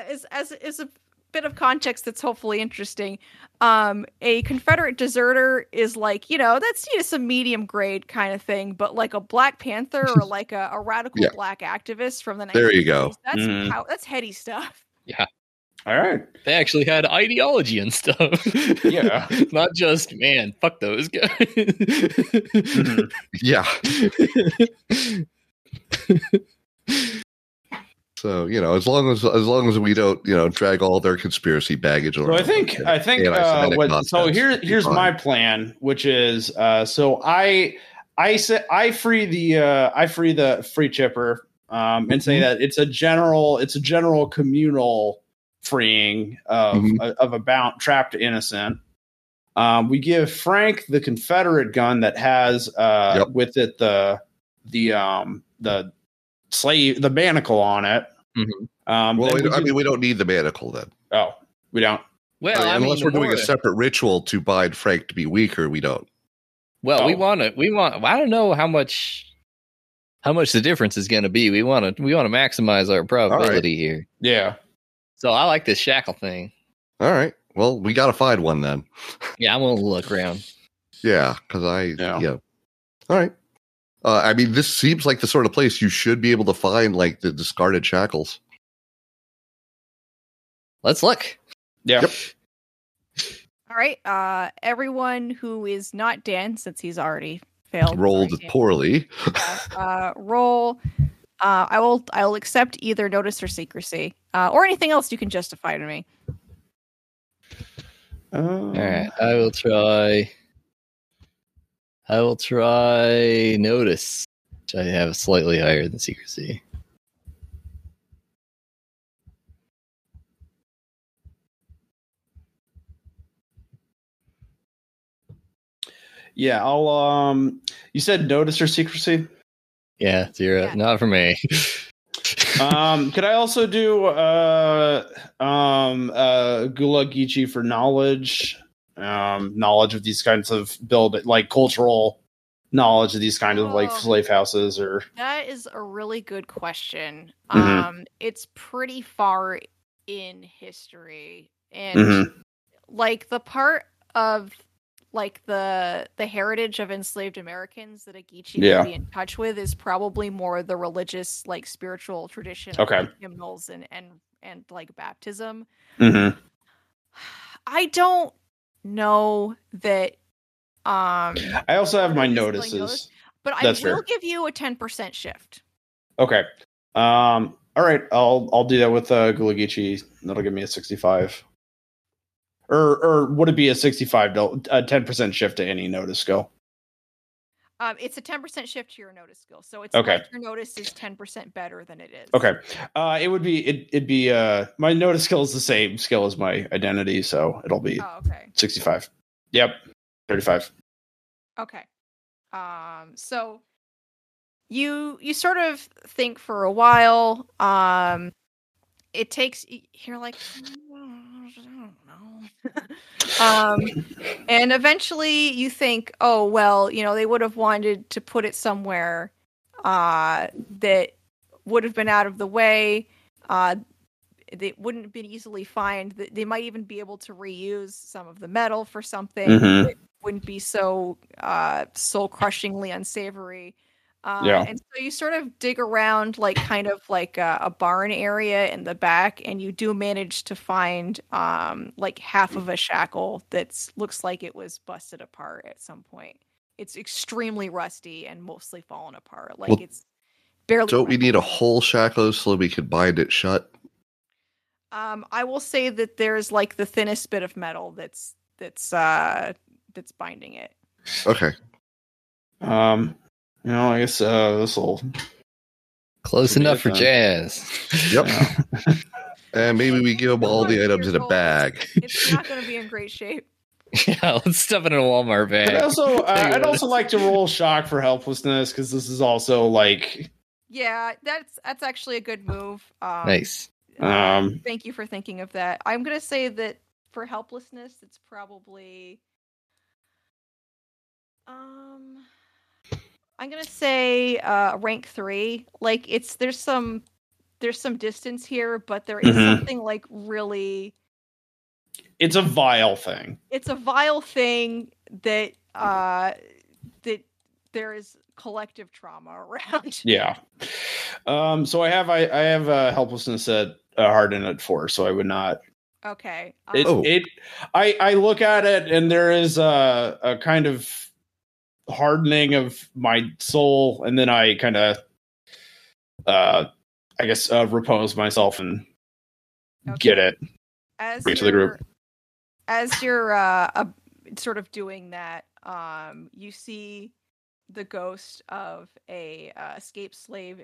Is a bit of context that's hopefully interesting. A Confederate deserter is like that's some medium grade kind of thing, but like a Black Panther or like a radical Black activist from the 1980s, there you go. That's heady stuff. Yeah. All right. They actually had ideology and stuff. Yeah. Not just fuck those guys. Yeah. So as long as we don't drag all their conspiracy baggage around. So here's my plan, which is I free Chipper and say that it's a general communal freeing of a bound trapped innocent. We give Frank the Confederate gun that has with it the slave, the manacle on it. Mm-hmm. We don't need the manacle then. Oh, we don't. Well, unless we're doing a separate ritual to bind Frank to be weaker, we don't. Well, we want. I don't know how much the difference is going to be. We want to maximize our probability here. Yeah. So I like this shackle thing. All right. Well, we got to find one then. Yeah, I'm gonna look around. Yeah, because all right. This seems like the sort of place you should be able to find, like, the discarded shackles. Let's look. Yeah. Yep. All right. Everyone who is not Dan, since he's already failed. Rolled poorly. Roll. I will accept either notice or secrecy. Or anything else you can justify to me. All right. I will try... notice, which I have slightly higher than secrecy. Yeah, I'll. You said notice or secrecy? Yeah, zero. Yeah. Not for me. Could I also do Gullah Geechee for knowledge? Knowledge of these kinds of build, like cultural knowledge of these kind of like slave houses, or that is a really good question. Mm-hmm. It's pretty far in history, and mm-hmm. like the part of like the heritage of enslaved Americans that a Geechee would be in touch with is probably more the religious, like spiritual tradition, like hymnals and like baptism. Mm-hmm. I don't know that. I also have my notices, but I will give you a 10% shift. Okay. All right. I'll do that with Gullah Geechee. That'll give me a 65. Or would it be a 65? A 10% shift to any notice skill. It's a 10% shift to your notice skill, so it's okay. Like your notice is 10% better than it is. Okay. It'd be my notice skill is the same skill as my identity, so it'll be 65. Yep. 35. Okay. So you sort of think for a while. It takes, you're like, I don't know. And eventually you think, oh, well, you know, they would have wanted to put it somewhere that would have been out of the way. They wouldn't have been easily found. They might even be able to reuse some of the metal for something. Mm-hmm. It wouldn't be so soul-crushingly unsavory. And so you sort of dig around, like kind of like a barn area in the back, and you do manage to find like half of a shackle that looks like it was busted apart at some point. It's extremely rusty and mostly fallen apart. Like, well, it's barely. Don't we need a whole shackle so we can bind it shut? I will say that there's like the thinnest bit of metal that's binding it. Okay. You know, I guess this will close enough for Jazz. Yep. And maybe we give them all the items in a bag. It's not going to be in great shape. Yeah, let's stuff it in a Walmart bag. But also, I'd also like to roll shock for helplessness, because this is also like. Yeah, that's actually a good move. Nice. Thank you for thinking of that. I'm going to say that for helplessness, it's probably. I'm gonna say rank 3. Like, it's there's some distance here, but there is mm-hmm. something like really. It's a vile thing. It's a vile thing that that there is collective trauma around. Yeah. So I have helplessness at hardened at 4, so I would not. Okay. I look at it, and there is a kind of hardening of my soul, and then I kind of I guess repose myself and get it as to the group. As you're sort of doing that, you see the ghost of a escaped slave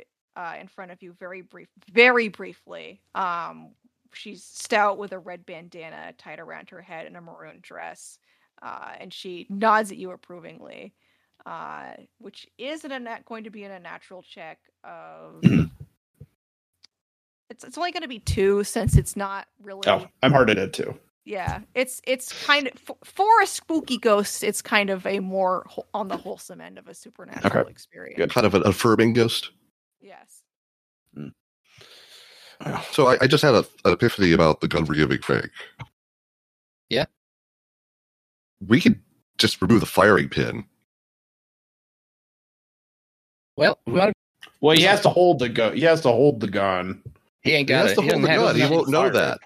in front of you very briefly. She's stout with a red bandana tied around her head and a maroon dress, and she nods at you approvingly. Which is not going to be in a natural check of. It's only going to be 2, since it's not really. Oh, I'm hard at it 2. Yeah, it's kind of for a spooky ghost. It's kind of a more on the wholesome end of a supernatural experience. Yeah, kind of an affirming ghost. Yes. Mm. So I just had an epiphany about the gun-forgiving thing. Yeah. We could just remove the firing pin. Well, he has to hold the gun. He has to hold the gun. He ain't got it. He has to hold the gun. He won't know that.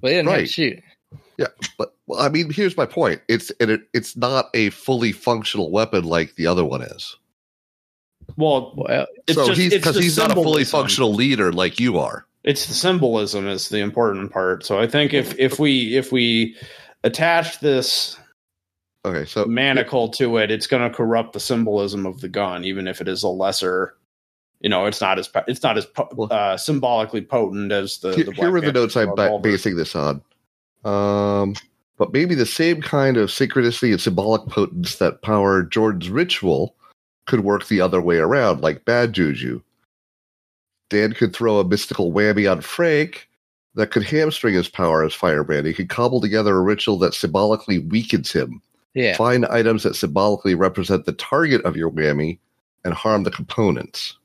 Well, he didn't have to shoot. Yeah, but I mean, here's my point. It's not a fully functional weapon like the other one is. Well, so he's not a fully functional leader like you are. It's the symbolism is the important part. So I think if we attach this. Okay, so manacle to it, it's going to corrupt the symbolism of the gun, even if it is a lesser. You know, it's not as symbolically potent as the. Here were the notes I'm basing this on. but maybe the same kind of synchronicity and symbolic potence that powered Jordan's ritual could work the other way around, like bad juju. Dan could throw a mystical whammy on Frank that could hamstring his power as firebrand. He could cobble together a ritual that symbolically weakens him. Yeah. Find items that symbolically represent the target of your whammy and harm the components.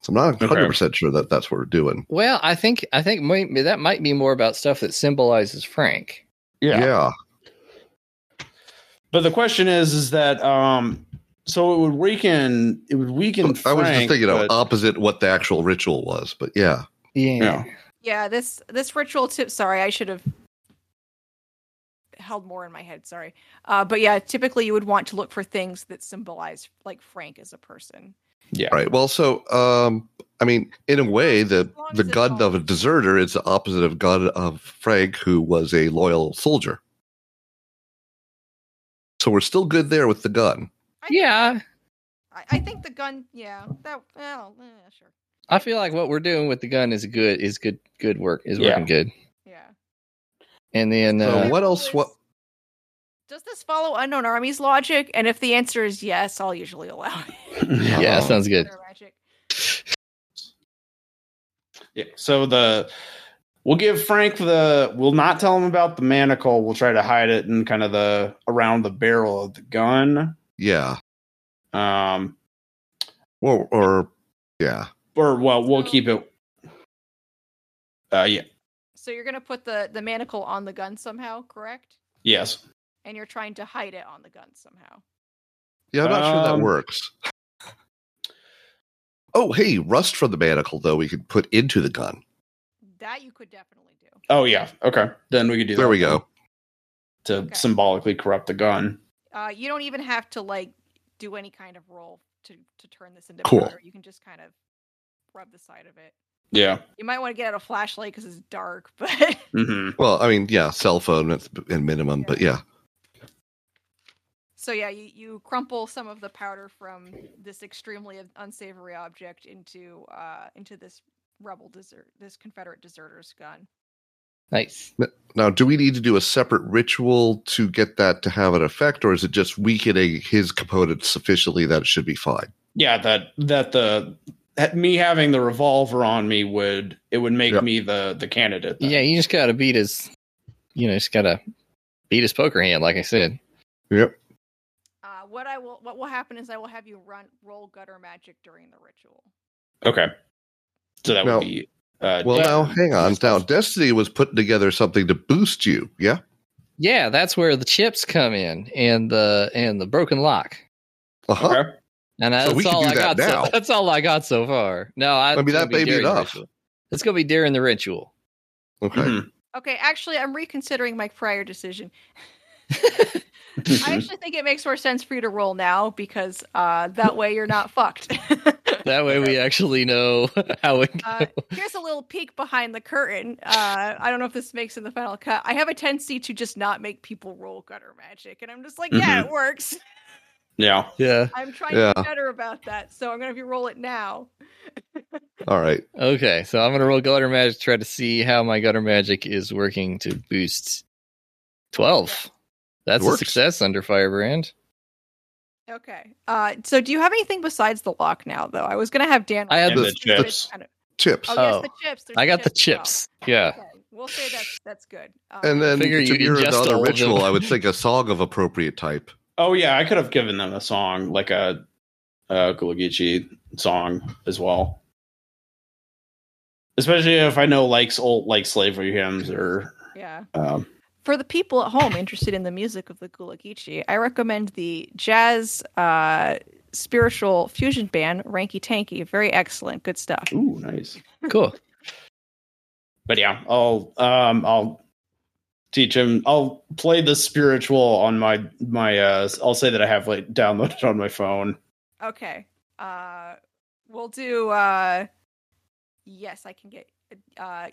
So I'm not 100% sure that that's what we're doing. Well, I think maybe that might be more about stuff that symbolizes Frank. Yeah. But the question is that so it would weaken Frank. I was just thinking opposite what the actual ritual was, but yeah. Yeah, this ritual tip, sorry, I should have held more in my head, sorry. But yeah, typically you would want to look for things that symbolize like Frank as a person. Yeah. Right. Well, so, I mean, in a way, the gun of a deserter is the opposite of gun of Frank, who was a loyal soldier. So we're still good there with the gun. I think the gun. Yeah. Sure. I feel like what we're doing with the gun is good work. Working good. Yeah. And then what else? Does this follow Unknown Army's logic? And if the answer is yes, I'll usually allow it. Yeah, sounds good. Yeah, so we'll give Frank we'll not tell him about the manacle. We'll try to hide it in kind of around the barrel of the gun. Yeah. We'll keep it. Yeah. So you're going to put the manacle on the gun somehow, correct? Yes. And you're trying to hide it on the gun somehow. Yeah, I'm not sure that works. Oh, hey, rust from the manacle, though, we could put into the gun. That you could definitely do. Oh, yeah. Okay. Then we could do that. There we go. To symbolically corrupt the gun. You don't even have to, do any kind of roll to turn this into powder. You can just kind of rub the side of it. Yeah. You might want to get out a flashlight because it's dark, but... Mm-hmm. Well, I mean, yeah, cell phone at minimum, but yeah. So yeah, you crumple some of the powder from this extremely unsavory object into this this Confederate deserter's gun. Nice. Now, do we need to do a separate ritual to get that to have an effect, or is it just weakening his component sufficiently that it should be fine? Yeah, that me having the revolver on me would make me the candidate. Then. Yeah, you just gotta beat his poker hand, like I said. Yep. What will happen is I will have you roll gutter magic during the ritual. Okay. So that would be... hang on. Now, Destiny was putting together something to boost you, yeah? Yeah, that's where the chips come in and the broken lock. Uh-huh. Okay. And that's all I got so far. No, that may be enough. It's going to be during the ritual. Okay. Mm-hmm. Okay, actually, I'm reconsidering my prior decision. I actually think it makes more sense for you to roll now because that way you're not fucked. That way we actually know how it goes. Here's a little peek behind the curtain. I don't know if this makes in the final cut. I have a tendency to just not make people roll gutter magic. And I'm just like, it works. Yeah. Yeah. I'm trying to be better about that. So I'm going to have you roll it now. All right. Okay. So I'm going to roll gutter magic to try to see how my gutter magic is working to boost 12. That's a success under Firebrand. Okay. So do you have anything besides the lock now, though? I was going to have Dan... I had the chips. Chips. Oh, yes, the chips. I got the chips. Well. Yeah. Okay. We'll say that's good. And then to mirror another ritual, I would think a song of appropriate type. Oh, yeah. I could have given them a song, like a Gullah Geechee song as well. Especially if I know old slavery hymns or... Yeah. For the people at home interested in the music of the Gullah Geechee, I recommend the jazz spiritual fusion band, Ranky Tanky. Very excellent. Good stuff. Ooh, nice. Cool. But yeah, I'll teach him. I'll play the spiritual on my I'll say that I have downloaded on my phone. Okay. We'll do... yes, I can get...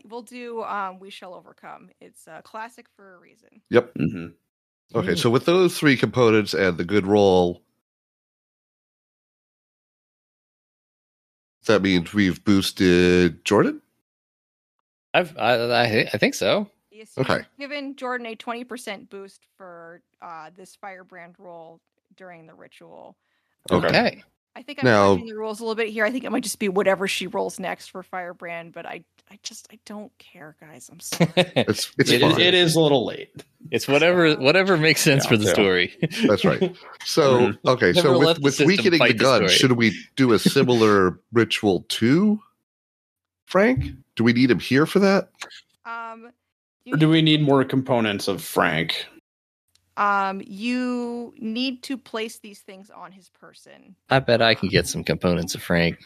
we'll do We Shall Overcome. It's a classic for a reason. Yep. Mm-hmm. Okay, so with those three components and the good roll, that means we've boosted Jordan? I think so. Yes. Okay. Given Jordan a 20% boost for this firebrand roll during the ritual. Okay. I think I'm changing the rules a little bit here. I think it might just be whatever she rolls next for firebrand, but I don't care, guys. I'm sorry. It is a little late. It's whatever makes sense for the story. That's right. So okay, so with weakening the gun, should we do a similar ritual too, Frank? Do we need him here for that? Or do we need more components of Frank? You need to place these things on his person. I bet I can get some components of Frank.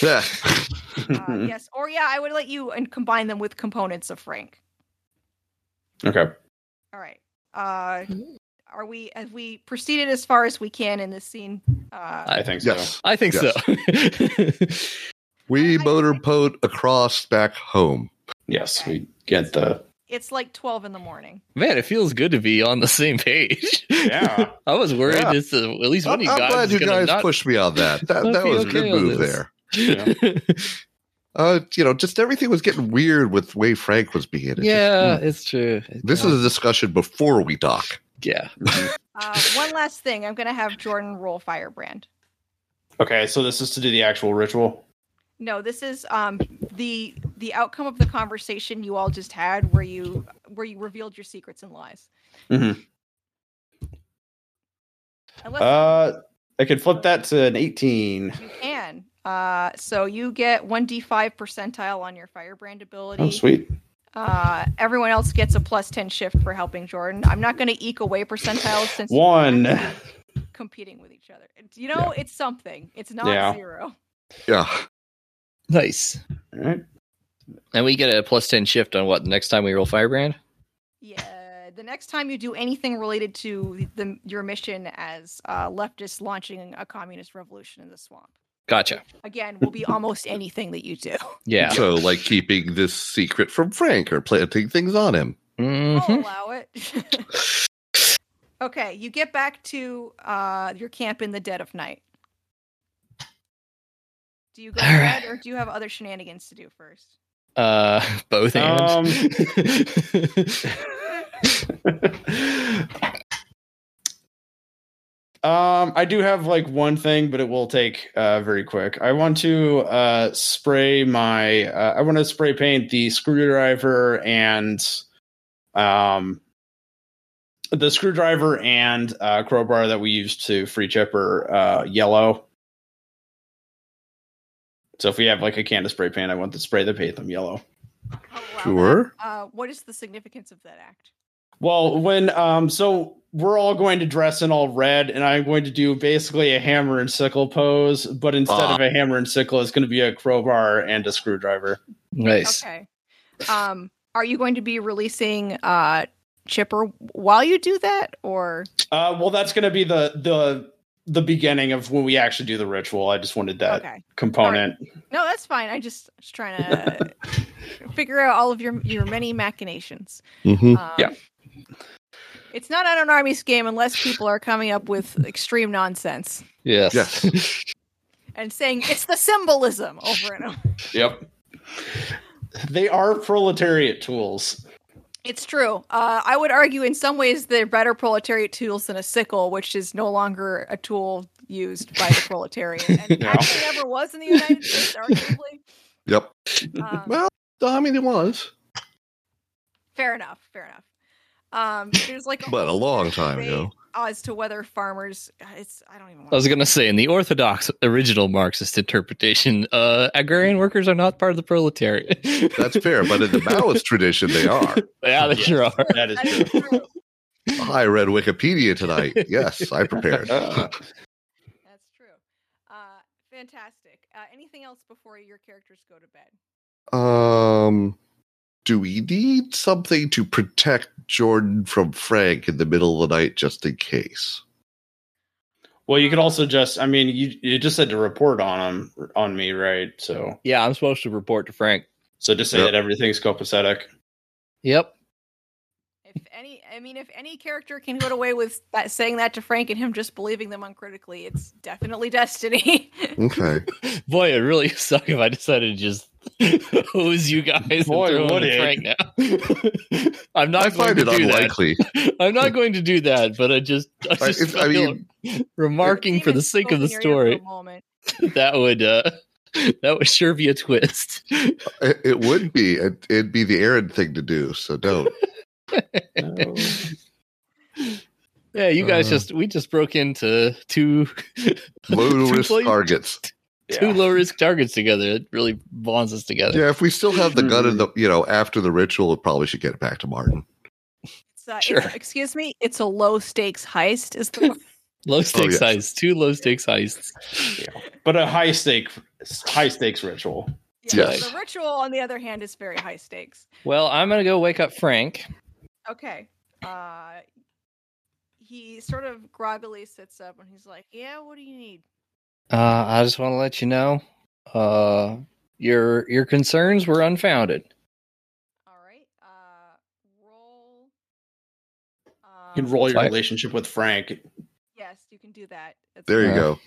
Yes. Or I would let you and combine them with components of Frank. Okay. All right. Have we proceeded as far as we can in this scene? I think so. Yes. I think so. We motorboat across back home. Yes, okay. We get the... It's like 12 in the morning. Man, it feels good to be on the same page. Yeah. I was worried this at least one of you guys. I'm glad you guys pushed me on that. That was a good move there. Yeah. Just everything was getting weird with the way Frank was being. It's true. This is a discussion before we dock. Yeah. One last thing. I'm going to have Jordan roll Firebrand. Okay, so this is to do the actual ritual? No, this is the outcome of the conversation you all just had, where you revealed your secrets and lies. Mm-hmm. I could flip that to an 18. You can. So you get 1d5 percentile on your firebrand ability. Oh, sweet. Everyone else gets a +10 shift for helping Jordan. I'm not going to eke away percentiles since one competing with each other. It's something. It's not zero. Yeah. Nice. All right. And we get a +10 shift on what? The next time we roll Firebrand? Yeah. The next time you do anything related to your mission as leftists launching a communist revolution in the swamp. Gotcha. Again, will be almost anything that you do. Yeah. So like keeping this secret from Frank or planting things on him. Mm-hmm. I'll allow it. Okay. You get back to your camp in the dead of night. Do you go to bed, or do you have other shenanigans to do first? Both and. I do have like one thing, but it will take very quick. I want to spray paint the screwdriver and crowbar that we used to free Chipper yellow. So if we have like a can of spray paint, I want to spray the paint them yellow. Oh, wow. Sure. What is the significance of that act? Well, when so we're all going to dress in all red, and I'm going to do basically a hammer and sickle pose, but instead of a hammer and sickle, it's going to be a crowbar and a screwdriver. Nice. Okay. Are you going to be releasing Chipper while you do that, or? Well, that's going to be the beginning of when we actually do the ritual. I just wanted that component. Right. No, that's fine. I just was trying to figure out all of your many machinations. Mm-hmm. It's not on an army's game unless people are coming up with extreme nonsense. Yes. And saying it's the symbolism over and over. Yep. They are proletariat tools. It's true. I would argue in some ways they're better proletariat tools than a sickle, which is no longer a tool used by the proletariat. And actually never was in the United States, arguably. Yep. It was. Fair enough. There's like a long time ago. As to whether farmers... I was going to say, in the orthodox original Marxist interpretation, agrarian workers are not part of the proletariat. That's fair, but in the Maoist tradition, they are. Yeah, they sure are. That is true. I read Wikipedia tonight. Yes, I prepared. That's true. Fantastic. Anything else before your characters go to bed? Do we need something to protect Jordan from Frank in the middle of the night just in case? Well, you could also you just said to report on me, right? So yeah, I'm supposed to report to Frank. So just say that everything's copacetic. Yep. If any character can get away with that, saying that to Frank and him just believing them uncritically, it's definitely Destiny. Okay. Boy, it'd really suck if I decided to just hose you guys. Boy, and throw it right now. I'm not. I find it unlikely. I'm not going to do that, but I mean, remarking for the sake of the story, that would sure be a twist. It would be. It'd be the Aaron thing to do. So don't. No. Yeah, you guys we just broke into two low risk targets. Two low risk targets together. It really bonds us together. Yeah, if we still have the gun in the after the ritual, it probably should get it back to Martin. It's a low stakes heist. Is the low stakes heist? Two low stakes heists. Yeah. But a high stakes ritual. Yeah, yes. The ritual, on the other hand, is very high stakes. Well, I'm gonna go wake up Frank. Okay. He sort of groggily sits up and he's like, yeah, what do you need? I just want to let you know, your concerns were unfounded. All right. Roll. You can roll your relationship with Frank. Yes, you can do that. There you go.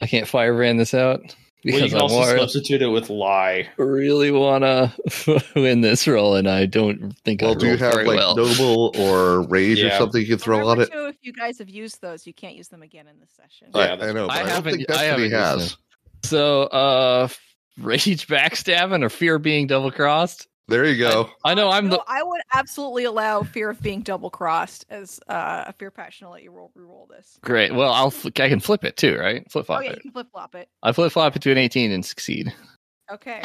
I can't fire ran this out. Well, you can also substitute it with lie. I really want to win this roll, and I don't think I'll do it very well. Do you have noble or rage or something you can throw on it? If you guys have used those, you can't use them again in this session. Yeah, I know. I don't think Destiny has. So, rage backstabbing or fear of being double crossed. There you go. I know. I would absolutely allow fear of being double crossed as a fear passion. I'll let you re-roll this. Great. Well, I can flip it too, right? Flip flop it. Oh yeah, you can flip flop it. I flip flop it to an 18 and succeed. Okay.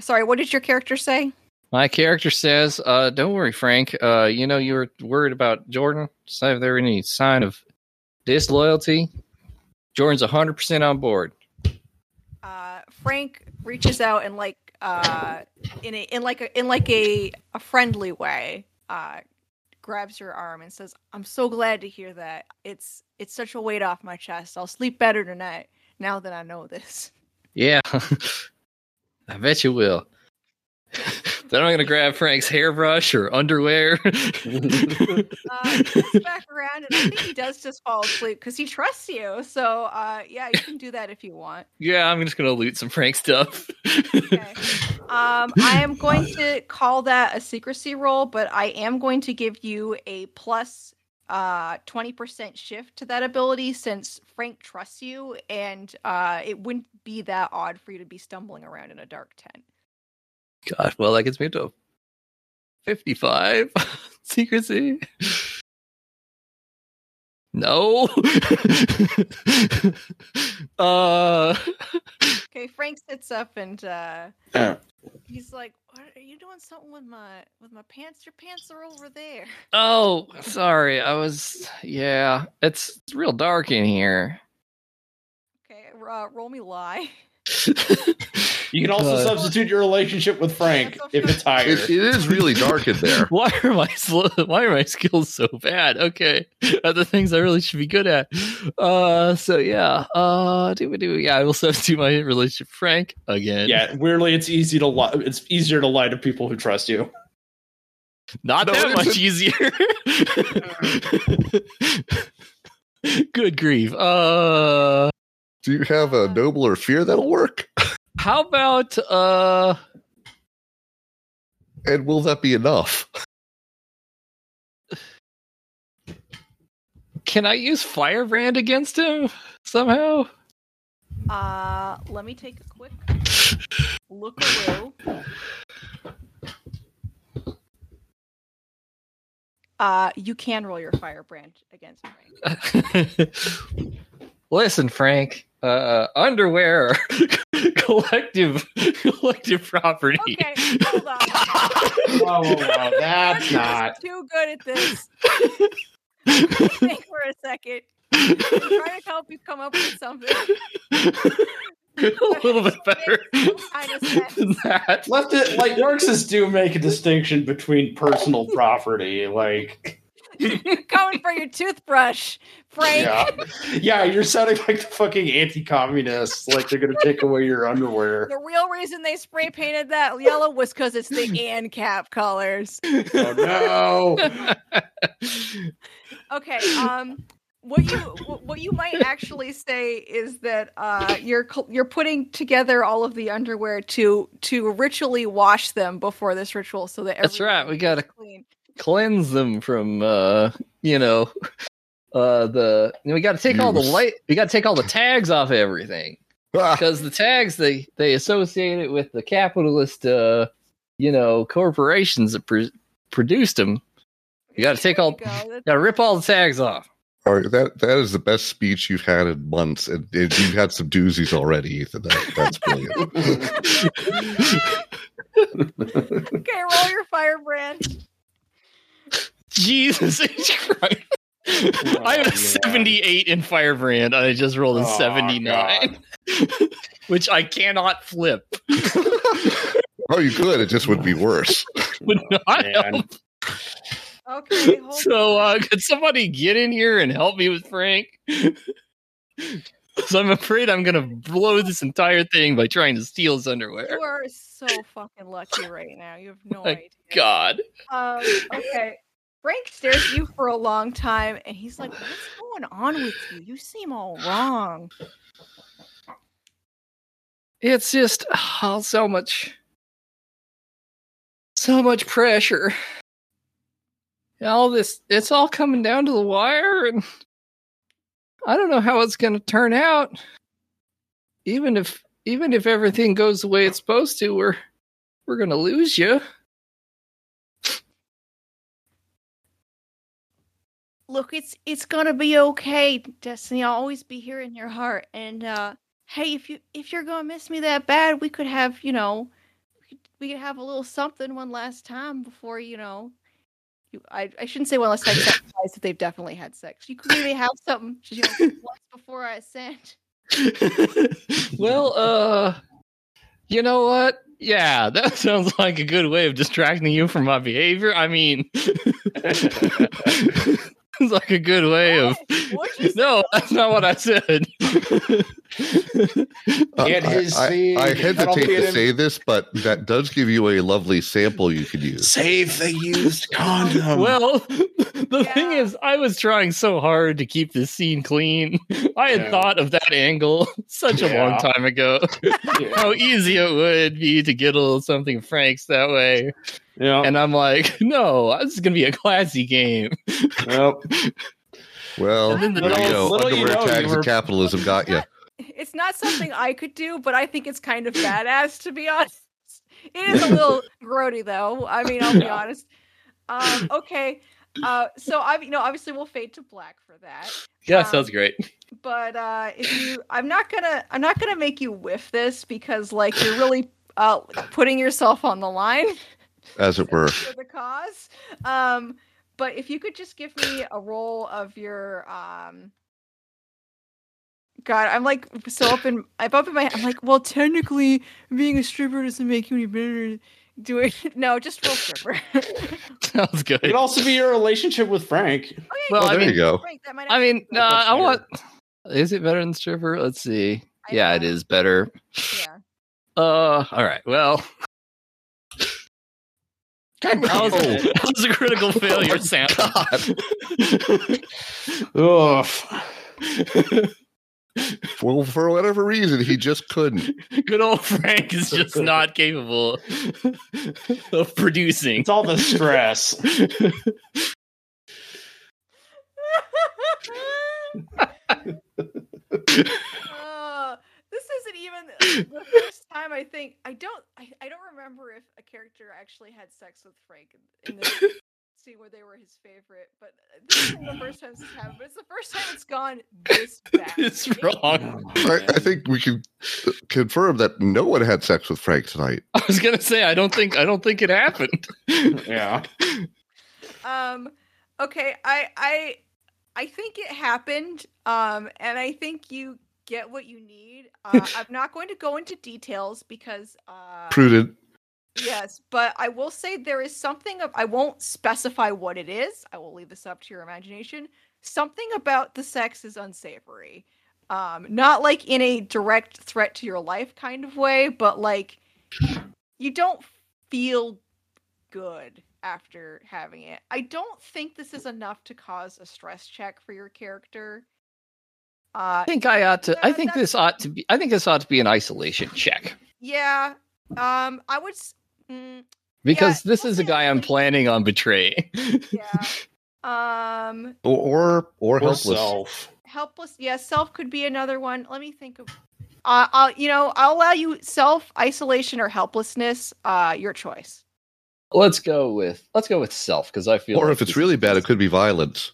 Sorry. What did your character say? My character says, "Don't worry, Frank. You were worried about Jordan. So if there were any sign of disloyalty, Jordan's 100% on board." Frank reaches out and in a friendly way, grabs your arm and says, "I'm so glad to hear that. It's such a weight off my chest. I'll sleep better tonight now that I know this." Yeah, I bet you will. Then I'm gonna grab Frank's hairbrush or underwear. He comes back around, and I think he does just fall asleep because he trusts you. So, you can do that if you want. Yeah, I'm just gonna loot some Frank stuff. Okay. I am going to call that a secrecy roll, but I am going to give you a plus 20% shift to that ability since Frank trusts you, and it wouldn't be that odd for you to be stumbling around in a dark tent. God, well, that gets me to 55 secrecy. No. Okay, Frank sits up and he's like, "What, are you doing something with my pants? Your pants are over there." Oh, sorry. It's real dark in here. Okay, roll me lie. You can also substitute your relationship with Frank if it's higher. It is really dark in there. Why are my skills so bad? Okay, other things I really should be good at. I will substitute my relationship with Frank again. Yeah, weirdly, it's easier to lie to people who trust you. Not that much easier. Good grief. Do you have a noble or fear that'll work? How about and will that be enough? Can I use Firebrand against him somehow? Let me take a quick look around. You can roll your Firebrand against Frank. Listen, Frank. Underwear, collective property. Okay, hold on. Whoa, that's not too good at this. Think for a second. I'm trying to help you come up with something a little bit better than that. Left it like Marxists do make a distinction between personal property, like. Coming for your toothbrush, Frank. Yeah, you're sounding like the fucking anti-communists. Like they're going to take away your underwear. The real reason they spray painted that yellow was because it's the ANCAP colors. Oh no. Okay. What you might actually say is that you're putting together all of the underwear to ritually wash them before this ritual, so that that's right. We gotta cleanse them from we gotta take all the tags off everything, because the tags they associate it with the capitalist corporations that produced them. You gotta rip all the tags off. That is the best speech you've had in months, and you've had some doozies already, Ethan. That's brilliant. Okay, roll your firebrand. Jesus Christ! Oh, I have a 78 in firebrand. I just rolled a 79, which I cannot flip. Oh, you could. It just would be worse. Would not help. Okay, hold on. Could somebody get in here and help me with Frank? So I'm afraid I'm going to blow this entire thing by trying to steal his underwear. You are so fucking lucky right now. You have no idea. God. Okay. Frank stares at you for a long time, and he's like, what's going on with you? You seem all wrong. It's just so much pressure. All this, it's all coming down to the wire, and I don't know how it's going to turn out. Even if everything goes the way it's supposed to, we're going to lose you. Look, it's going to be okay, Destiny. I'll always be here in your heart. And hey, if you're going to miss me that bad, we could have, we could have a little something one last time before, I shouldn't say one last time, guys, that they've definitely had sex. You could maybe have something once before I ascend. Well, you know what? Yeah, that sounds like a good way of distracting you from my behavior. I mean, it's like a good way of. No, that's not what I said. I hesitate to say this, but that does give you a lovely sample you could use. Save the used condom. Well, the thing is, I was trying so hard to keep this scene clean. I had thought of that angle such a long time ago. How easy it would be to get a little something Frank's that way. Yeah. And I'm like, no, this is going to be a classy game. Yep. Well, underwear tags of capitalism got you. It's not something I could do, but I think it's kind of badass, to be honest. It is a little grody, though. I mean, I'll be honest. Okay. So, obviously we'll fade to black for that. Yeah, sounds great. But I'm not gonna make you whiff this, because you're really putting yourself on the line, as it were, for the cause. But if you could just give me a roll of your God, I'm like so up in my head. I'm like, well, technically being a stripper doesn't make you any better. No, just real stripper. Sounds good. It could also be your relationship with Frank. Okay, well, there you go. Frank, is it better than stripper? Let's see. Yeah, it is better. Yeah. All right. Well. That was a critical failure, Sam. Well, for whatever reason, he just couldn't. Good old Frank is just not capable of producing. It's all the stress. This isn't even the first time I think. I don't remember if a character actually had sex with Frank in this scene where they were his favorite, but this isn't the first time this happened, but it's the first time it's gone this bad. It's wrong. I think we can confirm that no one had sex with Frank tonight. I was gonna say I don't think it happened. Yeah. Okay, I think it happened. And I think you get what you need. I'm not going to go into details because prudent. Yes, but I will say there is something I won't specify what it is. I will leave this up to your imagination. Something about the sex is unsavory. Not like in a direct threat to your life kind of way, but you don't feel good. after having it. I don't think this is enough to cause a stress check for your character. I think this ought to be an isolation check. Yeah. I would. Because this is a guy I'm planning on betraying. Yeah. Or helpless. Helpless. Yeah. Self could be another one. Let me think of. I'll allow you self, isolation, or helplessness. Your choice. Let's go with self, because I feel. Or like if it's really bad, it could be violence.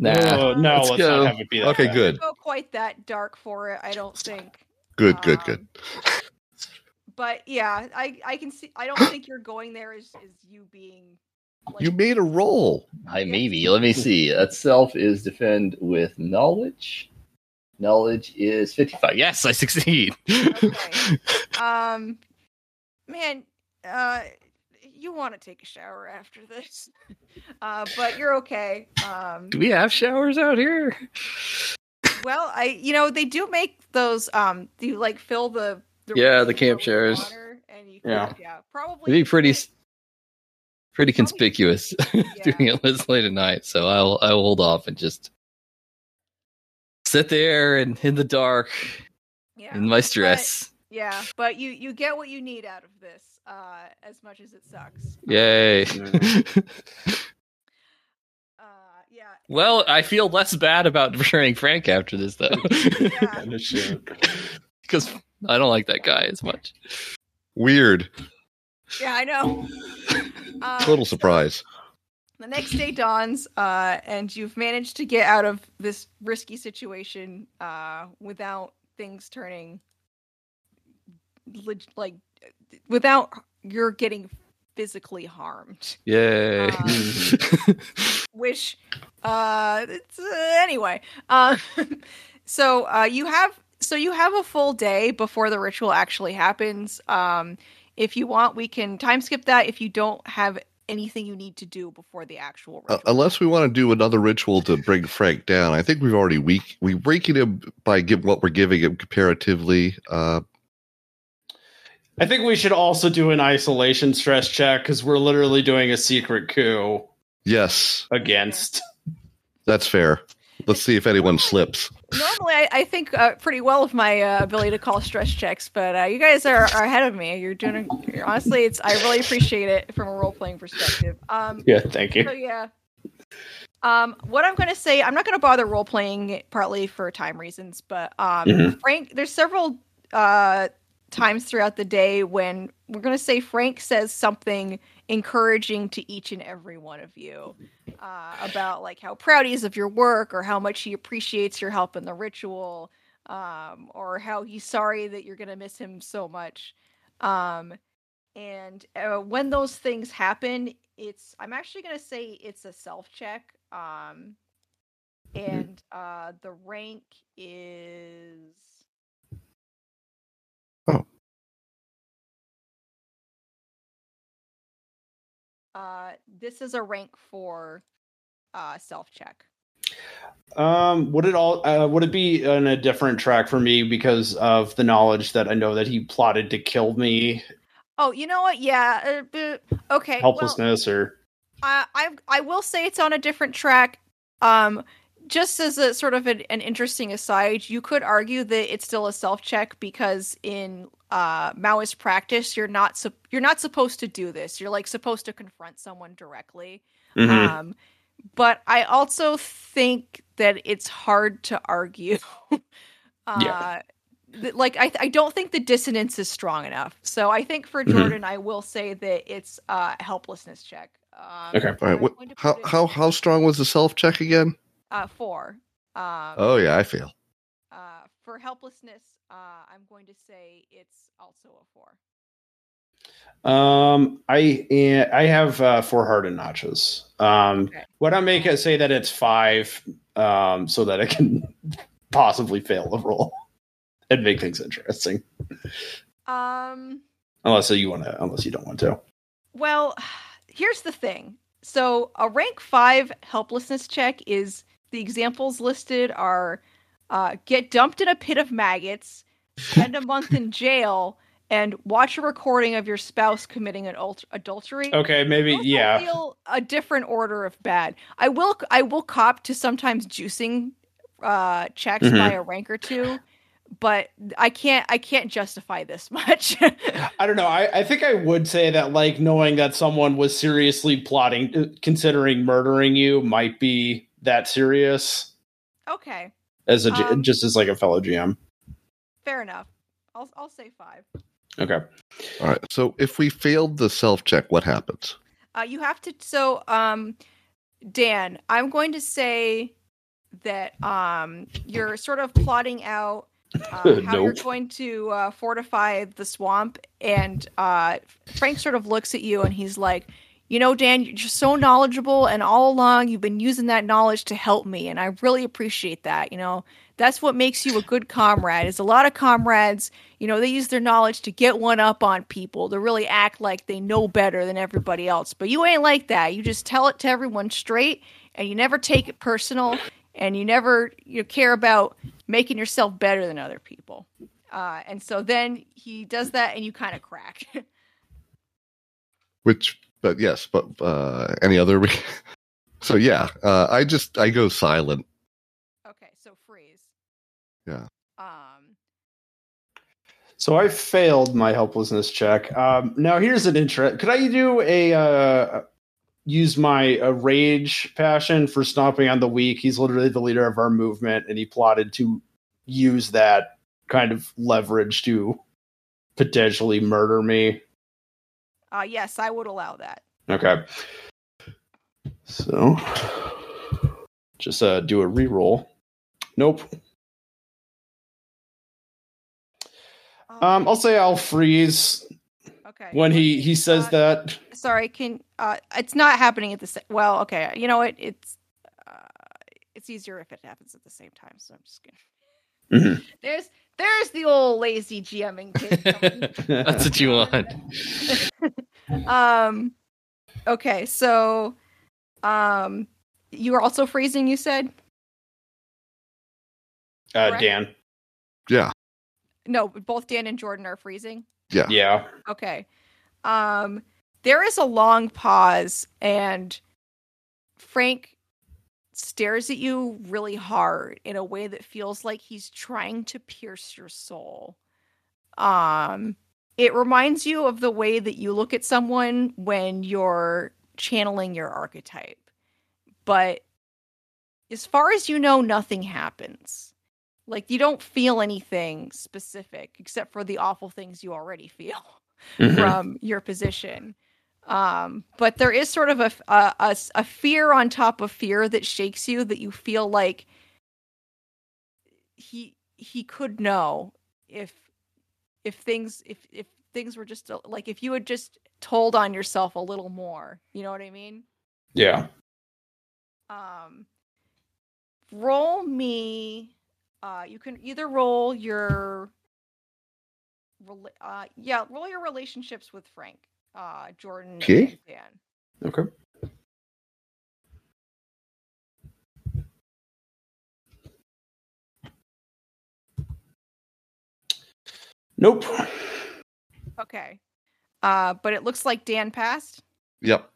Nah. Let's not have it be that. Okay, bad. Good. I don't go quite that dark for it, I don't think. Good. But yeah, I can see. I don't think you're going there is you being. Like, you made a roll. Maybe. Let me see. That self is defend with knowledge. Knowledge is 55. Yes, I succeed. Okay. Man. You want to take a shower after this, but you're okay. Do we have showers out here? Well, they do make those. You like fill the camp showers, and probably it'd be pretty conspicuous doing it this late at night. So I'll hold off and just sit there and in the dark, in my stress. But you get what you need out of this. As much as it sucks. Yay. Well, I feel less bad about betraying Frank after this, though. Because I don't like that guy as much. Weird. Yeah, I know. Total surprise. The next day dawns, and you've managed to get out of this risky situation without things turning... without you're getting physically harmed. Yay. Which it's, anyway. So you have a full day before the ritual actually happens. If you want, we can time skip that if you don't have anything you need to do before the actual ritual. Unless we want to do another ritual to bring Frank down. I think we've already we're breaking him by what we're giving him comparatively. I think we should also do an isolation stress check because we're literally doing a secret coup. Yes. Against. That's fair. Let's see if anyone slips. Normally, I think pretty well of my ability to call stress checks, but you guys are ahead of me. You're doing honestly. I really appreciate it from a role playing perspective. Yeah. Thank you. So yeah. What I'm going to say, I'm not going to bother role playing it partly for time reasons, but Frank, there's several. Times throughout the day when we're going to say Frank says something encouraging to each and every one of you about like how proud he is of your work or how much he appreciates your help in the ritual or how he's sorry that you're going to miss him so much. When those things happen, I'm actually going to say it's a self check. The rank is, this is a rank 4 self check. Would it be on a different track for me because of the knowledge that I know that he plotted to kill me? Oh, you know what? Yeah. Okay. Helplessness I will say it's on a different track. Just as a sort of an interesting aside, you could argue that it's still a self check because in Maoist practice, you're not supposed to do this. You're like supposed to confront someone directly. But I also think that it's hard to argue. I don't think the dissonance is strong enough. So I think for Jordan, I will say that it's a helplessness check. Okay. All right. How strong was the self check again? 4. I fail. For helplessness, I'm going to say it's also a 4. I have 4 hardened notches. What I make it say that it's 5, so that I can possibly fail the roll and make things interesting. Unless you don't want to. Well, here's the thing. So a rank 5 helplessness check is. The examples listed are get dumped in a pit of maggots, spend a month in jail, and watch a recording of your spouse committing an adultery. Okay, maybe you'll feel a different order of bad. I will cop to sometimes juicing checks by a rank or two, but I can't justify this much. I don't know. I think I would say that, like, knowing that someone was seriously plotting, considering murdering you might be that serious. Okay. As a just as like a fellow GM. Fair enough. I'll say 5. Okay. All right. So if we failed the self check, what happens? You have to. So, Dan, I'm going to say that you're sort of plotting out how you're going to fortify the swamp, and Frank sort of looks at you and he's like, you know, Dan, you're just so knowledgeable, and all along you've been using that knowledge to help me, and I really appreciate that. You know, that's what makes you a good comrade. Is a lot of comrades, you know, they use their knowledge to get one up on people, to really act like they know better than everybody else. But you ain't like that. You just tell it to everyone straight, and you never take it personal, and you never care about making yourself better than other people. And so then he does that, and you kind of crack. But yes, any other? So yeah, I go silent. Okay, so freeze. Yeah. So I failed my helplessness check. Now here's an interest. Could I do use my rage passion for stomping on the weak? He's literally the leader of our movement, and he plotted to use that kind of leverage to potentially murder me. Yes, I would allow that. Okay. So, just do a reroll. Nope. I'll say I'll freeze. Okay. When he says that. Sorry, it's not happening at the same. Well, okay. You know what? It's easier if it happens at the same time. So I'm just gonna. Mm-hmm. There's the old lazy GMing kid. That's what you want. Okay, so you are also freezing, you said? Dan. Yeah. No, both Dan and Jordan are freezing? Yeah. Yeah. Okay. There is a long pause, and Frank stares at you really hard in a way that feels like he's trying to pierce your soul. It reminds you of the way that you look at someone when you're channeling your archetype. But as far as you know, nothing happens. Like, you don't feel anything specific except for the awful things you already feel from your position. But there is sort of a fear on top of fear that shakes you, that you feel like he could know if things were just like, if you had just told on yourself a little more, you know what I mean? Yeah. Roll me. You can either roll your. Roll your relationships with Frank. Jordan. Okay. Dan. Okay. Nope. Okay. But it looks like Dan passed. Yep.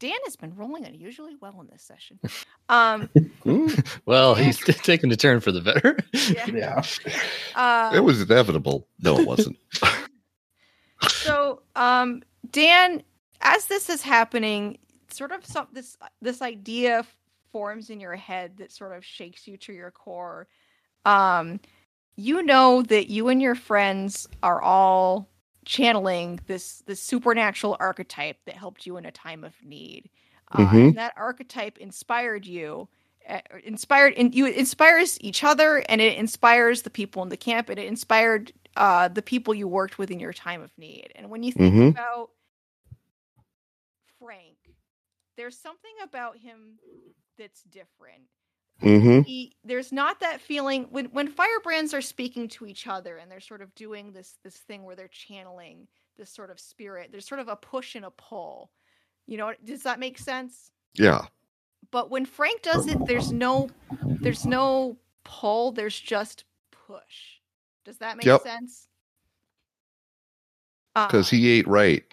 Dan has been rolling unusually well in this session. Well, he's taking the turn for the better. Yeah. It was inevitable. No, it wasn't. So, Dan, as this is happening, sort of this idea forms in your head that sort of shakes you to your core. You know that you and your friends are all channeling this supernatural archetype that helped you in a time of need. And that archetype inspired you. It inspires each other, and it inspires the people in the camp, and it inspired the people you worked with in your time of need. And when you think about Frank, there's something about him that's different. There's not that feeling when firebrands are speaking to each other, and they're sort of doing this thing where they're channeling this sort of spirit. There's sort of a push and a pull. You know, does that make sense? Yeah. But when Frank does it, there's no pull. There's just push. Does that make sense? Because he ate right.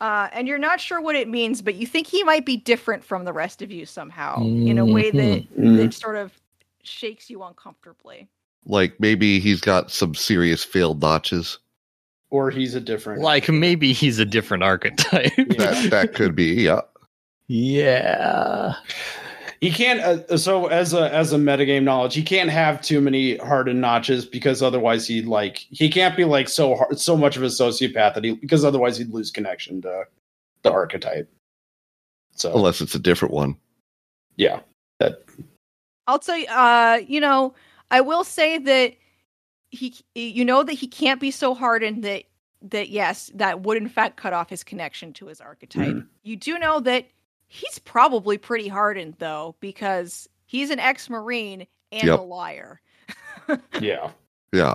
And you're not sure what it means, but you think he might be different from the rest of you somehow, in a way that sort of shakes you uncomfortably. Like maybe he's got some serious failed notches. Or he's a different... Like maybe he's a different archetype. Yeah. That could be, yeah. Yeah. He can't... so as a metagame knowledge, he can't have too many hardened notches because otherwise he'd like... He can't be like so much of a sociopath that because otherwise he'd lose connection to the archetype. So unless it's a different one. Yeah. I'll tell you, I will say that he can't be so hardened that yes, that would in fact cut off his connection to his archetype. Mm. You do know that he's probably pretty hardened though, because he's an ex-Marine and a liar. Yeah. Yeah.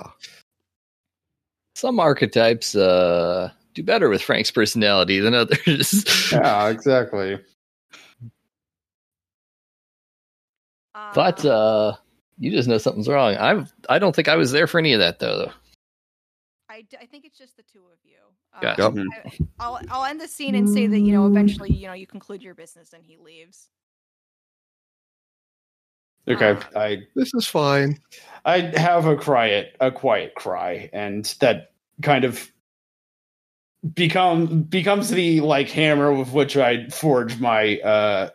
Some archetypes do better with Frank's personality than others. Yeah, exactly. But you just know something's wrong. I don't think I was there for any of that, though. I think it's just the two of you. Gotcha. I'll end the scene and say that, eventually, you conclude your business and he leaves. Okay. This is fine. I have a quiet cry, and that kind of becomes the, hammer with which I forge my...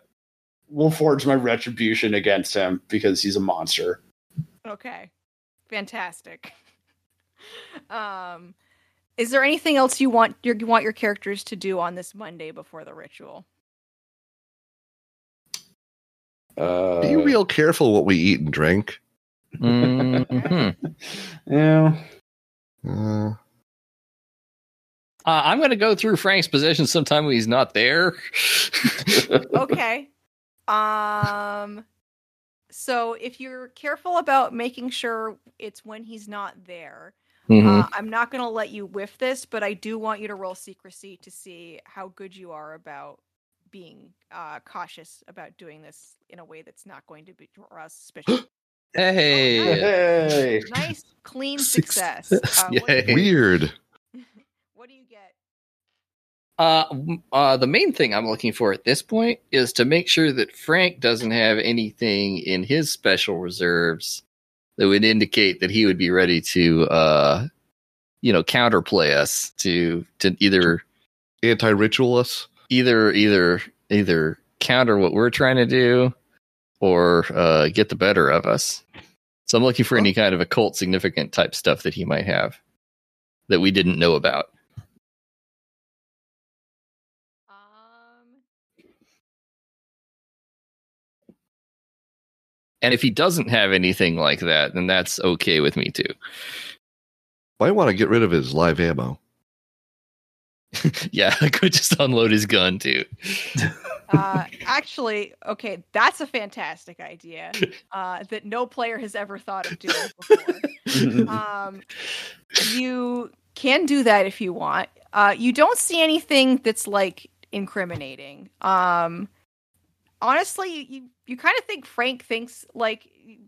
We'll forge my retribution against him because he's a monster. Okay. Fantastic. Is there anything else you want your characters to do on this Monday before the ritual? Be real careful what we eat and drink. Mm-hmm. Yeah. I'm going to go through Frank's possessions sometime when he's not there. Okay. So if you're careful about making sure it's when he's not there, I'm not going to let you whiff this, but I do want you to roll secrecy to see how good you are about being cautious about doing this in a way that's not going to be suspicious. Hey! Oh, nice. Hey! Nice, clean success. Weird. What do you get? The main thing I'm looking for at this point is to make sure that Frank doesn't have anything in his special reserves that would indicate that he would be ready to, counterplay us to either anti-ritual us, either counter what we're trying to do or get the better of us. So I'm looking for any kind of occult significant type stuff that he might have that we didn't know about. And if he doesn't have anything like that, then that's okay with me, too. Might want to get rid of his live ammo. Yeah, I could just unload his gun, too. Actually, okay, that's a fantastic idea that no player has ever thought of doing before. You can do that if you want. You don't see anything that's, incriminating. Honestly, you kind of think Frank thinks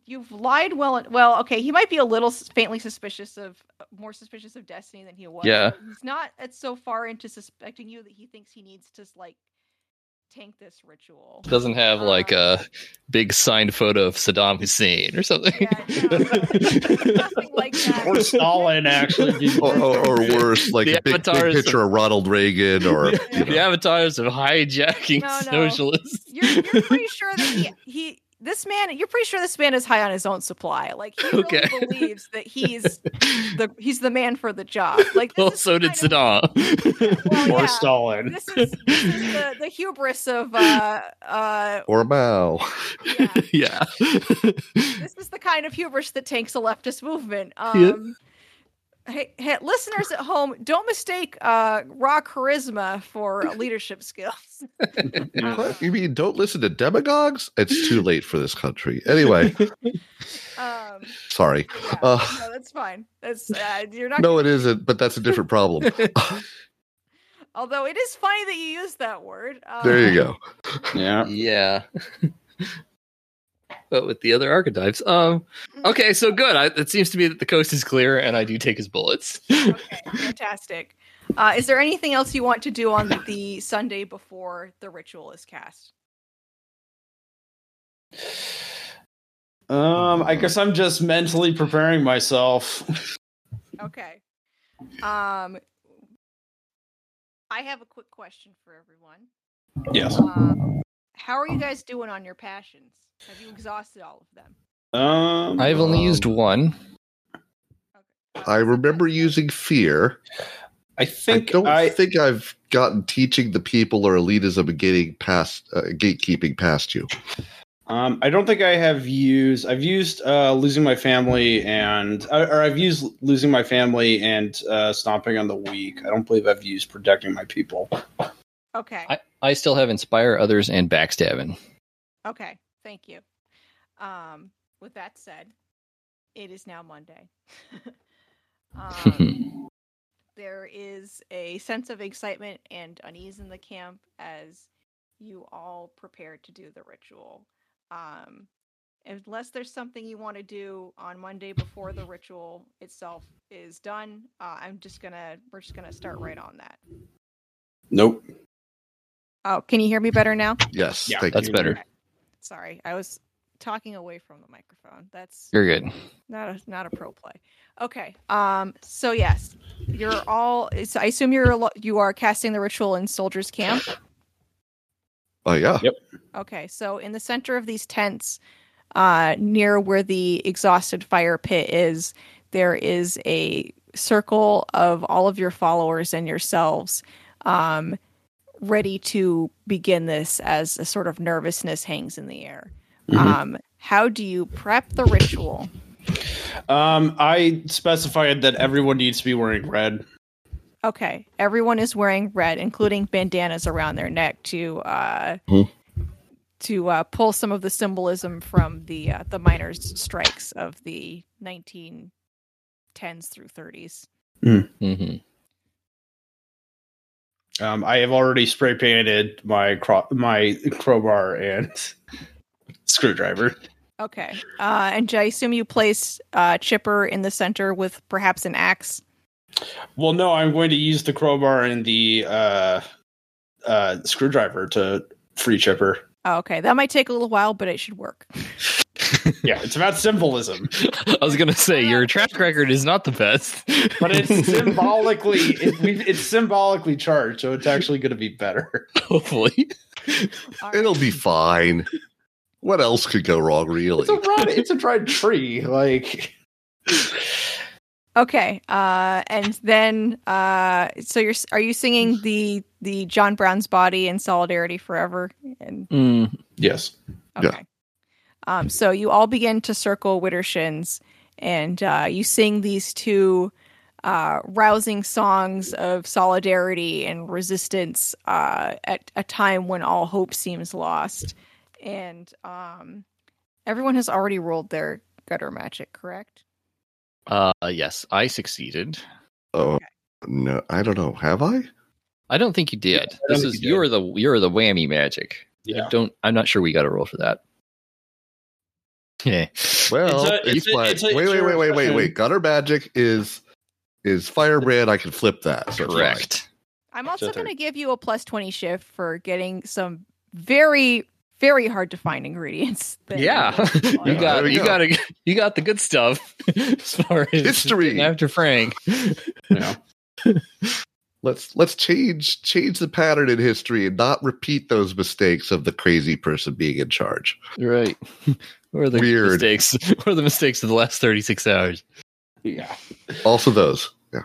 you've lied well. Okay, he might be a little faintly more suspicious of Destiny than he was. Yeah, he's not so far into suspecting you that he thinks he needs to tank this ritual. Doesn't have a big signed photo of Saddam Hussein or something. Yeah, no. Nothing like that. Or Stalin, actually. or worse, a big picture of Ronald Reagan or the avatars of hijacking socialists. You're pretty sure that you're pretty sure this man is high on his own supply. He really believes that he's the man for the job. So did Saddam or Stalin. This is the hubris of or Mao. Yeah. Yeah. This is the kind of hubris that tanks a leftist movement. Hey, listeners at home, don't mistake raw charisma for leadership skills. You mean don't listen to demagogues? It's too late for this country. Anyway. Sorry. Yeah, no, that's fine. That's you're not. No, it isn't, but that's a different problem. Although it is funny that you used that word. There you go. Yeah. Yeah. but with the other archetypes. Okay, so good. It seems to me that the coast is clear, and I do take his bullets. Okay, fantastic. Is there anything else you want to do on the Sunday before the ritual is cast? I guess I'm just mentally preparing myself. Okay. I have a quick question for everyone. Yes. How are you guys doing on your passions? Have you exhausted all of them? I've only used one. Okay. I remember using fear. I think I've gotten teaching the people or elitism and getting past gatekeeping past you. I don't think I have used. I've used losing my family and losing my family and stomping on the weak. I don't believe I've used protecting my people. Okay. I still have inspire others and backstabbing. Okay, thank you. With that said, it is now Monday. There is a sense of excitement and unease in the camp as you all prepare to do the ritual. Unless there's something you want to do on Monday before the ritual itself is done, we're just gonna start right on that. Nope. Oh, can you hear me better now? Yes, yeah, that's better. Okay. Sorry, I was talking away from the microphone. You're good. Not a pro play. Okay. So yes, you're all. So I assume you are casting the ritual in Soldiers Camp. Oh yeah. Yep. Okay. So in the center of these tents, near where the exhausted fire pit is, there is a circle of all of your followers and yourselves, ready to begin this as a sort of nervousness hangs in the air. Mm-hmm. How do you prep the ritual? I specified that everyone needs to be wearing red. Okay, everyone is wearing red, including bandanas around their neck to pull some of the symbolism from the miners' strikes of the 1910s through 30s. Mm-hmm. I have already spray painted my my crowbar and screwdriver. Okay. And I assume you place Chipper in the center with perhaps an axe? Well, no, I'm going to use the crowbar and the screwdriver to free Chipper. Oh, okay. That might take a little while, but it should work. Yeah, it's about symbolism. I was going to say, your track record is not the best. But it's symbolically it's symbolically charged, so it's actually going to be better. Hopefully. Right. It'll be fine. What else could go wrong, really? It's a dried tree. Like. Okay. And then, so are you singing the John Brown's Body in Solidarity Forever? And yes. Okay. Yeah. So you all begin to circle Wittershins, and you sing these two rousing songs of solidarity and resistance at a time when all hope seems lost. And everyone has already rolled their gutter magic, correct? Yes, I succeeded. Oh, okay. No, I don't know. Have I? I don't think you did. Yeah, this is you're the whammy magic. Yeah. I'm not sure we got a roll for that. Yeah. Well, wait. Gutter magic is firebrand. I can flip that. So correct. Right. I'm also going to give you a +20 shift for getting some very, very hard to find ingredients. Yeah, you got the good stuff. As far as history after Frank. Yeah. Let's change the pattern in history and not repeat those mistakes of the crazy person being in charge. Right. What are the mistakes of the last 36 hours? Yeah. Also those. Yeah.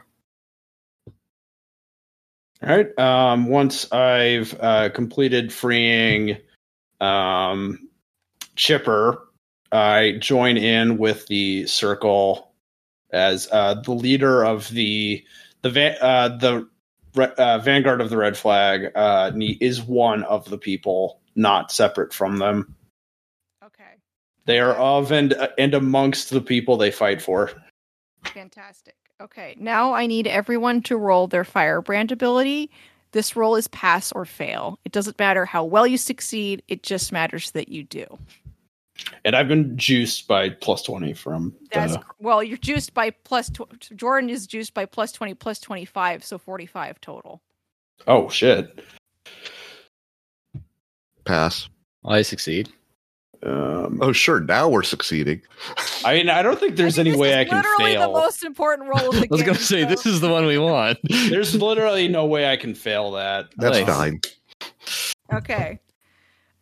All right. Once I've completed freeing Chipper, I join in with the circle as the leader of the vanguard of the Red Flag. Is one of the people, not separate from them. They are of and amongst the people they fight for. Fantastic. Okay, now I need everyone to roll their firebrand ability. This roll is pass or fail. It doesn't matter how well you succeed. It just matters that you do. And I've been juiced by +20 from. Well, you're juiced by Jordan is juiced by +20, +25, so 45 total. Oh shit! Pass. I succeed. Oh sure, now we're succeeding. I mean, I don't think there's any way I can fail. Literally the most important role of the game. I was going to say, this is the one we want. There's literally no way I can fail that. That's fine. Okay.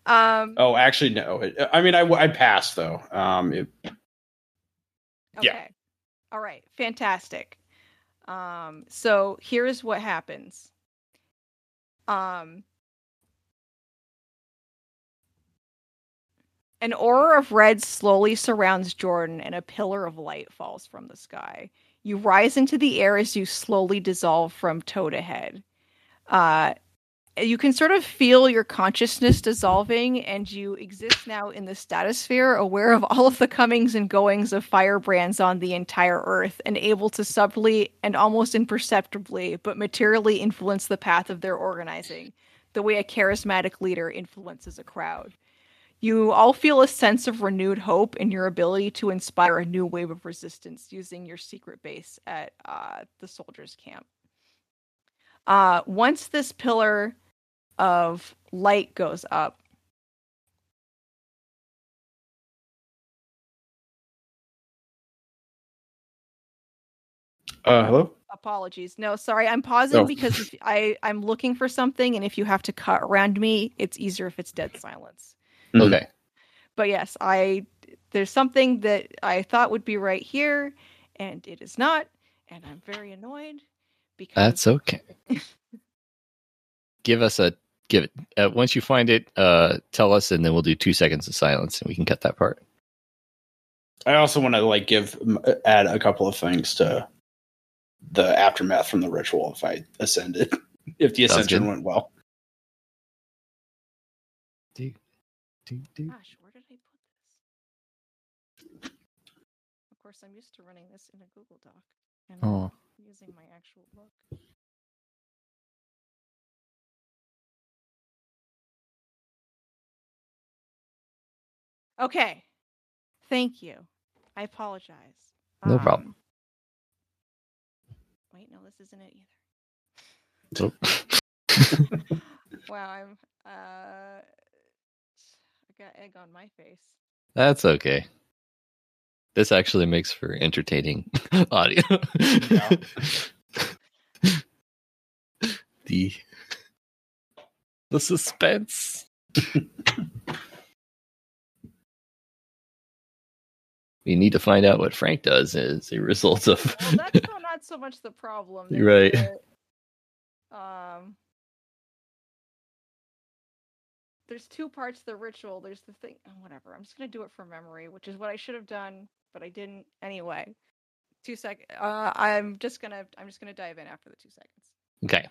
Oh, actually, no. I mean, I passed, though. Yeah. All right. Fantastic. So here's what happens. An aura of red slowly surrounds Jordan, and a pillar of light falls from the sky. You rise into the air as you slowly dissolve from toe to head. You can sort of feel your consciousness dissolving, and you exist now in the stratosphere, aware of all of the comings and goings of firebrands on the entire Earth, and able to subtly and almost imperceptibly, but materially influence the path of their organizing, the way a charismatic leader influences a crowd. You all feel a sense of renewed hope in your ability to inspire a new wave of resistance using your secret base at the Soldiers Camp. Once this pillar of light goes up, hello? Apologies. No, sorry. I'm pausing because if I'm looking for something, and if you have to cut around me, it's easier if it's dead silence. Okay. But yes, there's something that I thought would be right here, and it is not, and I'm very annoyed because that's okay. Once you find it, tell us, and then we'll do 2 seconds of silence, and we can cut that part. I also want to add a couple of things to the aftermath from the ritual if I ascended, if the ascension went well. Gosh, where did I put this? Of course, I'm used to running this in a Google Doc, and I'm using my actual book. Okay, thank you. I apologize. No problem. Wait, no, this isn't it either. Nope. Wow, I'm. Got egg on my face. That's okay. This actually makes for entertaining audio. Yeah. The suspense. We need to find out what Frank does as a result of. Well, that's not so much the problem. Right. There's two parts to the ritual. There's the thing. Oh, whatever. I'm just going to do it from memory, which is what I should have done, but I didn't anyway. 2 seconds. I'm just going to dive in after the 2 seconds. Okay.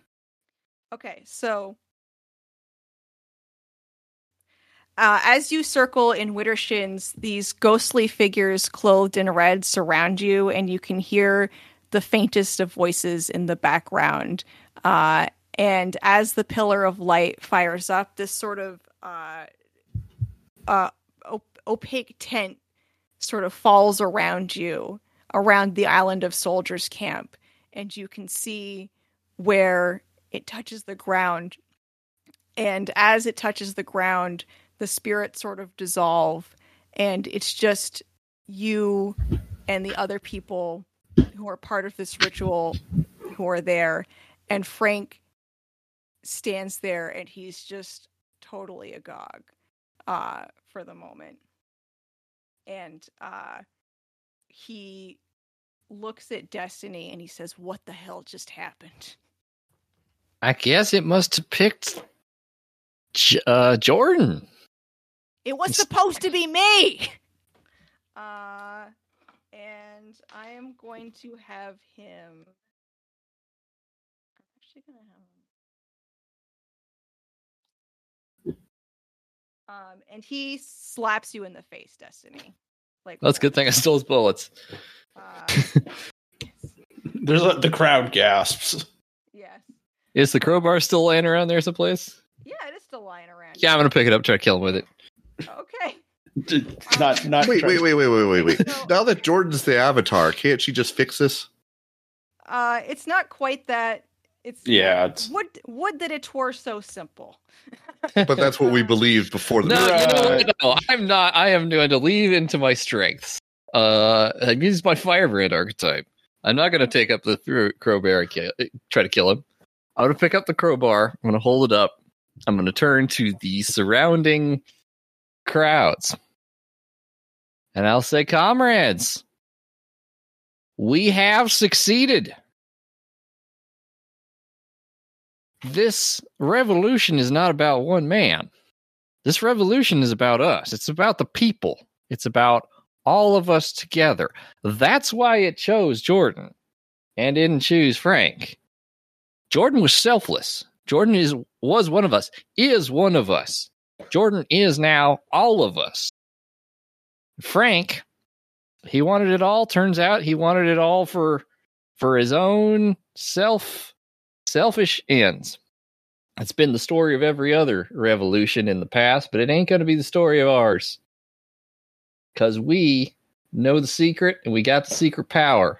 Okay. So as you circle in Wittershins, these ghostly figures clothed in red surround you, and you can hear the faintest of voices in the background. And as the pillar of light fires up, this sort of opaque tent sort of falls around you, around the island of Soldiers Camp, and you can see where it touches the ground. And as it touches the ground, the spirits sort of dissolve, and it's just you and the other people who are part of this ritual who are there, and Frank stands there, and he's just totally agog for the moment, and he looks at Destiny and he says, "What the hell just happened?" I guess it must have picked Jordan. It was supposed to be me. And I am going to have him. I'm actually going to have him. And he slaps you in the face, Destiny. That's a good thing I stole his bullets. The crowd gasps. Yes. Is the crowbar still lying around there someplace? Yeah, it is still lying around. Yeah, I'm going to pick it up, try to kill him with it. Okay. Wait. Now that Jordan's the Avatar, can't she just fix this? It's not quite that. It's would that it were so simple. But that's what we believed before. No, I'm not. I am going to lean into my strengths. I use my Firebrand archetype. I'm not going to take up the crowbar and try to kill him. I'm going to pick up the crowbar. I'm going to hold it up. I'm going to turn to the surrounding crowds. And I'll say, comrades, we have succeeded. This revolution is not about one man. This revolution is about us. It's about the people. It's about all of us together. That's why it chose Jordan and didn't choose Frank. Jordan was selfless. Jordan was one of us, is one of us. Jordan is now all of us. Frank, he wanted it all. Turns out he wanted it all for his own selfish ends. It's been the story of every other revolution in the past, but it ain't going to be the story of ours. Because we know the secret, and we got the secret power.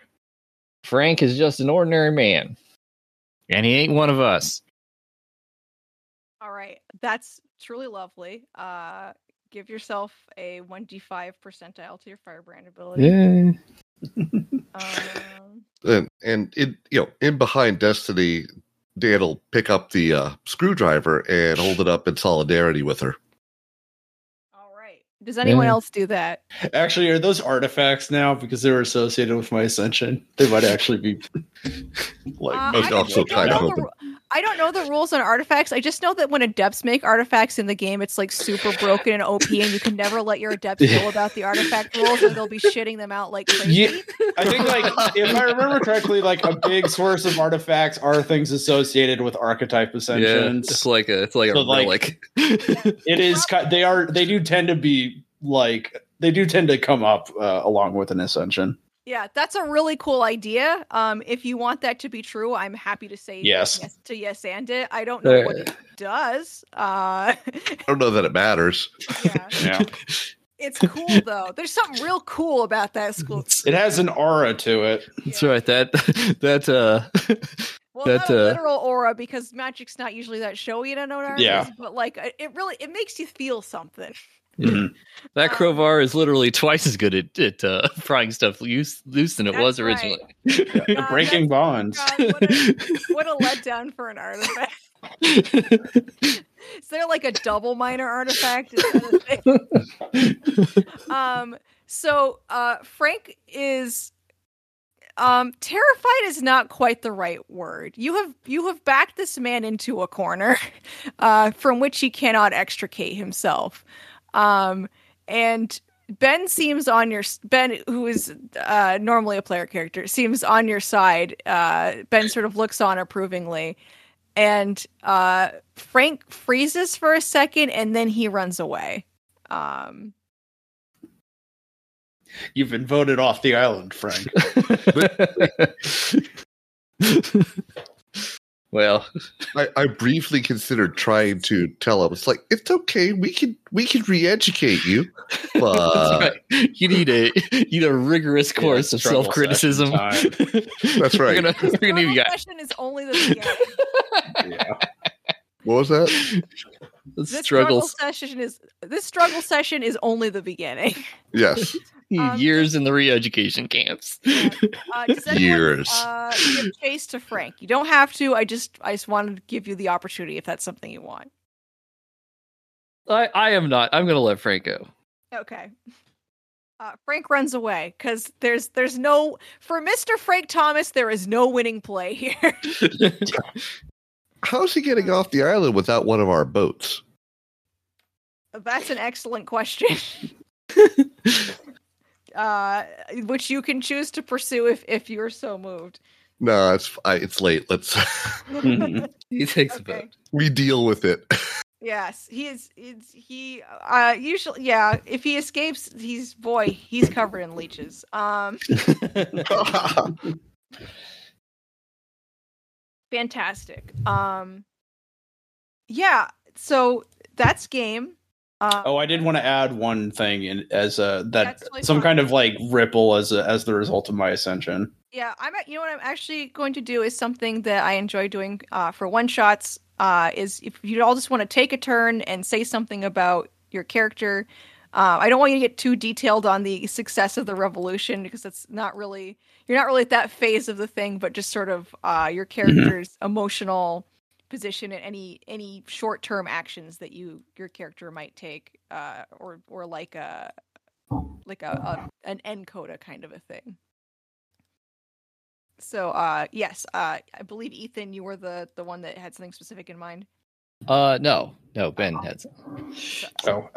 Frank is just an ordinary man. And he ain't one of us. All right. That's truly lovely. Give yourself a 1d5 percentile to your Firebrand ability. Yeah. And it, you know, in behind Destiny, Dan'll pick up the screwdriver and hold it up in solidarity with her. All right. Does anyone else do that? Actually, are those artifacts now because they were associated with my ascension? They might actually be like also kind of open. I don't know the rules on artifacts. I just know that when adepts make artifacts in the game, it's like super broken and OP, and you can never let your adepts know about the artifact rules, and they'll be shitting them out like crazy. Yeah, I think, like, if I remember correctly, like a big source of artifacts are things associated with archetype ascensions. Yeah, it's like a relic. It is. They are. They do tend to be like. They do tend to come up along with an ascension. Yeah, that's a really cool idea. If you want that to be true, I'm happy to say yes to yes and it. I don't know what it does. I don't know that it matters. Yeah. Yeah. It's cool, though. There's something real cool about that school. It has an aura to it. Yeah. That's right. Not a literal aura, because magic's not usually that showy in an aura. Yeah. But, like, it makes you feel something. Mm-hmm. That crowbar is literally twice as good at prying stuff loose than it was originally. Right. Yeah. Breaking bonds. God, what a letdown for an artifact. Is there like a double minor artifact? Is that a thing? Frank is terrified is not quite the right word. You have backed this man into a corner from which he cannot extricate himself. And Ben, who is normally a player character, seems on your side. Ben sort of looks on approvingly, and Frank freezes for a second, and then he runs away. You've been voted off the island, Frank. Well, I briefly considered trying to tell him. It's like, it's okay. We can re-educate you. But right. You need a rigorous course of self-criticism. That's right. The question is only the beginning. Yeah. What was that? This struggle session is only the beginning. Yes. Years in the re-education camps. Yeah. Years. Give chase to Frank. You don't have to. I just wanted to give you the opportunity if that's something you want. I am not. I'm going to let Frank go. Okay. Frank runs away because there's no, for Mr. Frank Thomas, there is no winning play here. How's he getting off the island without one of our boats? That's an excellent question. Which you can choose to pursue if you're so moved. No, it's late. Let's. He takes a boat. We deal with it. Yes, he is. He usually, yeah. If he escapes, he's covered in leeches. Fantastic. Yeah. So that's game. I did want to add one thing in, as that totally some fine. Kind of like ripple as the result of my ascension. Yeah, you know what I'm actually going to do is something that I enjoy doing for one shots. Is if you all just want to take a turn and say something about your character. I don't want you to get too detailed on the success of the revolution because that's not really you're not really at that phase of the thing, but just sort of your character's emotional position and any short term actions that your character might take, or like an end coda kind of a thing. So yes, I believe Ethan, you were the one that had something specific in mind. No, Ben had some. So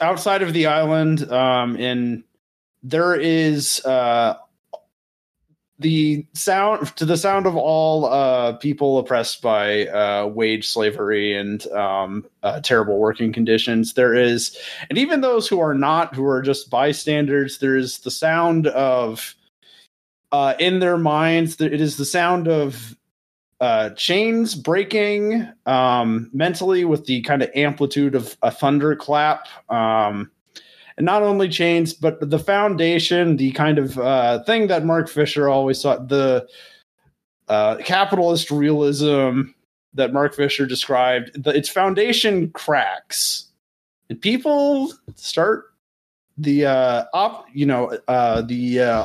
outside of the island, there is the sound of all people oppressed by wage slavery and terrible working conditions. There is, and even those who are just bystanders, there is the sound of in their minds. It is the sound of chains breaking mentally with the kind of amplitude of a thunderclap. And not only chains, but the foundation, the kind of thing that Mark Fisher always thought, the capitalist realism that Mark Fisher described, its foundation cracks. And people start the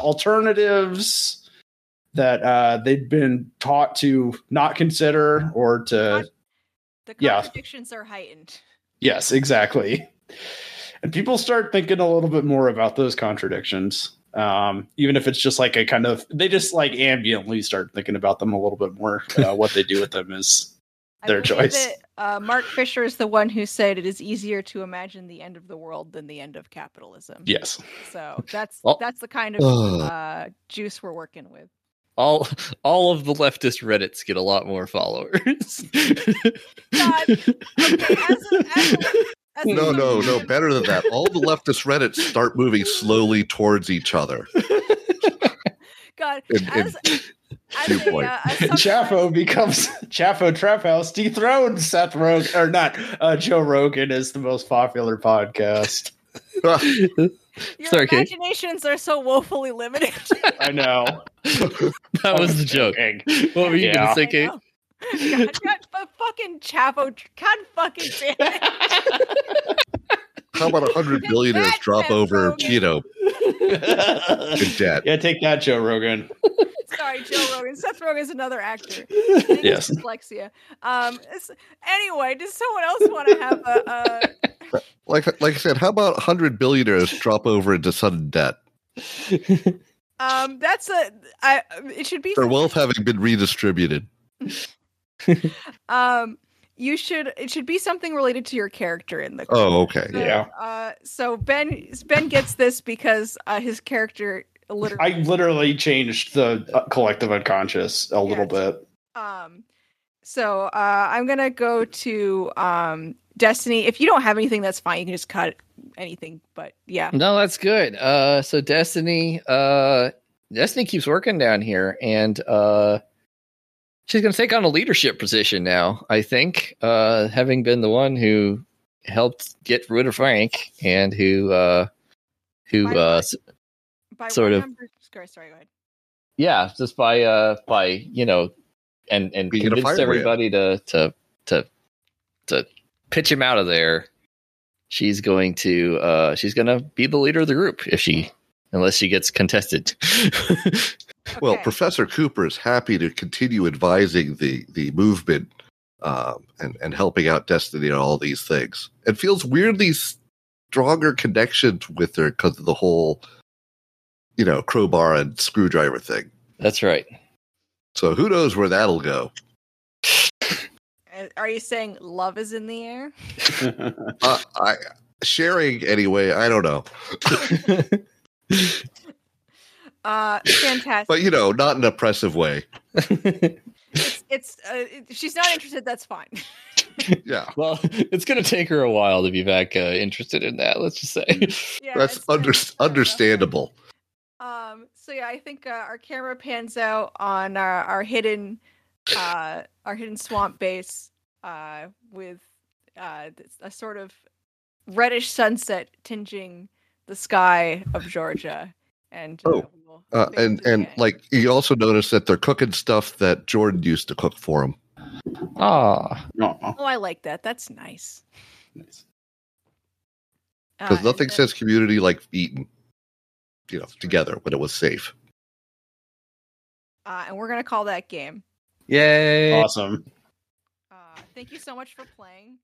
alternatives that they've been taught to not consider or to... The contradictions are heightened. Yes, exactly. And people start thinking a little bit more about those contradictions. Even if it's just like a kind of... They just like ambiently start thinking about them a little bit more. What they do with them is their choice. Mark Fisher is the one who said it is easier to imagine the end of the world than the end of capitalism. Yes. So that's the kind of juice we're working with. All of the leftist Reddits get a lot more followers. God. Okay, no, better than that. All the leftist Reddits start moving slowly towards each other. God, Chaffo Trap House dethrones Seth Rogen, or not, Joe Rogan is the most popular podcast. Your imaginations are so woefully limited. I know. That was the joke. What were you going to say, Kate? God, fucking Chapo. God fucking damn it. How about 100 billionaires drop over Rogan. Cheeto? Good dad. Yeah, take that, Joe Rogan. Sorry, Joe Rogan. Seth Rogen's another actor. Yes. Dyslexia. Anyway, does someone else want to have a... Like I said, how about 100 billionaires drop over into sudden debt? It should be... Their wealth having been redistributed. It should be something related to your character in the comic. Oh, okay. So Ben gets this because his character I literally changed the collective unconscious a little bit. So I'm going to go to Destiny. If you don't have anything, that's fine. You can just cut anything, but yeah. No, that's good. So Destiny keeps working down here, and she's going to take on a leadership position now, I think, having been the one who helped get rid of Frank and Sorry, go ahead. Yeah, just by and convinced everybody to pitch him out of there. She's going to be the leader of the group unless she gets contested. Okay. Well, Professor Cooper is happy to continue advising the movement and helping out Destiny on all these things. It feels weirdly stronger connections with her because of the whole, crowbar and screwdriver thing. That's right. So who knows where that'll go? Are you saying love is in the air? Sharing anyway. I don't know. Fantastic. But not in an oppressive way. She's not interested, that's fine. Yeah. Well, it's going to take her a while to be back interested in that, let's just say. Yeah, that's understandable. I think our camera pans out on our hidden swamp base. with a sort of reddish sunset tinging the sky of Georgia. And like you also notice that they're cooking stuff that Jordan used to cook for them. Oh, I like that. That's nice. Nice. Because nothing says community like eating, you know, together when it was safe. And we're gonna call that game. Yay! Awesome. Thank you so much for playing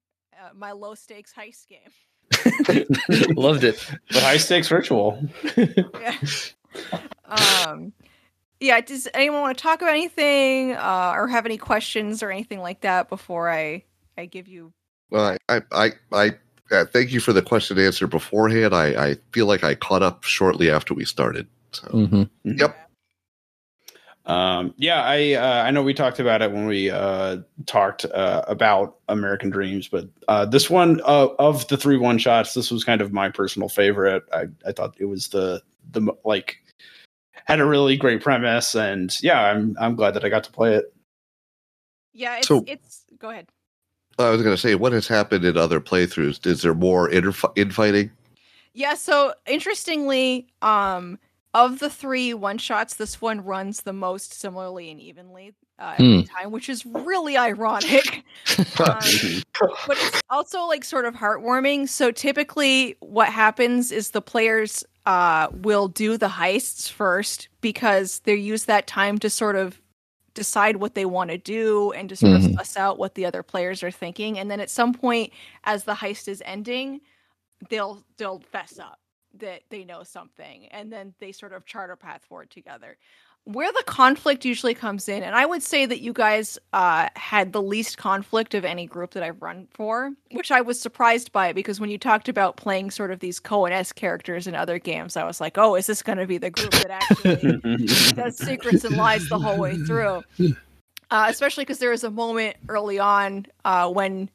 my low stakes heist game. Loved it. The high stakes ritual. Yeah. Yeah. Does anyone want to talk about anything or have any questions or anything like that before I give you? Well, I thank you for the question and answer beforehand. I feel like I caught up shortly after we started. So. Mm-hmm. Yep. Yeah, I know we talked about it when we talked about American Dreams, but this one of the 3 one-shots, this was kind of my personal favorite. I thought it was the like had a really great premise, and yeah, I'm glad that I got to play it. Yeah, it's go ahead. I was going to say, what has happened in other playthroughs? Is there more infighting? Yeah, so interestingly, of the 3 one-shots, this one runs the most similarly and evenly every time, which is really ironic. But it's also like sort of heartwarming. So typically what happens is the players will do the heists first because they use that time to sort of decide what they want to do and to sort of suss out what the other players are thinking. And then at some point, as the heist is ending, they'll fess up that they know something, and then they sort of chart a path forward together. Where the conflict usually comes in, and I would say that you guys had the least conflict of any group that I've run for, which I was surprised by, because when you talked about playing sort of these COIN-esque characters in other games, I was like, oh, is this going to be the group that actually does secrets and lies the whole way through? Especially because there was a moment early on when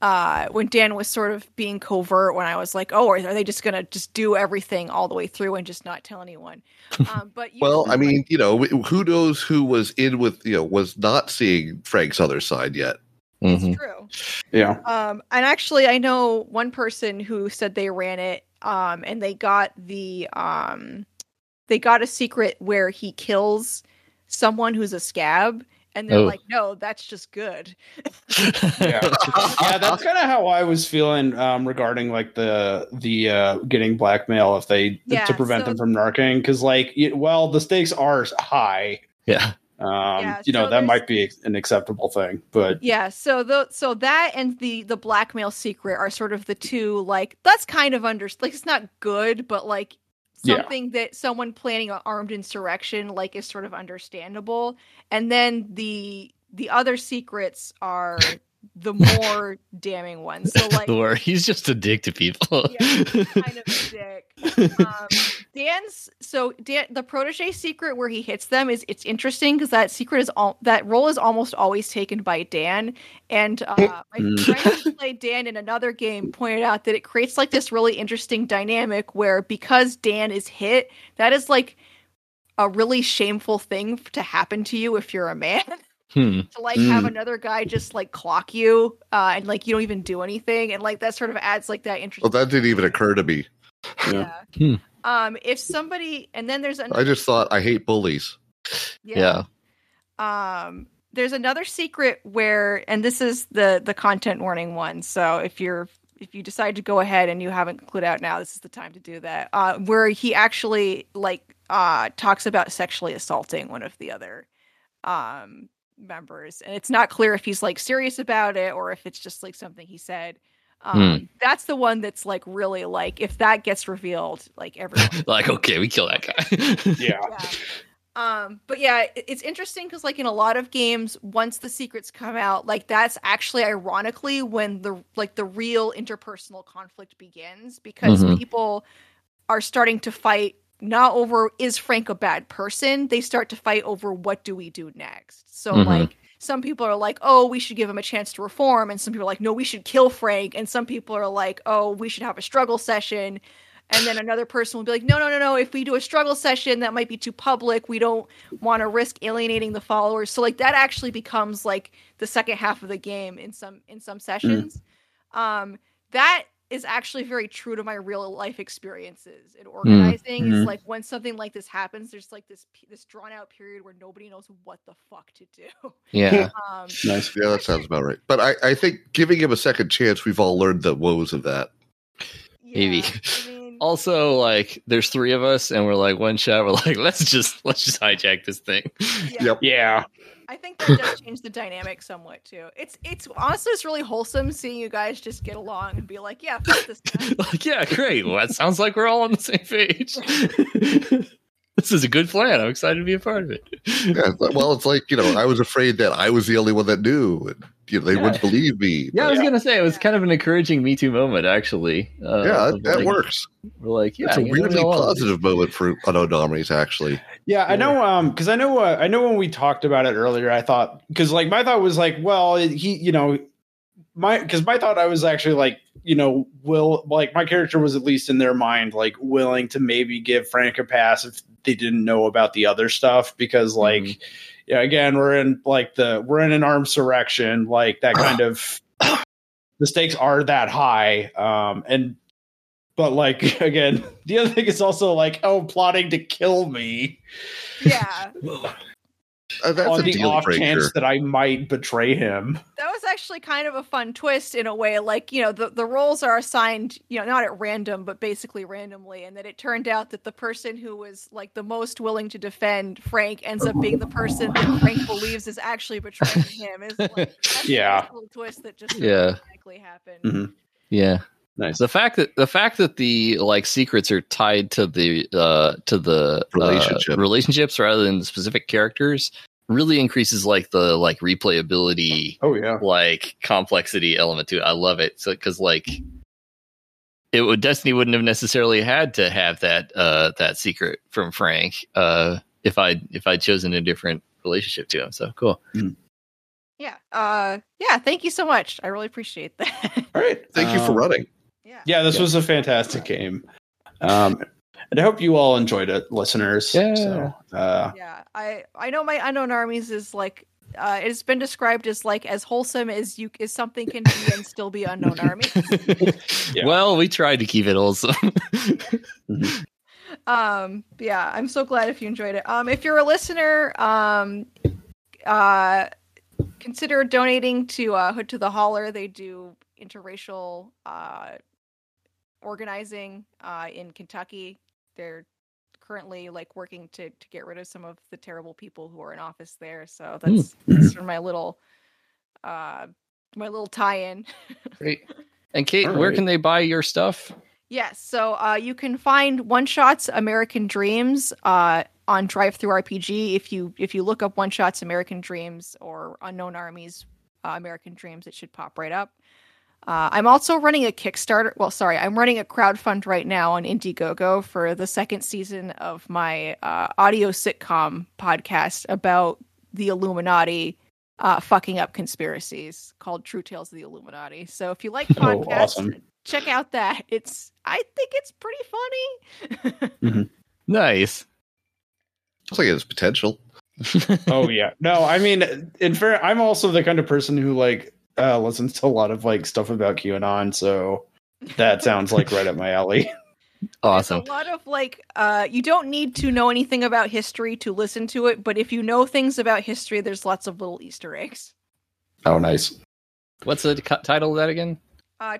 Dan was sort of being covert, when I was like, oh, are they just going to just do everything all the way through and just not tell anyone? But well, I mean, you know, who knows who was in with, you know, was not seeing Frank's other side yet. It's true. Yeah. And actually, I know one person who said they ran it and they got a secret where he kills someone who's a scab. And they're like, no, that's just good. Yeah, that's kind of how I was feeling regarding like the getting blackmail if they to prevent them from narking, because like, well, the stakes are high. Yeah, you know, that might be an acceptable thing, but yeah. So that and the blackmail secret are sort of the two, like, that's kind of like it's not good, but like something that someone planning an armed insurrection like is sort of understandable. And then the other secrets are the more damning ones. So like, or he's just a dick to people. Yeah, he's kind of a dick. Dan, the protege secret where he hits them it's interesting because that secret that role is almost always taken by Dan. And my friend who played Dan in another game pointed out that it creates like this really interesting dynamic where, because Dan is hit, that is like a really shameful thing to happen to you if you're a man. To like have another guy just like clock you and like you don't even do anything, and like that sort of adds like that interest. Well, that didn't even occur to me. Yeah. If somebody, and then there's another, I just thought I hate bullies. Yeah. There's another secret where, and this is the content warning one, so if you decide to go ahead and you haven't clued out now, this is the time to do that. Where he actually like talks about sexually assaulting one of the other members, and it's not clear if he's like serious about it or if it's just like something he said. That's the one that's like really like, if that gets revealed, like everyone like, okay, we kill that guy. Yeah. But yeah, it's interesting because like in a lot of games, once the secrets come out, like that's actually ironically when the real interpersonal conflict begins, because people are starting to fight not over is Frank a bad person, they start to fight over what do we do next. So like some people are like, oh, we should give him a chance to reform, and some people are like, no, we should kill Frank, and some people are like, oh, we should have a struggle session, And then another person will be like, no. If we do a struggle session, that might be too public. We don't want to risk alienating the followers. So like that actually becomes like the second half of the game in some sessions. Mm. That is actually very true to my real life experiences in organizing. Mm. It's like when something like this happens, there's like this drawn out period where nobody knows what the fuck to do. Yeah. Nice. Yeah, that sounds about right. But I think giving him a second chance, we've all learned the woes of that. Yeah, maybe. I mean, also, like, there's three of us, and we're like one shot. We're like, let's just hijack this thing. Yeah. Yep. Yeah. I think that does change the dynamic somewhat too. It's honestly it's really wholesome seeing you guys just get along and be like, yeah, fuck this guy. Like, yeah, great. Well, that sounds like we're all on the same page. This is a good plan. I'm excited to be a part of it. Yeah, well, it's like, I was afraid that I was the only one that knew. And, they wouldn't believe me. Yeah, I was going to say, it was kind of an encouraging Me Too moment, actually. That works. We're like, yeah. It's a weirdly positive moment for Anodomies, actually. Yeah, I know, because I know when we talked about it earlier, I thought, because, like, my thought was, like, well, he, my thought I was actually, like, my character was at least in their mind, like, willing to maybe give Frank a pass if they didn't know about the other stuff, because, like, again, we're in an armed insurrection, like that kind of the stakes are that high. But like, again, the other thing is also like, oh, plotting to kill me. Yeah. That's on the off chance that I might betray him. That was actually kind of a fun twist in a way. Like, the roles are assigned, not at random, but basically randomly. And that it turned out that the person who was like the most willing to defend Frank ends up being the person that Frank believes is actually betraying him. Is like, that's a little twist that just automatically happened. Mm-hmm. Yeah. Nice. The fact that the like secrets are tied to the relationships rather than the specific characters really increases like the like replayability. Oh yeah, like complexity element to it. I love it. So because like Destiny wouldn't have necessarily had to have that that secret from Frank if I'd chosen a different relationship to him. So cool. Mm. Yeah. Yeah. Thank you so much. I really appreciate that. All right. Thank you for running. Yeah, this was a fantastic game. And I hope you all enjoyed it, listeners. Yeah. So, I know my Unknown Armies is like it's been described as like as wholesome as something can be and still be Unknown Armies. Yeah. Well, we tried to keep it wholesome. Yeah, I'm so glad if you enjoyed it. If you're a listener, consider donating to Hood to the Holler. They do interracial organizing in Kentucky. They're currently like working to get rid of some of the terrible people who are in office there. So that's sort of my little tie-in. Great. And Kate, where can they buy your stuff? Yes. So you can find One Shot's American Dreams on DriveThruRPG. If you look up One Shot's American Dreams or Unknown Armies American Dreams, it should pop right up. I'm also running a Kickstarter. Well, sorry, I'm running a crowdfund right now on Indiegogo for the second season of my audio sitcom podcast about the Illuminati fucking up conspiracies called True Tales of the Illuminati. So if you like podcasts, check out that. I think it's pretty funny. Mm-hmm. Nice. Looks like it has potential. Oh, yeah. No, I mean, in fair, I'm also the kind of person who like listens to a lot of like stuff about QAnon, so that sounds like right up my alley. Awesome. There's a lot of like, you don't need to know anything about history to listen to it, but if you know things about history, there's lots of little Easter eggs. Oh, nice. What's the title of that again?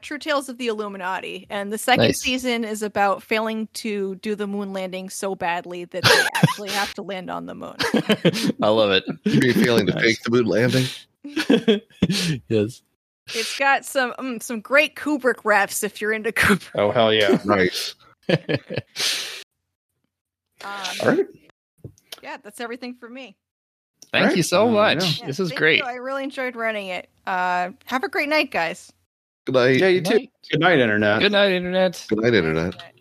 True Tales of the Illuminati, and the second season is about failing to do the moon landing so badly that they actually have to land on the moon. I love it. You're failing to fake the moon landing. Yes, it's got some great Kubrick refs if you're into Kubrick. Oh hell yeah! Nice. All right. Yeah, that's everything for me. Thank you so much. Yeah, this is great. I really enjoyed running it. Have a great night, guys. Good night. Yeah, you too. Good night, Internet. Good night, Internet. Good night, Internet.